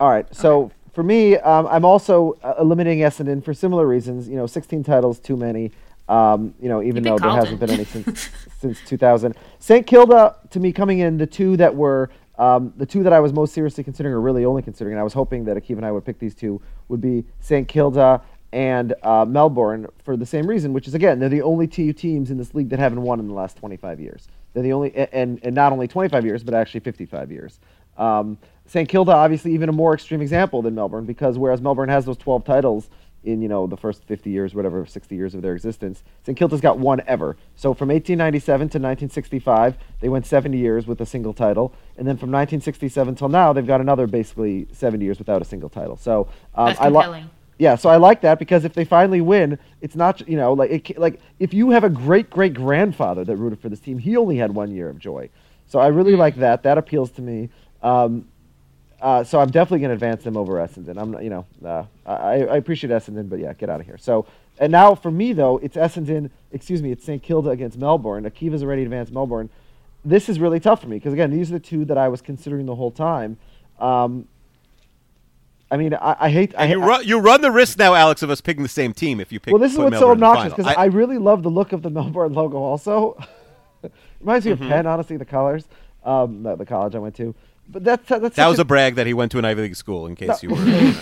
All right, so for me, I'm also eliminating Essendon for similar reasons. You know, 16 titles, too many. Even though there hasn't been any since 2000. St Kilda, to me, coming in, the two that I was most seriously considering, or really only considering, and I was hoping that Akiva and I would pick these two, would be St Kilda and Melbourne for the same reason, which is, again, they're the only two teams in this league that haven't won in the last 25 years. They're the only, and not only 25 years, but actually 55 years. St Kilda, obviously, even a more extreme example than Melbourne, because whereas Melbourne has those 12 titles in, you know, the first 50 years, whatever, 60 years of their existence, St Kilda's got one ever. So from 1897 to 1965, they went 70 years with a single title, and then from 1967 till now, they've got another basically 70 years without a single title. So that's compelling. Yeah, so I like that, because if they finally win, it's not, you know, like if you have a great grandfather that rooted for this team, he only had 1 year of joy. So I really like that. That appeals to me. So I'm definitely going to advance them over Essendon. I'm not, you know, I appreciate Essendon, but yeah, get out of here. So, and now for me though, it's St Kilda against Melbourne. Akiva's already advanced Melbourne. This is really tough for me because again, these are the two that I was considering the whole time. You run the risk now, Alex, of us picking the same team if you pick. Well, this is what's Melbourne so obnoxious because I really love the look of the Melbourne logo. Also, reminds me of Penn, honestly, the colors. The college I went to. But that was a brag that he went to an Ivy League school. In case you were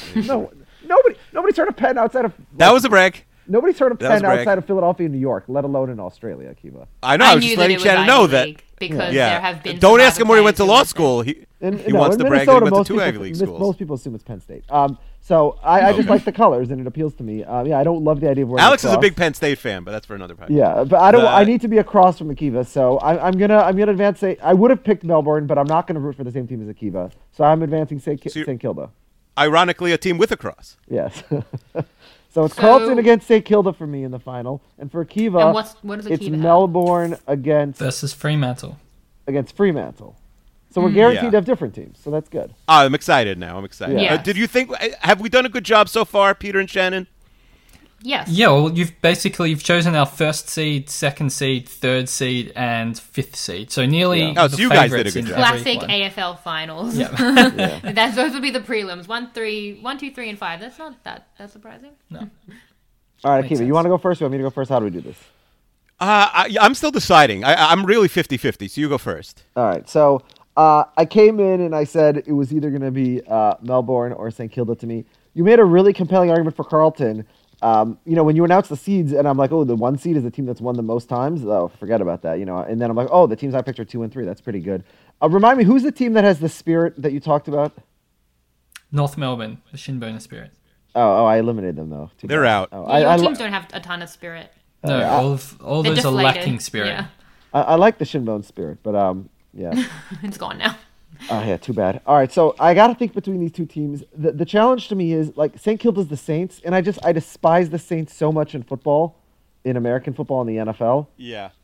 nobody's heard of Penn outside of that was a brag. Nobody's heard of Penn outside of Philadelphia and New York, let alone in Australia, Akiva. I know. I was just letting Shannon know that because there have been. Don't ask him where he went to law school. He wants to brag that he went to two Ivy League schools. Most people assume it's Penn State. I just like the colors and it appeals to me. I don't love the idea of wearing. Alex is a big Penn State fan, but that's for another podcast. Yeah, but I don't. I need to be across from Akiva, so I'm gonna advance. I would have picked Melbourne, but I'm not gonna root for the same team as Akiva, so I'm advancing St Kilda. Ironically, a team with a cross. Yes. So it's Carlton against St Kilda for me in the final, and for Akiva, and what it's Melbourne against versus Fremantle. Against Fremantle, so we're guaranteed to have different teams. So that's good. I'm excited now. Yeah. Did you think? Have we done a good job so far, Peter and Shannon? Yes. Yeah. Well, you've chosen our first seed, second seed, third seed, and fifth seed. So nearly. Yeah. Oh, so you guys did a good job. Classic AFL finals. Yeah. Yeah. Those will be the prelims. 1, 2, 3, and 5. That's not that surprising. No. All right, Akiva, you want to go first? You want me to go first? How do we do this? I'm still deciding. I'm really 50-50. So you go first. All right. So I came in and I said it was either going to be Melbourne or St Kilda to me. You made a really compelling argument for Carlton. When you announce the seeds, and I'm like, oh, the one seed is the team that's won the most times. Oh, forget about that. You know, and then I'm like, oh, the teams I picked are 2 and 3. That's pretty good. Remind me, who's the team that has the spirit that you talked about? North Melbourne, the Shinboner spirit. Oh, I eliminated them though. They're out. Oh, yeah, teams don't have a ton of spirit. No, all those deflated. Are lacking spirit. Yeah. I like the Shinbone spirit, but yeah, it's gone now. Oh, yeah, too bad. All right, so I got to think between these two teams. The challenge to me is, like, St. Kilda's the Saints, and I despise the Saints so much in football, in American football and the NFL,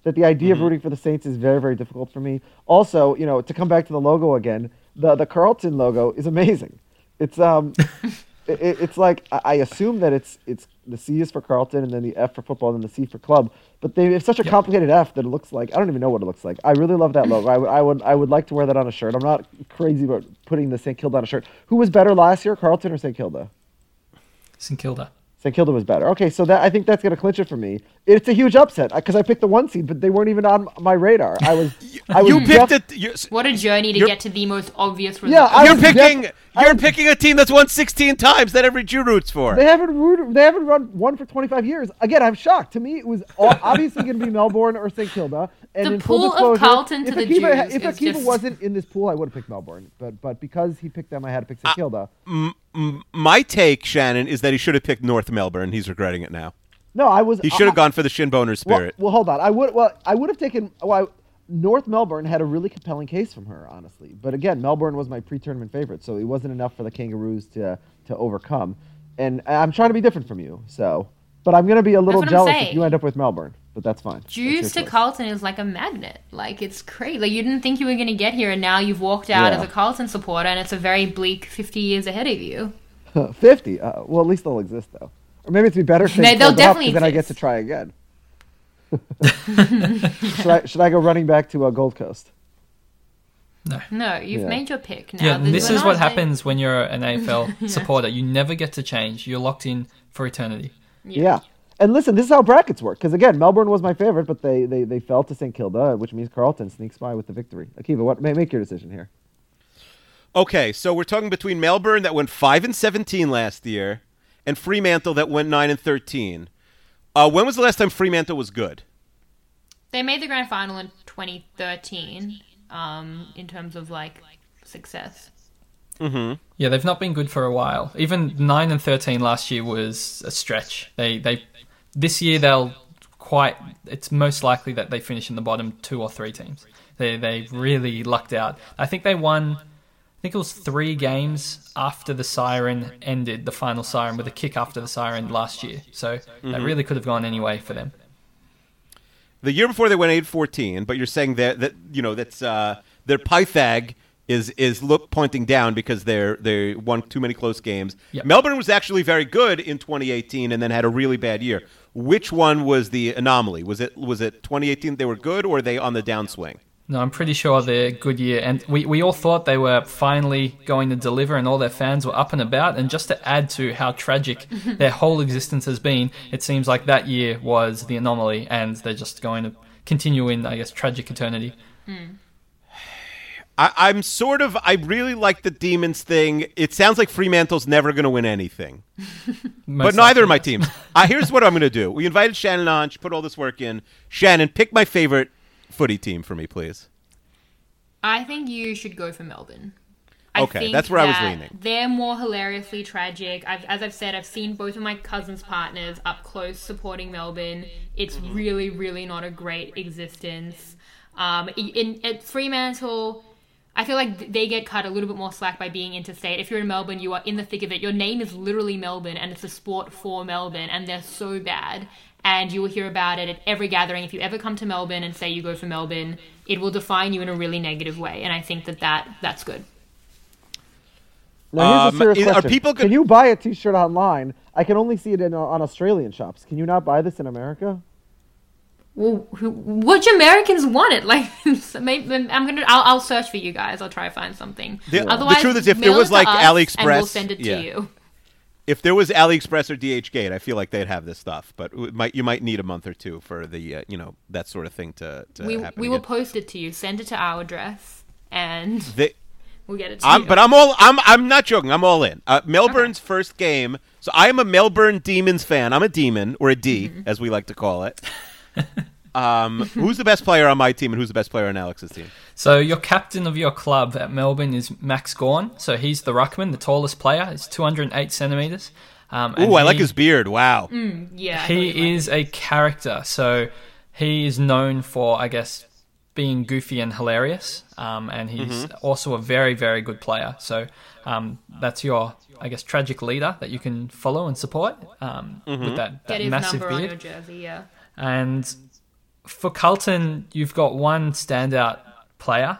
that the idea of rooting for the Saints is very, very difficult for me. Also, you know, to come back to the logo again, the Carlton logo is amazing. It's it's like, I assume that it's the C is for Carlton, and then the F for football, and then the C for club. But they have such a complicated F that it looks like, I don't even know what it looks like. I really love that logo. I would like to wear that on a shirt. I'm not crazy about putting the St. Kilda on a shirt. Who was better last year, Carlton or St. Kilda? St. Kilda. St. Kilda was better. Okay, so I think that's going to clinch it for me. It's a huge upset because I picked the one seed, but they weren't even on my radar. What a journey to get to the most obvious result. Yeah, you're picking a team that's won 16 times that every Jew roots for. They haven't run one for 25 years. Again, I'm shocked. To me, it was obviously going to be Melbourne or St. Kilda. And the pool of Carlton to the Jews. If Akiva wasn't in this pool, I would have picked Melbourne. But because he picked them, I had to pick St. Kilda. My take, Shannon, is that he should have picked North Melbourne. He's regretting it now. No, I was. He should have gone for the Shinboner spirit. Well, hold on. I would have taken. North Melbourne had a really compelling case from her, honestly. But again, Melbourne was my pre-tournament favorite, so it wasn't enough for the Kangaroos to overcome. And I'm trying to be different from you, so. But I'm going to be a little jealous if you end up with Melbourne. But that's fine. Jews to Carlton is like a magnet. Like, it's crazy. Like, you didn't think you were going to get here, and now you've walked out as a Carlton supporter, and it's a very bleak 50 years ahead of you. 50? Well, at least they'll exist, though. Or maybe it'd be better if they build up, because then I get to try again. Should I go running back to Gold Coast? No. No, you've made your pick now. Yeah, this is what happens when you're an AFL supporter. You never get to change. You're locked in for eternity. Yeah. And listen, this is how brackets work. Because again, Melbourne was my favorite, but they fell to St. Kilda, which means Carlton sneaks by with the victory. Akiva, what make your decision here? Okay, so we're talking between Melbourne that went 5-17 last year and Fremantle that went 9-13. When was the last time Fremantle was good? They made the grand final in 2013 in terms of like success. Mm-hmm. Yeah, they've not been good for a while. Even 9-13 last year was a stretch. They this year they'll quite. It's most likely that they finish in the bottom two or three teams. They really lucked out. I think they won. I think it was 3 games after the siren ended, the final siren, with a kick after the siren last year. So that really could have gone any way for them. The year before they went 8-14, but you're saying that you know that's their Pythag is look pointing down because they won too many close games. Yep. Melbourne was actually very good in 2018 and then had a really bad year. Which one was the anomaly? Was it 2018 they were good, or were they on the downswing? No, I'm pretty sure they're good year. And we all thought they were finally going to deliver and all their fans were up and about. And just to add to how tragic their whole existence has been, it seems like that year was the anomaly and they're just going to continue in, I guess, tragic eternity. Mm. I really like the Demons thing. It sounds like Fremantle's never going to win anything. But neither of my teams. Here's what I'm going to do. We invited Shannon on. She put all this work in. Shannon, pick my favorite footy team for me, please. I think you should go for Melbourne. Okay, that's where I was leaning. They're more hilariously tragic. As I've said, I've seen both of my cousins' partners up close supporting Melbourne. It's really, really not a great existence. At Fremantle, I feel like they get cut a little bit more slack by being interstate. If you're in Melbourne, you are in the thick of it. Your name is literally Melbourne, and it's a sport for Melbourne, and they're so bad. And you will hear about it at every gathering. If you ever come to Melbourne and say you go for Melbourne, it will define you in a really negative way. And I think that's good. Now, here's a serious question. Can you buy a T-shirt online? I can only see it on Australian shops. Can you not buy this in America? Well, which Americans want it? Like, I'll search for you guys. I'll try to find something. Otherwise, the truth is, if there was like AliExpress, and we'll send it to you. If there was AliExpress or DHgate, I feel like they'd have this stuff. But you might need a month or two for the that sort of thing to happen. We will post it to you. Send it to our address, and we'll get it to you. But I'm not joking. I'm all in. Melbourne's first game. So I am a Melbourne Demons fan. I'm a Demon, or a D, as we like to call it. Who's the best player on my team, and who's the best player on Alex's team? So your captain of your club at Melbourne is Max Gawn. So he's the ruckman, the tallest player. He's 208 centimetres. I like his beard. Wow. He is a character. So he is known for, I guess, being goofy and hilarious. And he's also a very, very good player. So that's your, I guess, tragic leader that you can follow and support with that massive beard. Get his number on your jersey, yeah. And for Carlton, you've got one standout player,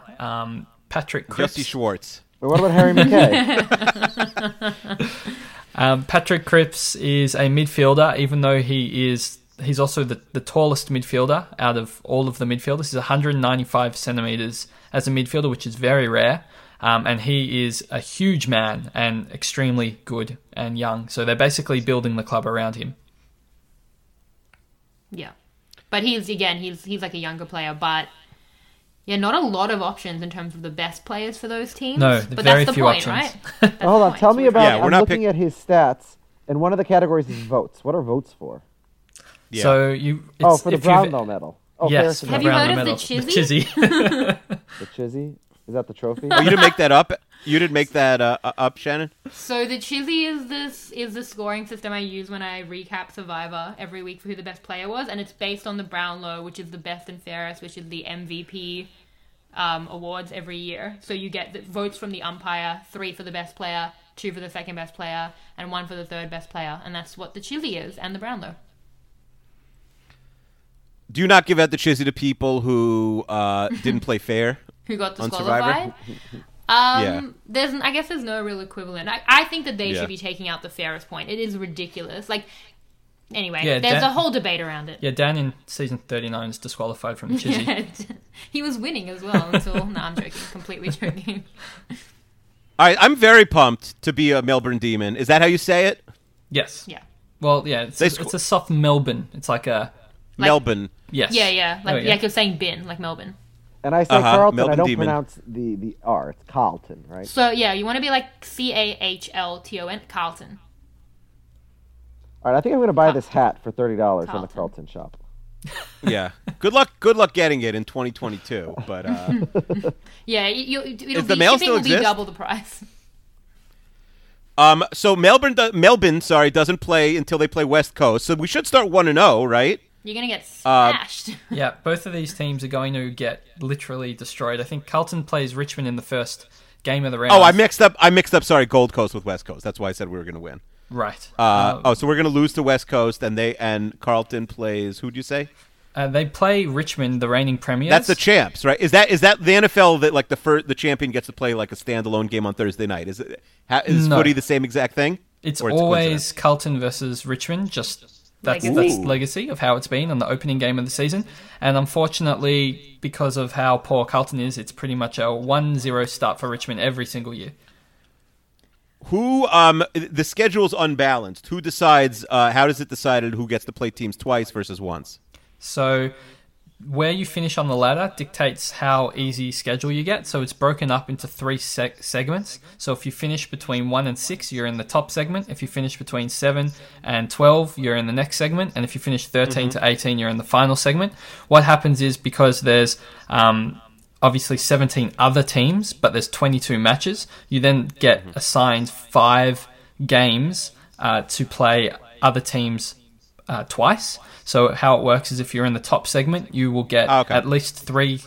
Patrick Cripps. Jesse Schwartz. But what about Harry McKay? Patrick Cripps is a midfielder, even though he's also the tallest midfielder out of all of the midfielders. He's 195 centimetres as a midfielder, which is very rare. And he is a huge man and extremely good and young. So they're basically building the club around him. Yeah. But he's like a younger player, but not a lot of options in terms of the best players for those teams. No, but very that's the few point, options. Right? Hold on, tell me about. Yeah, I'm looking at his stats, and one of the categories is votes. What are votes for? Yeah. So for the Brownlow Medal. Oh, yes, have you heard of the Chizzy? The Chizzy? Is that the trophy? Oh, you didn't make that up. You didn't make that up, Shannon. So the Chizzy is the scoring system I use when I recap Survivor every week for who the best player was, and it's based on the Brownlow, which is the best and fairest, which is the MVP awards every year. So you get the votes from the umpire, 3 for the best player, 2 for the second best player, and 1 for the third best player, and that's what the Chizzy is and the Brownlow. Do you not give out the Chizzy to people who didn't play fair? Who got disqualified? I guess there's no real equivalent. I think that they should be taking out the fairest point. It is ridiculous. Like, anyway, there's a whole debate around it. Yeah, Dan in season 39 is disqualified from the Chizzy. Yeah, he was winning as well until... no, I'm joking. Completely joking. All right, I'm very pumped to be a Melbourne Demon. Is that how you say it? Yes. Yeah. Well, yeah, it's a soft Melbourne. It's like a... Like, Melbourne. Yes. Yeah. Like you're saying bin, like Melbourne. And I say Carlton, Melbourne I don't Demon. Pronounce the R. It's Carlton, right? So, yeah, you want to be like Cahlton, Carlton. All right, I think I'm going to buy this hat for $30 from the Carlton shop. Yeah. Good luck getting it in 2022. But yeah, the mail still exists? Will be double the price. So Melbourne doesn't play until they play West Coast. So we should start 1-0, right? You're going to get smashed. Yeah, both of these teams are going to get literally destroyed. I think Carlton plays Richmond in the first game of the round. Oh, I mixed up, sorry, Gold Coast with West Coast. That's why I said we were going to win. Right. So we're going to lose to West Coast, and Carlton plays, who'd you say? They play Richmond, the reigning premiers. That's the champs, right? Is that the NFL that like the champion gets to play like a standalone game on Thursday night? Is footy the same exact thing? It's always Carlton versus Richmond. Just that's legacy of how it's been on the opening game of the season. And unfortunately, because of how poor Carlton is, it's pretty much a 1-0 start for Richmond every single year. Who the schedule's unbalanced? Who decides? How does it decided who gets to play teams twice versus once? So where you finish on the ladder dictates how easy schedule you get. So it's broken up into three segments. So if you finish between 1 and 6, you're in the top segment. If you finish between 7 and 12, you're in the next segment. And if you finish 13 to 18, you're in the final segment. What happens is because there's obviously 17 other teams, but there's 22 matches, you then get assigned 5 games to play other teams twice. So how it works is if you're in the top segment, you will get at least three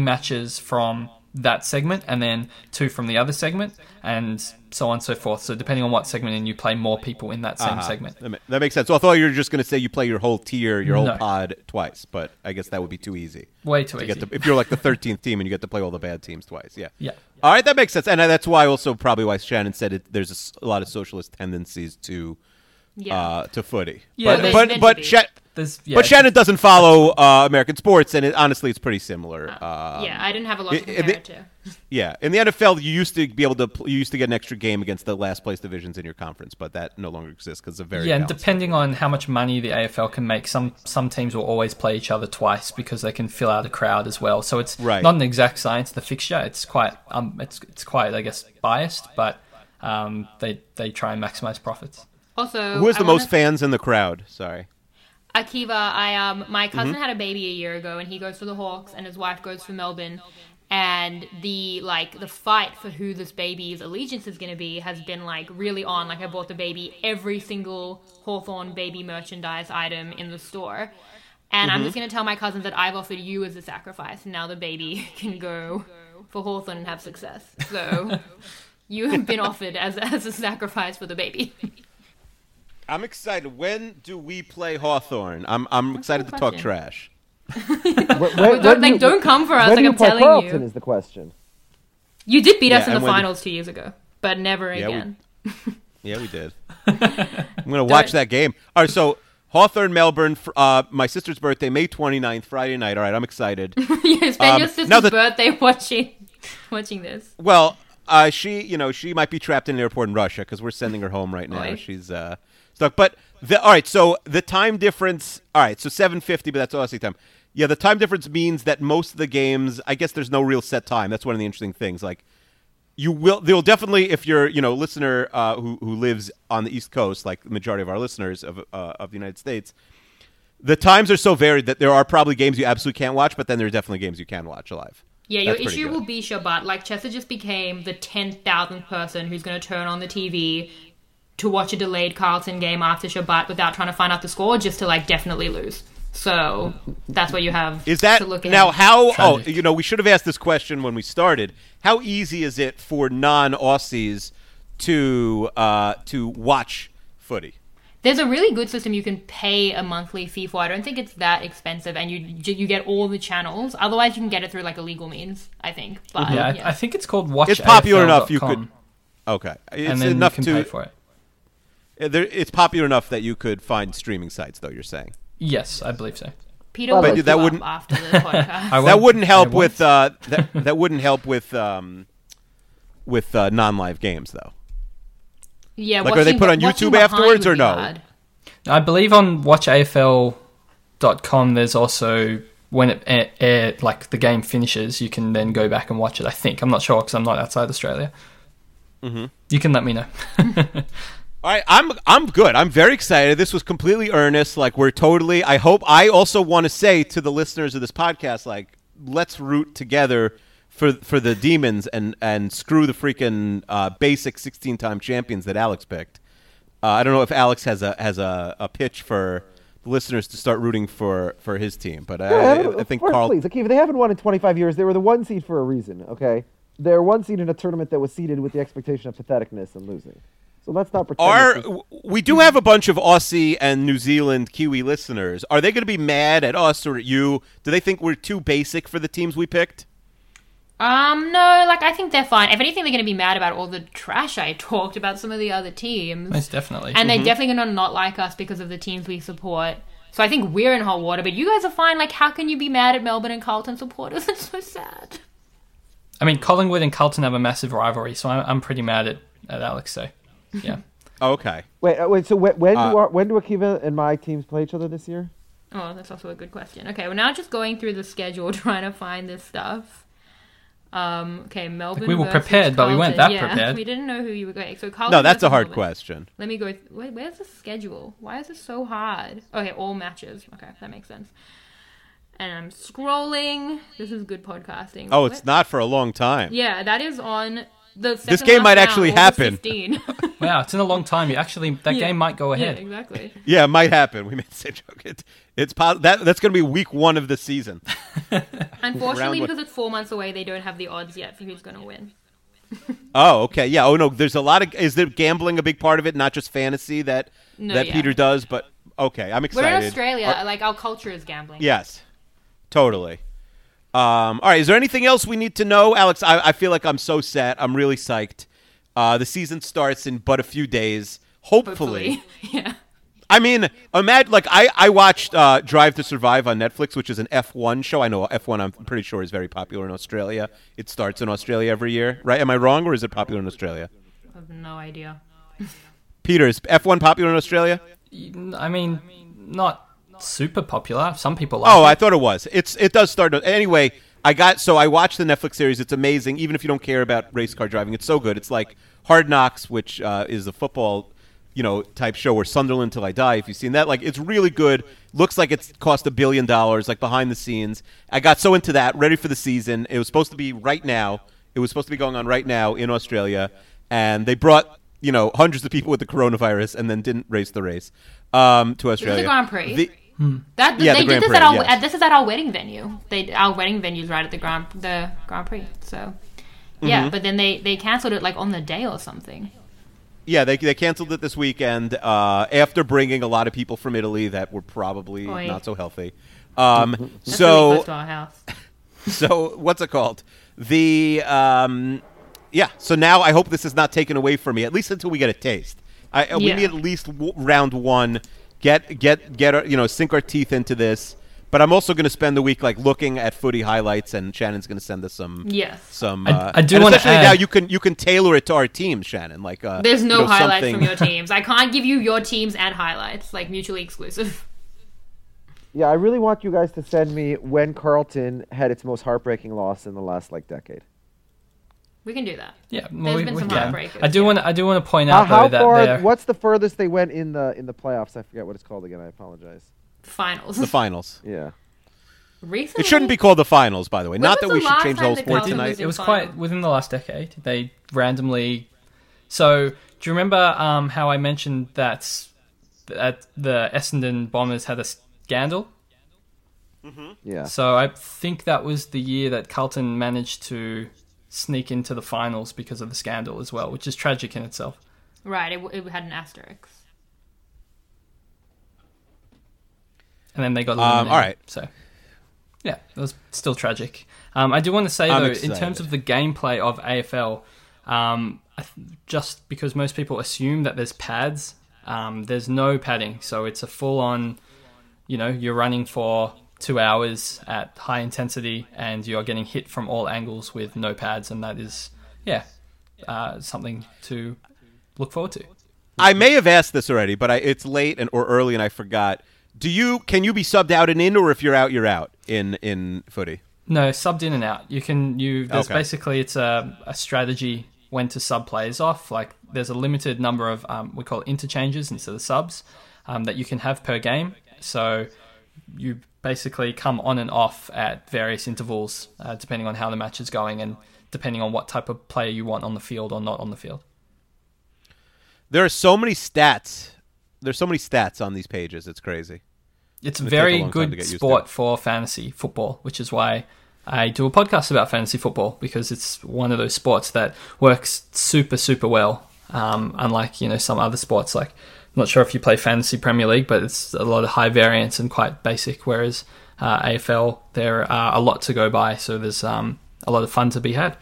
matches from that segment and then 2 from the other segment and so on and so forth. So depending on what segment you play more people in that same segment. That makes sense. So I thought you were just going to say you play your whole tier, whole pod twice, but I guess that would be too easy. Way too easy. If you're like the 13th team and you get to play all the bad teams twice. Yeah. All right, that makes sense. And that's why also probably why Shannon said it, there's a lot of socialist tendencies to footy. Yeah, but Shannon doesn't follow American sports, and honestly, it's pretty similar. I didn't have a lot to compare to. Yeah, in the NFL, you used to get an extra game against the last place divisions in your conference, but that no longer exists because and depending on how much money the AFL can make, some teams will always play each other twice because they can fill out a crowd as well. So it's not an exact science. The fixture, it's quite I guess biased, but they try and maximize profits. Also, who has the most fans in the crowd? Sorry. Akiva, my cousin had a baby a year ago, and he goes for the Hawks, and his wife goes for Melbourne. And the fight for who this baby's allegiance is going to be has been like really on. Like I bought the baby every single Hawthorn baby merchandise item in the store. And I'm just going to tell my cousins that I've offered you as a sacrifice, and now the baby can go for Hawthorn and have success. So you have been offered as a sacrifice for the baby. I'm excited. When do we play Hawthorn? I'm excited to talk trash. Don't come for us. Like I'm telling Carlton you. Carlton is the question. You did beat us in the finals 2 years ago, but never again. We did. I'm going to watch that game. All right, so Hawthorn, Melbourne, my sister's birthday, May 29th, Friday night. All right, I'm excited. You spend your sister's birthday watching this. Well, she might be trapped in an airport in Russia because we're sending her home right now. Right. She's stuck. But all right, so the time difference. All right, so 7:50, but that's Aussie time. Yeah, the time difference means that most of the games. I guess there's no real set time. That's one of the interesting things. Like they'll definitely, if you're listener who lives on the East Coast, like the majority of our listeners of the United States, the times are so varied that there are probably games you absolutely can't watch, but then there are definitely games you can watch live. Yeah, your issue will be Shabbat. Like Chester just became the 10,000th person who's going to turn on the TV to watch a delayed Carlton game after Shabbat without trying to find out the score, just to definitely lose. So that's what you have to look at. Now, we should have asked this question when we started. How easy is it for non-Aussies to watch footy? There's a really good system you can pay a monthly fee for. I don't think it's that expensive, and you get all the channels. Otherwise, you can get it through illegal means, I think. But I think it's called Watch. It's popular enough you could. Okay, it's enough to pay for it. It's popular enough that you could find streaming sites, though, you're saying? Yes, I believe so. Peter, but that wouldn't after the podcast. That wouldn't help with non-live games, though. Yeah, like are they put on YouTube afterwards or no? Hard. I believe on watchafl.com there's also when it aired, like the game finishes, you can then go back and watch it. I think I'm not sure because I'm not outside Australia. You can let me know. All right, I'm good. I'm very excited. This was completely earnest. Like, we're totally. I hope. I also want to say to the listeners of this podcast, like, let's root together for the Demons and screw the freaking basic 16-time champions that Alex picked. I don't know if Alex has a pitch for the listeners to start rooting for his team, but I think Carlton. Please, Akiva, they haven't won in 25 years. They were the one seed for a reason. Okay, they're one seed in a tournament that was seeded with the expectation of patheticness and losing. So let's not pretend. We do have a bunch of Aussie and New Zealand Kiwi listeners. Are they going to be mad at us or at you? Do they think we're too basic for the teams we picked? No, like, I think they're fine. If anything, they're going to be mad about all the trash I talked about some of the other teams. Most definitely. And they're definitely going to not like us because of the teams we support. So I think we're in hot water, but you guys are fine. Like, how can you be mad at Melbourne and Carlton supporters? It's so sad. I mean, Collingwood and Carlton have a massive rivalry, so I'm pretty mad at Alex, so... Yeah. Oh, okay. Wait. So when do Akiva and my teams play each other this year? Oh, that's also a good question. Okay, we're now just going through the schedule trying to find this stuff. Okay, Melbourne. Like, we were prepared, Carlton. But we weren't that prepared. We didn't know who you were going. So Carlton. No, that's a hard question. Let me go. Where's the schedule? Why is it so hard? Okay, all matches. Okay, that makes sense. And I'm scrolling. This is good podcasting. Oh, it's not for a long time. Yeah, that is on. This game might actually happen. Wow, it's in a long time. Game might go ahead. Yeah, exactly. Yeah, it might happen. We made the same joke. That's going to be week one of the season. Unfortunately, because it's 4 months away, they don't have the odds yet for who's going to win. Oh, okay. Yeah. Oh, no. There's a lot of... Is there gambling a big part of it? Not just fantasy that Peter does, but... Okay, I'm excited. We're in Australia. Our culture is gambling. Yes, totally. All right, is there anything else we need to know? Alex, I feel like I'm so set. I'm really psyched. The season starts in but a few days, hopefully. Yeah. I mean, imagine, like, I watched Drive to Survive on Netflix, which is an F1 show. I know F1, I'm pretty sure, is very popular in Australia. It starts in Australia every year, right? Am I wrong, or is it popular in Australia? I have no idea. Peter, is F1 popular in Australia? I mean, not... super popular. Some people like it. I thought it was. It does start. Anyway, I watched the Netflix series. It's amazing. Even if you don't care about race car driving, it's so good. It's like Hard Knocks, which is a football, type show, or Sunderland Till I Die, if you've seen that. Like, it's really good. Looks like it's cost $1 billion, like, behind the scenes. I got so into that, ready for the season. It was supposed to be right now. It was supposed to be going on right now in Australia. And they brought, hundreds of people with the coronavirus and then didn't race the race to Australia. It was the Grand Prix. They did this Grand Prix, at our this is at our wedding venue. Our wedding venue is right at the Grand Prix. So yeah, but then they canceled it like on the day or something. Yeah, they canceled it this weekend after bringing a lot of people from Italy that were probably not so healthy. That's really close to our house. So what's it called? So now I hope this is not taken away from me, at least until we get a taste. We need at least round one. Get sink our teeth into this. But I'm also going to spend the week, like, looking at footy highlights, and Shannon's going to send us some. Yes. Some. I do want to add. Now you can tailor it to our team, Shannon. Like, there's no highlights from your teams. I can't give you your teams and highlights, like, mutually exclusive. Yeah, I really want you guys to send me when Carlton had its most heartbreaking loss in the last, like, decade. We can do that. Yeah, there's been some heartbreakers. I do want to point out what's the furthest they went in the playoffs? I forget what it's called again. I apologize. Finals. The finals. Yeah. Recently, it shouldn't be called the finals, by the way. Not that we should change the whole sport tonight. It was quite within the last decade. They randomly. So do you remember how I mentioned that the Essendon Bombers had a scandal? Mm-hmm. Yeah. So I think that was the year that Carlton managed to sneak into the finals because of the scandal as well, which is tragic in itself. Right, it had an asterisk. And then they got eliminated. All right. So, yeah, it was still tragic. I do want to say, though, in terms of the gameplay of AFL, just because most people assume that there's pads, there's no padding. So it's a full-on, you're running for 2 hours at high intensity, and you're getting hit from all angles with no pads, and that is something to look forward to. I may have asked this already, but it's late or early and I forgot. Can you be subbed out and in, or if you're out, you're out in footy? No, subbed in and out. Basically it's a strategy when to sub players off. Like, there's a limited number of, we call it interchanges instead of subs, that you can have per game. So you basically come on and off at various intervals, depending on how the match is going and depending on what type of player you want on the field or not on the field. There are so many stats. There's so many stats on these pages. It's crazy. It's a very good sport for fantasy football, which is why I do a podcast about fantasy football, because it's one of those sports that works super, super well. Unlike, you know, some other sports, like, I'm not sure if you play fantasy Premier League, but it's a lot of high variance and quite basic. Whereas AFL, there are a lot to go by, so there's a lot of fun to be had.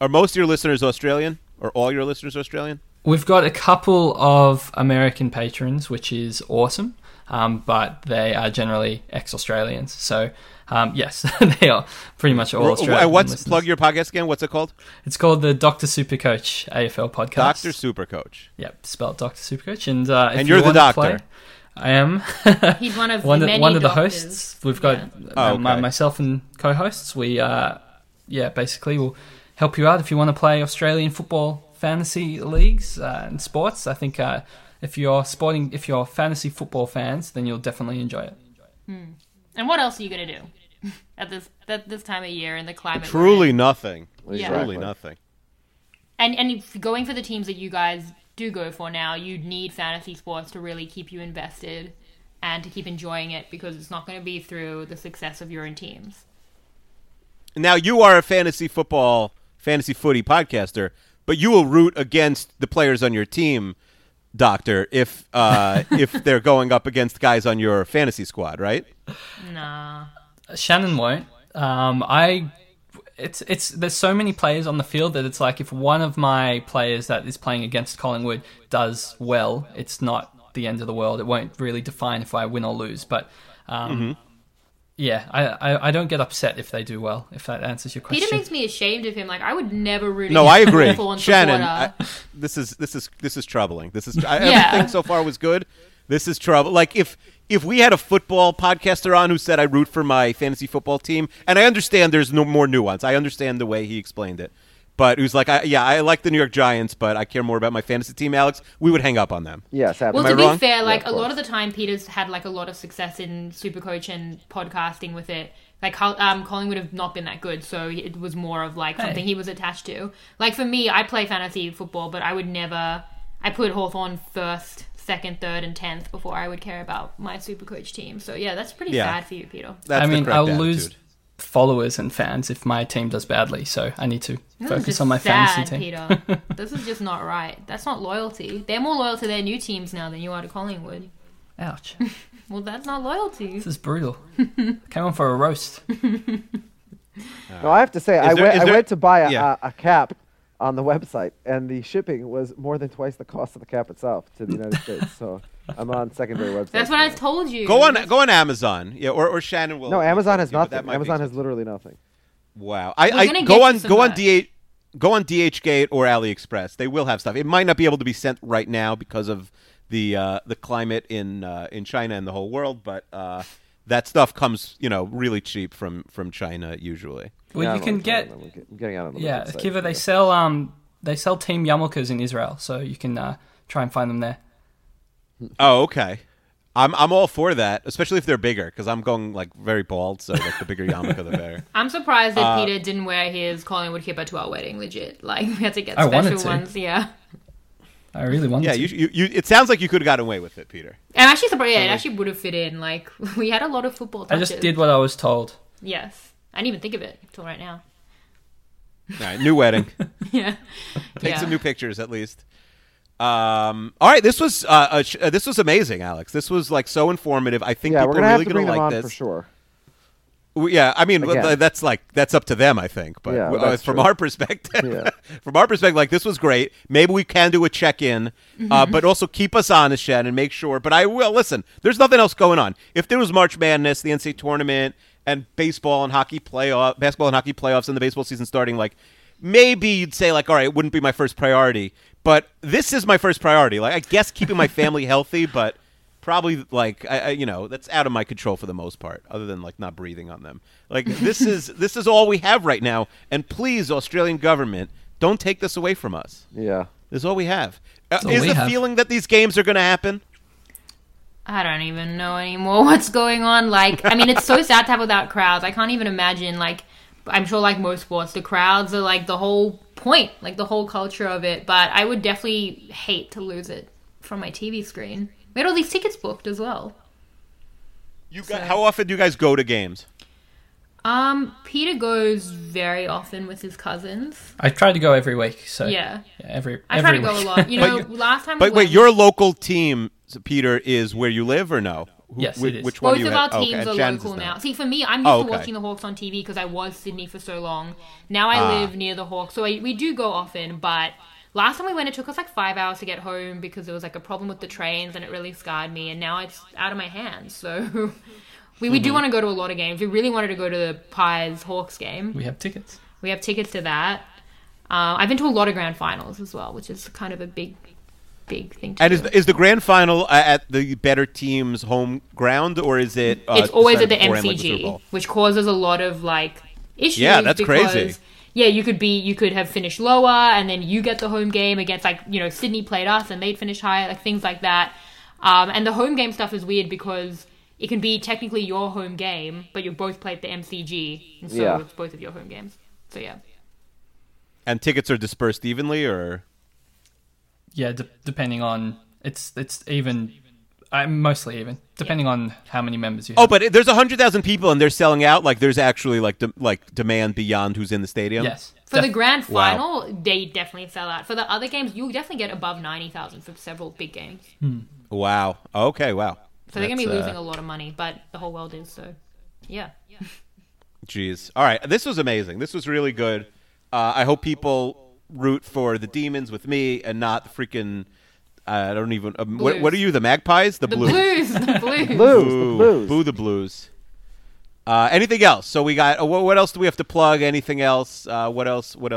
Are most of your listeners Australian, or all your listeners Australian? We've got a couple of American patrons, which is awesome, but they are generally ex-Australians. So, yes, they are pretty much all Australian. Plug your podcast again. What's it called? It's called the Doctor Supercoach AFL podcast. Doctor Supercoach. Yep, spelled Doctor Supercoach. And you're the doctor. I am. He's one of the hosts. We've got myself and co-hosts. We, basically will help you out if you want to play Australian football fantasy leagues and sports. I think if you're fantasy football fans, then you'll definitely enjoy it. Mm. And what else are you going to do at this time of year in the climate? Truly nothing. Yeah. Truly nothing. And if you're going for the teams that you guys do go for now, you need fantasy sports to really keep you invested and to keep enjoying it, because it's not going to be through the success of your own teams. Now, you are a fantasy footy podcaster, but you will root against the players on your team, Doctor, if they're going up against guys on your fantasy squad, right? Nah. Shannon won't. There's so many players on the field that it's like, if one of my players that is playing against Collingwood does well, it's not the end of the world. It won't really define if I win or lose. But I don't get upset if they do well, if that answers your question. Peter makes me ashamed of him. Like, I would never root against people on Shannon, supporter. This is troubling. Everything so far was good. This is trouble. Like, if we had a football podcaster on who said, I root for my fantasy football team, and I understand there's no more nuance. I understand the way he explained it. But who's like, I like the New York Giants, but I care more about my fantasy team, Alex. We would hang up on them. Yes, absolutely. Well, to be fair, like, a lot of the time, Peter's had like a lot of success in Supercoach and podcasting with it. Like, Collingwood have not been that good, so it was more of like something he was attached to. Like, for me, I play fantasy football, but I would never. I put Hawthorn first, second, third, and 10th before I would care about my Supercoach team. So yeah, that's pretty sad for you, Peter. That's I'll lose followers and fans if my team does badly, so I need to focus on my fantasy team. Peter, this is just not right. That's not loyalty. They're more loyal to their new teams now than you are to Collingwood. Ouch. Well, that's not loyty. This is brutal. Came on for a roast. No, I have to say, I went to buy a cap on the website, and the shipping was more than twice the cost of the cap itself to the United States. So I'm on secondary websites. That's what I told you. Go on Amazon. Yeah, or Shannon will. No, Amazon has nothing. Amazon has literally nothing. Wow. Go on DHgate or AliExpress. They will have stuff. It might not be able to be sent right now because of the climate in China and the whole world, but that stuff comes, really cheap from China usually. Well, yeah, you can get. I'm getting out of the Akiva. They sell team yarmulkes in Israel, so you can try and find them there. Oh, okay. I'm all for that, especially if they're bigger, because I'm going like very bald, so like the bigger yarmulke the better. I'm surprised that Peter didn't wear his Collingwood kippa to our wedding. Legit, like we had to get special ones. Yeah. I really wanted to. Yeah, you. It sounds like you could have gotten away with it, Peter. I'm actually surprised. Yeah, it actually would have fit in. Like, we had a lot of football touches. I just did what I was told. Yes. I didn't even think of it until right now. All right, new wedding. Yeah. Take some new pictures, at least. All right, this was amazing, Alex. This was like so informative. I think people are really going to like this. For sure. That's up to them, I think. But from our perspective, like, this was great. Maybe we can do a check-in, but also keep us honest, Shannon, and make sure. But I will listen. There's nothing else going on. If there was March Madness, the NCAA tournament, and basketball and hockey playoffs, and the baseball season starting, like, maybe you'd say like, all right, it wouldn't be my first priority. But this is my first priority. Like, I guess keeping my family healthy, but. Probably, like, that's out of my control for the most part, other than, like, not breathing on them. Like, this is all we have right now. And please, Australian government, Don't take this away from us. Yeah. This is all we have. Feeling that these games are going to happen? I don't even know anymore what's going on. Like, I mean, it's so sad to have without crowds. I can't even imagine, like, I'm sure like most sports, the crowds are like the whole point, like the whole culture of it. But I would definitely hate to lose it from my TV screen. We had all these tickets booked as well. How often do you guys go to games? Peter goes very often with his cousins. I try to go every week. So yeah every week. To go a lot. You know, last time. But wait, your local team, Peter, is where you live or no? Yes, it is. Which one both of our teams are local now. See, for me, I'm used to watching the Hawks on TV because I was Sydney for so long. Now I live near the Hawks, so we do go often. But last time we went, it took us like 5 hours to get home because there was like a problem with the trains, and it really scarred me. And now it's out of my hands. So we do want to go to a lot of games. We really wanted to go to the Pies Hawks game. We have tickets. We have tickets to that. I've been to a lot of grand finals as well, which is kind of a big thing to do. Is the grand final at the better team's home ground, or is it... it's always at the MCG, which causes a lot of, like, issues. Yeah, that's crazy. Yeah, you could have finished lower, and then you get the home game against, like, you know, Sydney played us, and they'd finish higher, like, things like that. And the home game stuff is weird because it can be technically your home game, but you both played the MCG, and so it's both of your home games. So, yeah. And tickets are dispersed evenly, or... Yeah, depending on... It's even... mostly even. Depending on how many members you have. Oh, but there's 100,000 people and they're selling out? Like, there's actually, like, demand beyond who's in the stadium? Yes. For the grand final, they definitely sell out. For the other games, you'll definitely get above 90,000 for several big games. Hmm. Wow. Okay, wow. So they're going to be losing a lot of money, but the whole world is, so... Yeah. Jeez. All right. This was amazing. This was really good. I hope people... root for the Demons with me and not freaking I don't even what are you, the Magpies, the Blues. Boo the Blues. Anything else? So we got what else do we have to plug? Anything else? What else do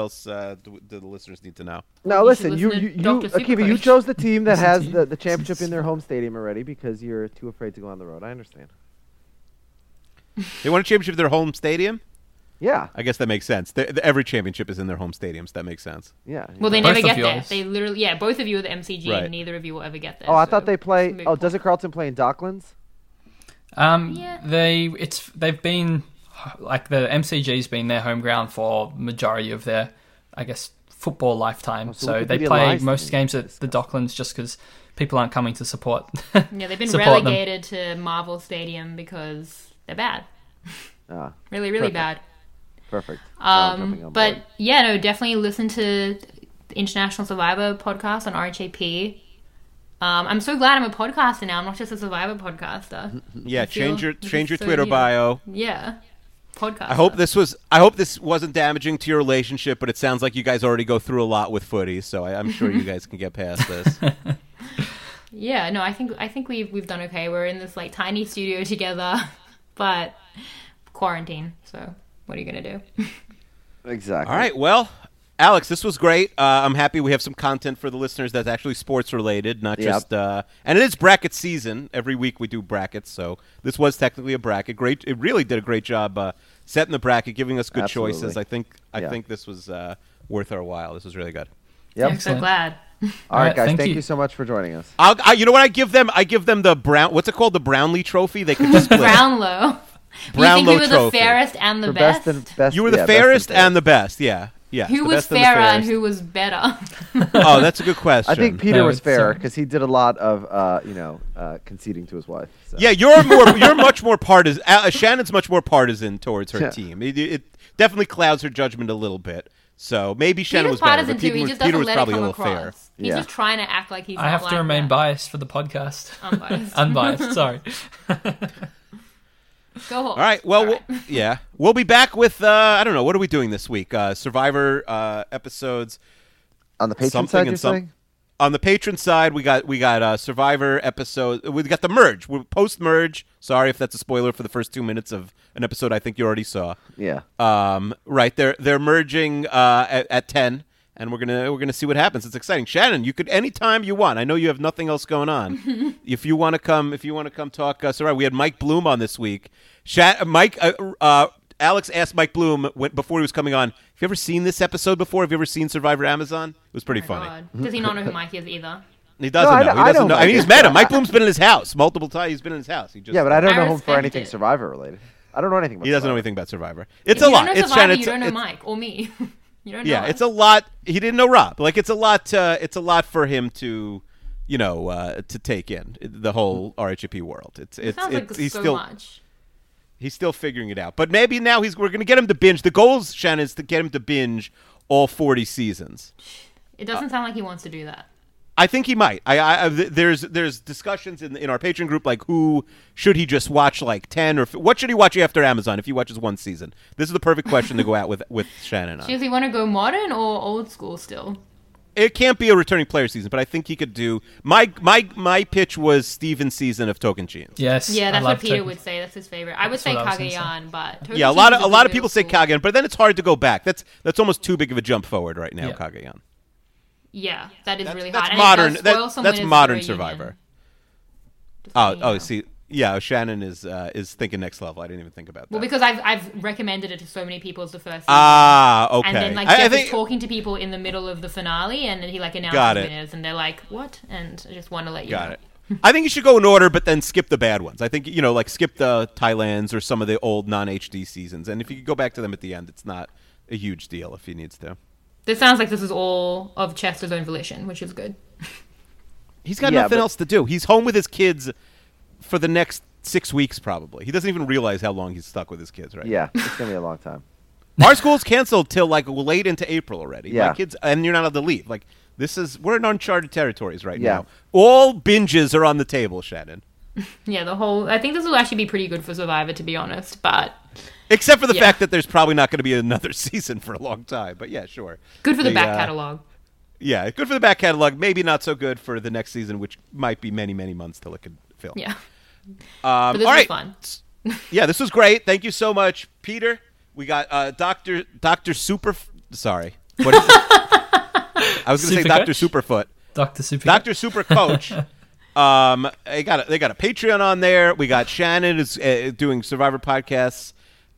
the listeners need to know? Now listen, you Akiva, you chose the team that has the championship in their home stadium already because you're too afraid to go on the road. I understand. They want a championship in their home stadium? Yeah. I guess that makes sense. Every championship is in their home stadiums. That makes sense. Yeah. Well, they never get there. They literally, both of you are the MCG and neither of you will ever get there. Oh, I thought they play, doesn't Carlton play in Docklands? They've been, like the MCG's been their home ground for majority of their, I guess, football lifetime. So they play most games at the Docklands just because people aren't coming to support. Yeah, they've been relegated to Marvel Stadium because they're bad. Really, really bad. Perfect. But definitely listen to the International Survivor podcast on RHAP. I'm so glad I'm a podcaster now. I'm not just a Survivor podcaster. Yeah, change your Twitter bio. Yeah, podcast. I hope this wasn't damaging to your relationship, but it sounds like you guys already go through a lot with footy, so I'm sure you guys can get past this. Yeah, no, I think we've done okay. We're in this like tiny studio together, but quarantine, so. What are you going to do? Exactly. All right. Well, Alex, this was great. I'm happy we have some content for the listeners that's actually sports-related, not just... and it is bracket season. Every week we do brackets, so this was technically a bracket. Great. It really did a great job setting the bracket, giving us good choices. I think this was worth our while. This was really good. Yep. I'm so glad. All right, guys. Thank you so much for joining us. You know what? I give them the what's it called? The Brownlee Trophy. They could just split. Brownlow Trophy. You were the fairest and the best? You were the fairest and the best, yeah. Who was fairer and who was better? Oh, that's a good question. I think Peter was fairer because he did a lot of, conceding to his wife. So. Yeah, you're much more partisan. Shannon's much more partisan towards her team. It definitely clouds her judgment a little bit. So maybe Shannon was better, but Peter was probably a little fair. He's just trying to act like he's not. I have to remain biased for the podcast. Unbiased, sorry. Go Hawks. All right. Well, we'll be back with I don't know, what are we doing this week? Survivor episodes on the Patreon side. On the Patreon side, we got Survivor episode. We got the merge. We're post merge. Sorry if that's a spoiler for the first 2 minutes of an episode. I think you already saw. Yeah. Right. They're merging at 10. And we're gonna see what happens. It's exciting. Shannon, you could anytime you want. I know you have nothing else going on. If you want to come talk. So we had Mike Bloom on this week. Mike Alex asked Mike Bloom before he was coming on, have you ever seen this episode before? Have you ever seen Survivor Amazon? It was pretty funny. God. Does he not know who Mike is either? He doesn't know. He doesn't know. I mean, he's met him. Mike Bloom's been in his house multiple times. He's been in his house. He just but I don't know him for anything Survivor related. I don't know anything about Survivor. He doesn't know anything about Survivor. It's a lot. It's Survivor, you don't know Mike or me. You don't know. Yeah, it's a lot. He didn't know Rob. Like, it's a lot. It's a lot for him to, you know, to take in the whole RHAP world. It sounds like he's so still much. He's still figuring it out. But maybe now we're going to get him to binge. The goal, Shannon, is to get him to binge all 40 seasons. It doesn't sound like he wants to do that. I think he might. There's discussions in our Patreon group, like, who should he just watch, like 10 or what should he watch after Amazon if he watches one season? This is the perfect question to go out with Shannon on. Does he want to go modern or old school still? It can't be a returning player season, but I think he could do. My pitch was Stephen's season of Token Jeans. Yes, yeah, that's what Peter would say. That's his favorite. I would say Kagayan, but Token yeah, a lot of people say Kagayan, but then it's hard to go back. That's almost too big of a jump forward right now, yeah. Kagayan. Yeah, that is really hard. That's modern Survivor. See. Yeah, Shannon is thinking next level. I didn't even think about that. Well, because I've recommended it to so many people as the first season. Ah, okay. And then Jeff was talking to people in the middle of the finale, and then he announced the winners, and they're like, what? And I just want to let you know. Got it. I think you should go in order, but then skip the bad ones. I think, you know, skip the Thailands or some of the old non-HD seasons. And if you could go back to them at the end, it's not a huge deal if he needs to. This sounds like this is all of Chester's own volition, which is good. He's got nothing else to do. He's home with his kids for the next 6 weeks, probably. He doesn't even realize how long he's stuck with his kids, right? Yeah, it's going to be a long time. Our school's canceled till late into April already. Yeah. My kids, and you're not allowed to leave. We're in uncharted territories right now. All binges are on the table, Shannon. Yeah, I think this will actually be pretty good for Survivor, to be honest, but... Except for the fact that there's probably not going to be another season for a long time, but yeah, sure. Good for the back catalog. Yeah, good for the back catalog. Maybe not so good for the next season, which might be many, many months till it could fill. Yeah. But this was fun. Yeah, this was great. Thank you so much, Peter. We got Doctor Super. Sorry, what is I was going to say Doctor Superfoot. Doctor Supercoach. They got a Patreon on there. We got Shannon is doing Survivor podcasts.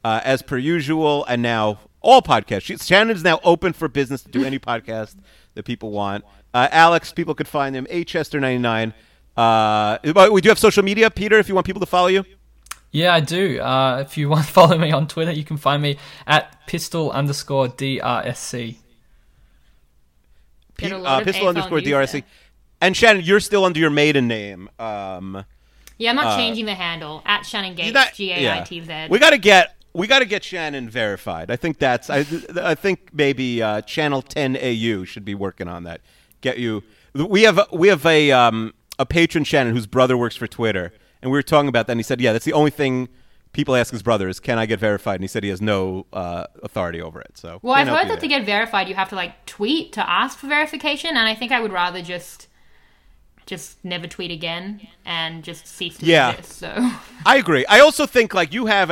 As per usual, and now all podcasts. Shannon's now open for business to do any podcast that people want. Alex, people could find him, Chester99. We do have social media, Peter, if you want people to follow you. Yeah, I do. If you want to follow me on Twitter, you can find me at pistol_DRSC. Pistol_DRSC. And Shannon, you're still under your maiden name. Yeah, I'm not changing the handle. At Shannon Gates, GAITZ. Yeah. We got to get Shannon verified. I think that's. I think maybe Channel 10 AU should be working on that. Get you. We have a patron Shannon whose brother works for Twitter, and we were talking about that. And he said, "Yeah, that's the only thing people ask his brother is, can I get verified?" And he said he has no authority over it. So. Well, I've heard that to get verified, you have to tweet to ask for verification, and I think I would rather just never tweet again and just cease to exist. So I agree. I also think I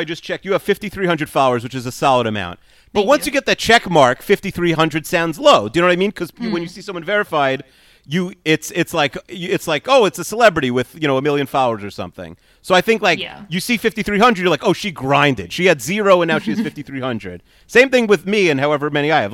just checked, you have 5,300 followers, which is a solid amount. But once you get that check mark, 5,300 sounds low. Do you know what I mean? Because when you see someone verified, it's like oh, it's a celebrity with a million followers or something. So I think you see 5,300, you're like, oh, she grinded. She had 0 and now she has 5,300. Same thing with me and however many I have.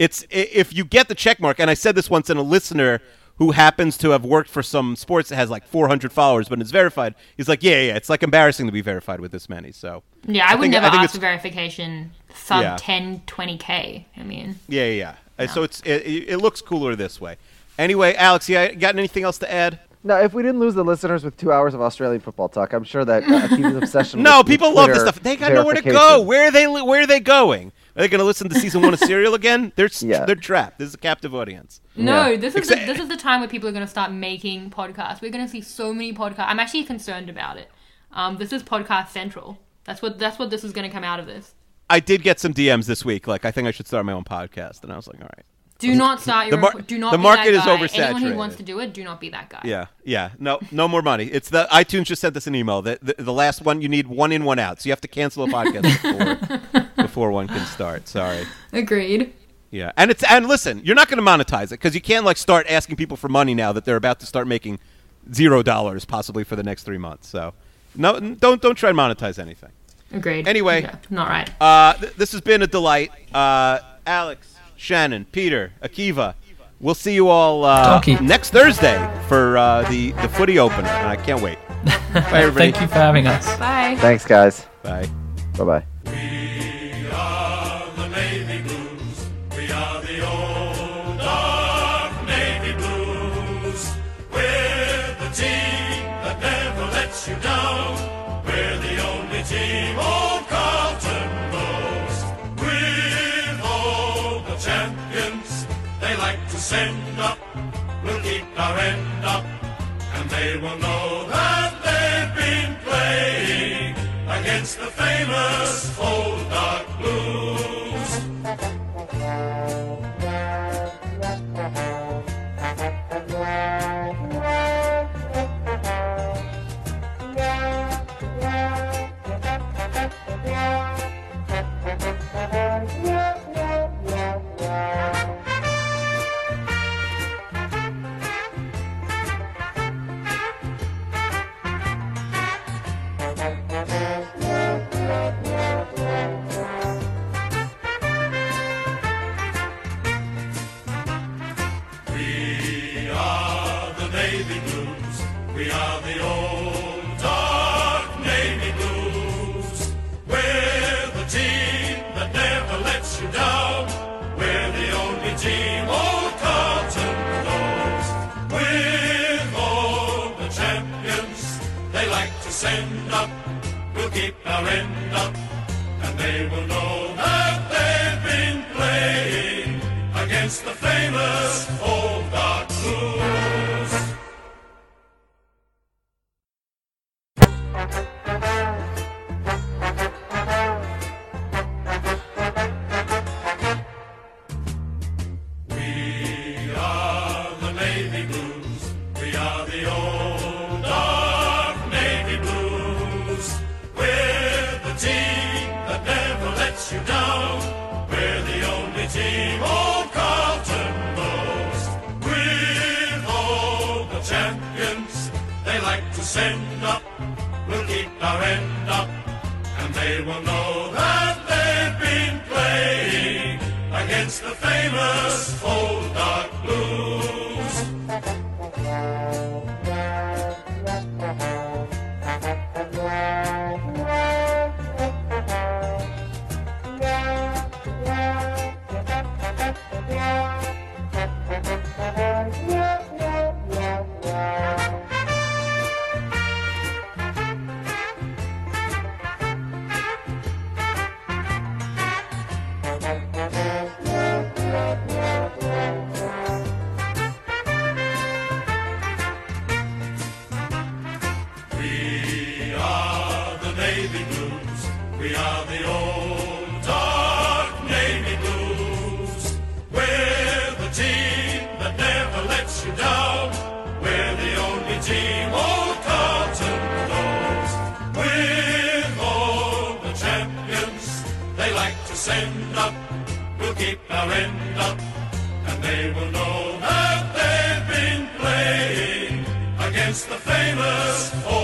It's if you get the check mark, and I said this once, and a listener who happens to have worked for some sports that has 400 followers, but is verified. He's like, yeah, it's embarrassing to be verified with this many. So yeah, I would never ask for verification sub 10, 20K. I mean, no. So it looks cooler this way. Anyway, Alex, you got anything else to add? No, if we didn't lose the listeners with 2 hours of Australian football talk, I'm sure that Akiva's obsession. No, people love this stuff. They got nowhere to go. Where are they going? Are they going to listen to season 1 of Serial again? They're trapped. This is a captive audience. No, yeah. This is the time where people are going to start making podcasts. We're going to see so many podcasts. I'm actually concerned about it. This is podcast central. That's what this is going to come out of this. I did get some DMs this week. I think I should start my own podcast, and I was like, all right. Do not start your. Do not. The market is oversaturated. Anyone who wants to do it, do not be that guy. Yeah. No more money. It's the iTunes just sent us an email. The last one, you need one in, one out. So you have to cancel a podcast before one can start. Sorry. Agreed. Yeah, and listen, you're not going to monetize it because you can't start asking people for money now that they're about to start making $0 possibly for the next 3 months. So no, don't try and monetize anything. Agreed. Anyway. Okay. Not right. This has been a delight. Alex, Shannon, Peter, Akiva, we'll see you all next Thursday for the footy opener. And I can't wait. Bye, everybody. Thank you for having us. Bye. Thanks, guys. Bye. Bye-bye. We are the Navy Blues. We are the old dark Navy Blues. We're the team that never lets you down. We're the only team old Carlton knows. We're all the champions. They like to send up. We'll keep our end up. And they will know that they've been playing against the famous old dark blues. We are the old dark Navy Blues. We're the team that never lets you down. We're the only team old Carlton knows. We're all the champions. They like to send up. We'll keep our end up. And they will know that they've been playing against the famous old dark Blues. Send up, we'll keep our end up, and they will know that they've been playing against the famous old dark blues. Send up, we'll keep our end up, and they will know that they've been playing against the famous.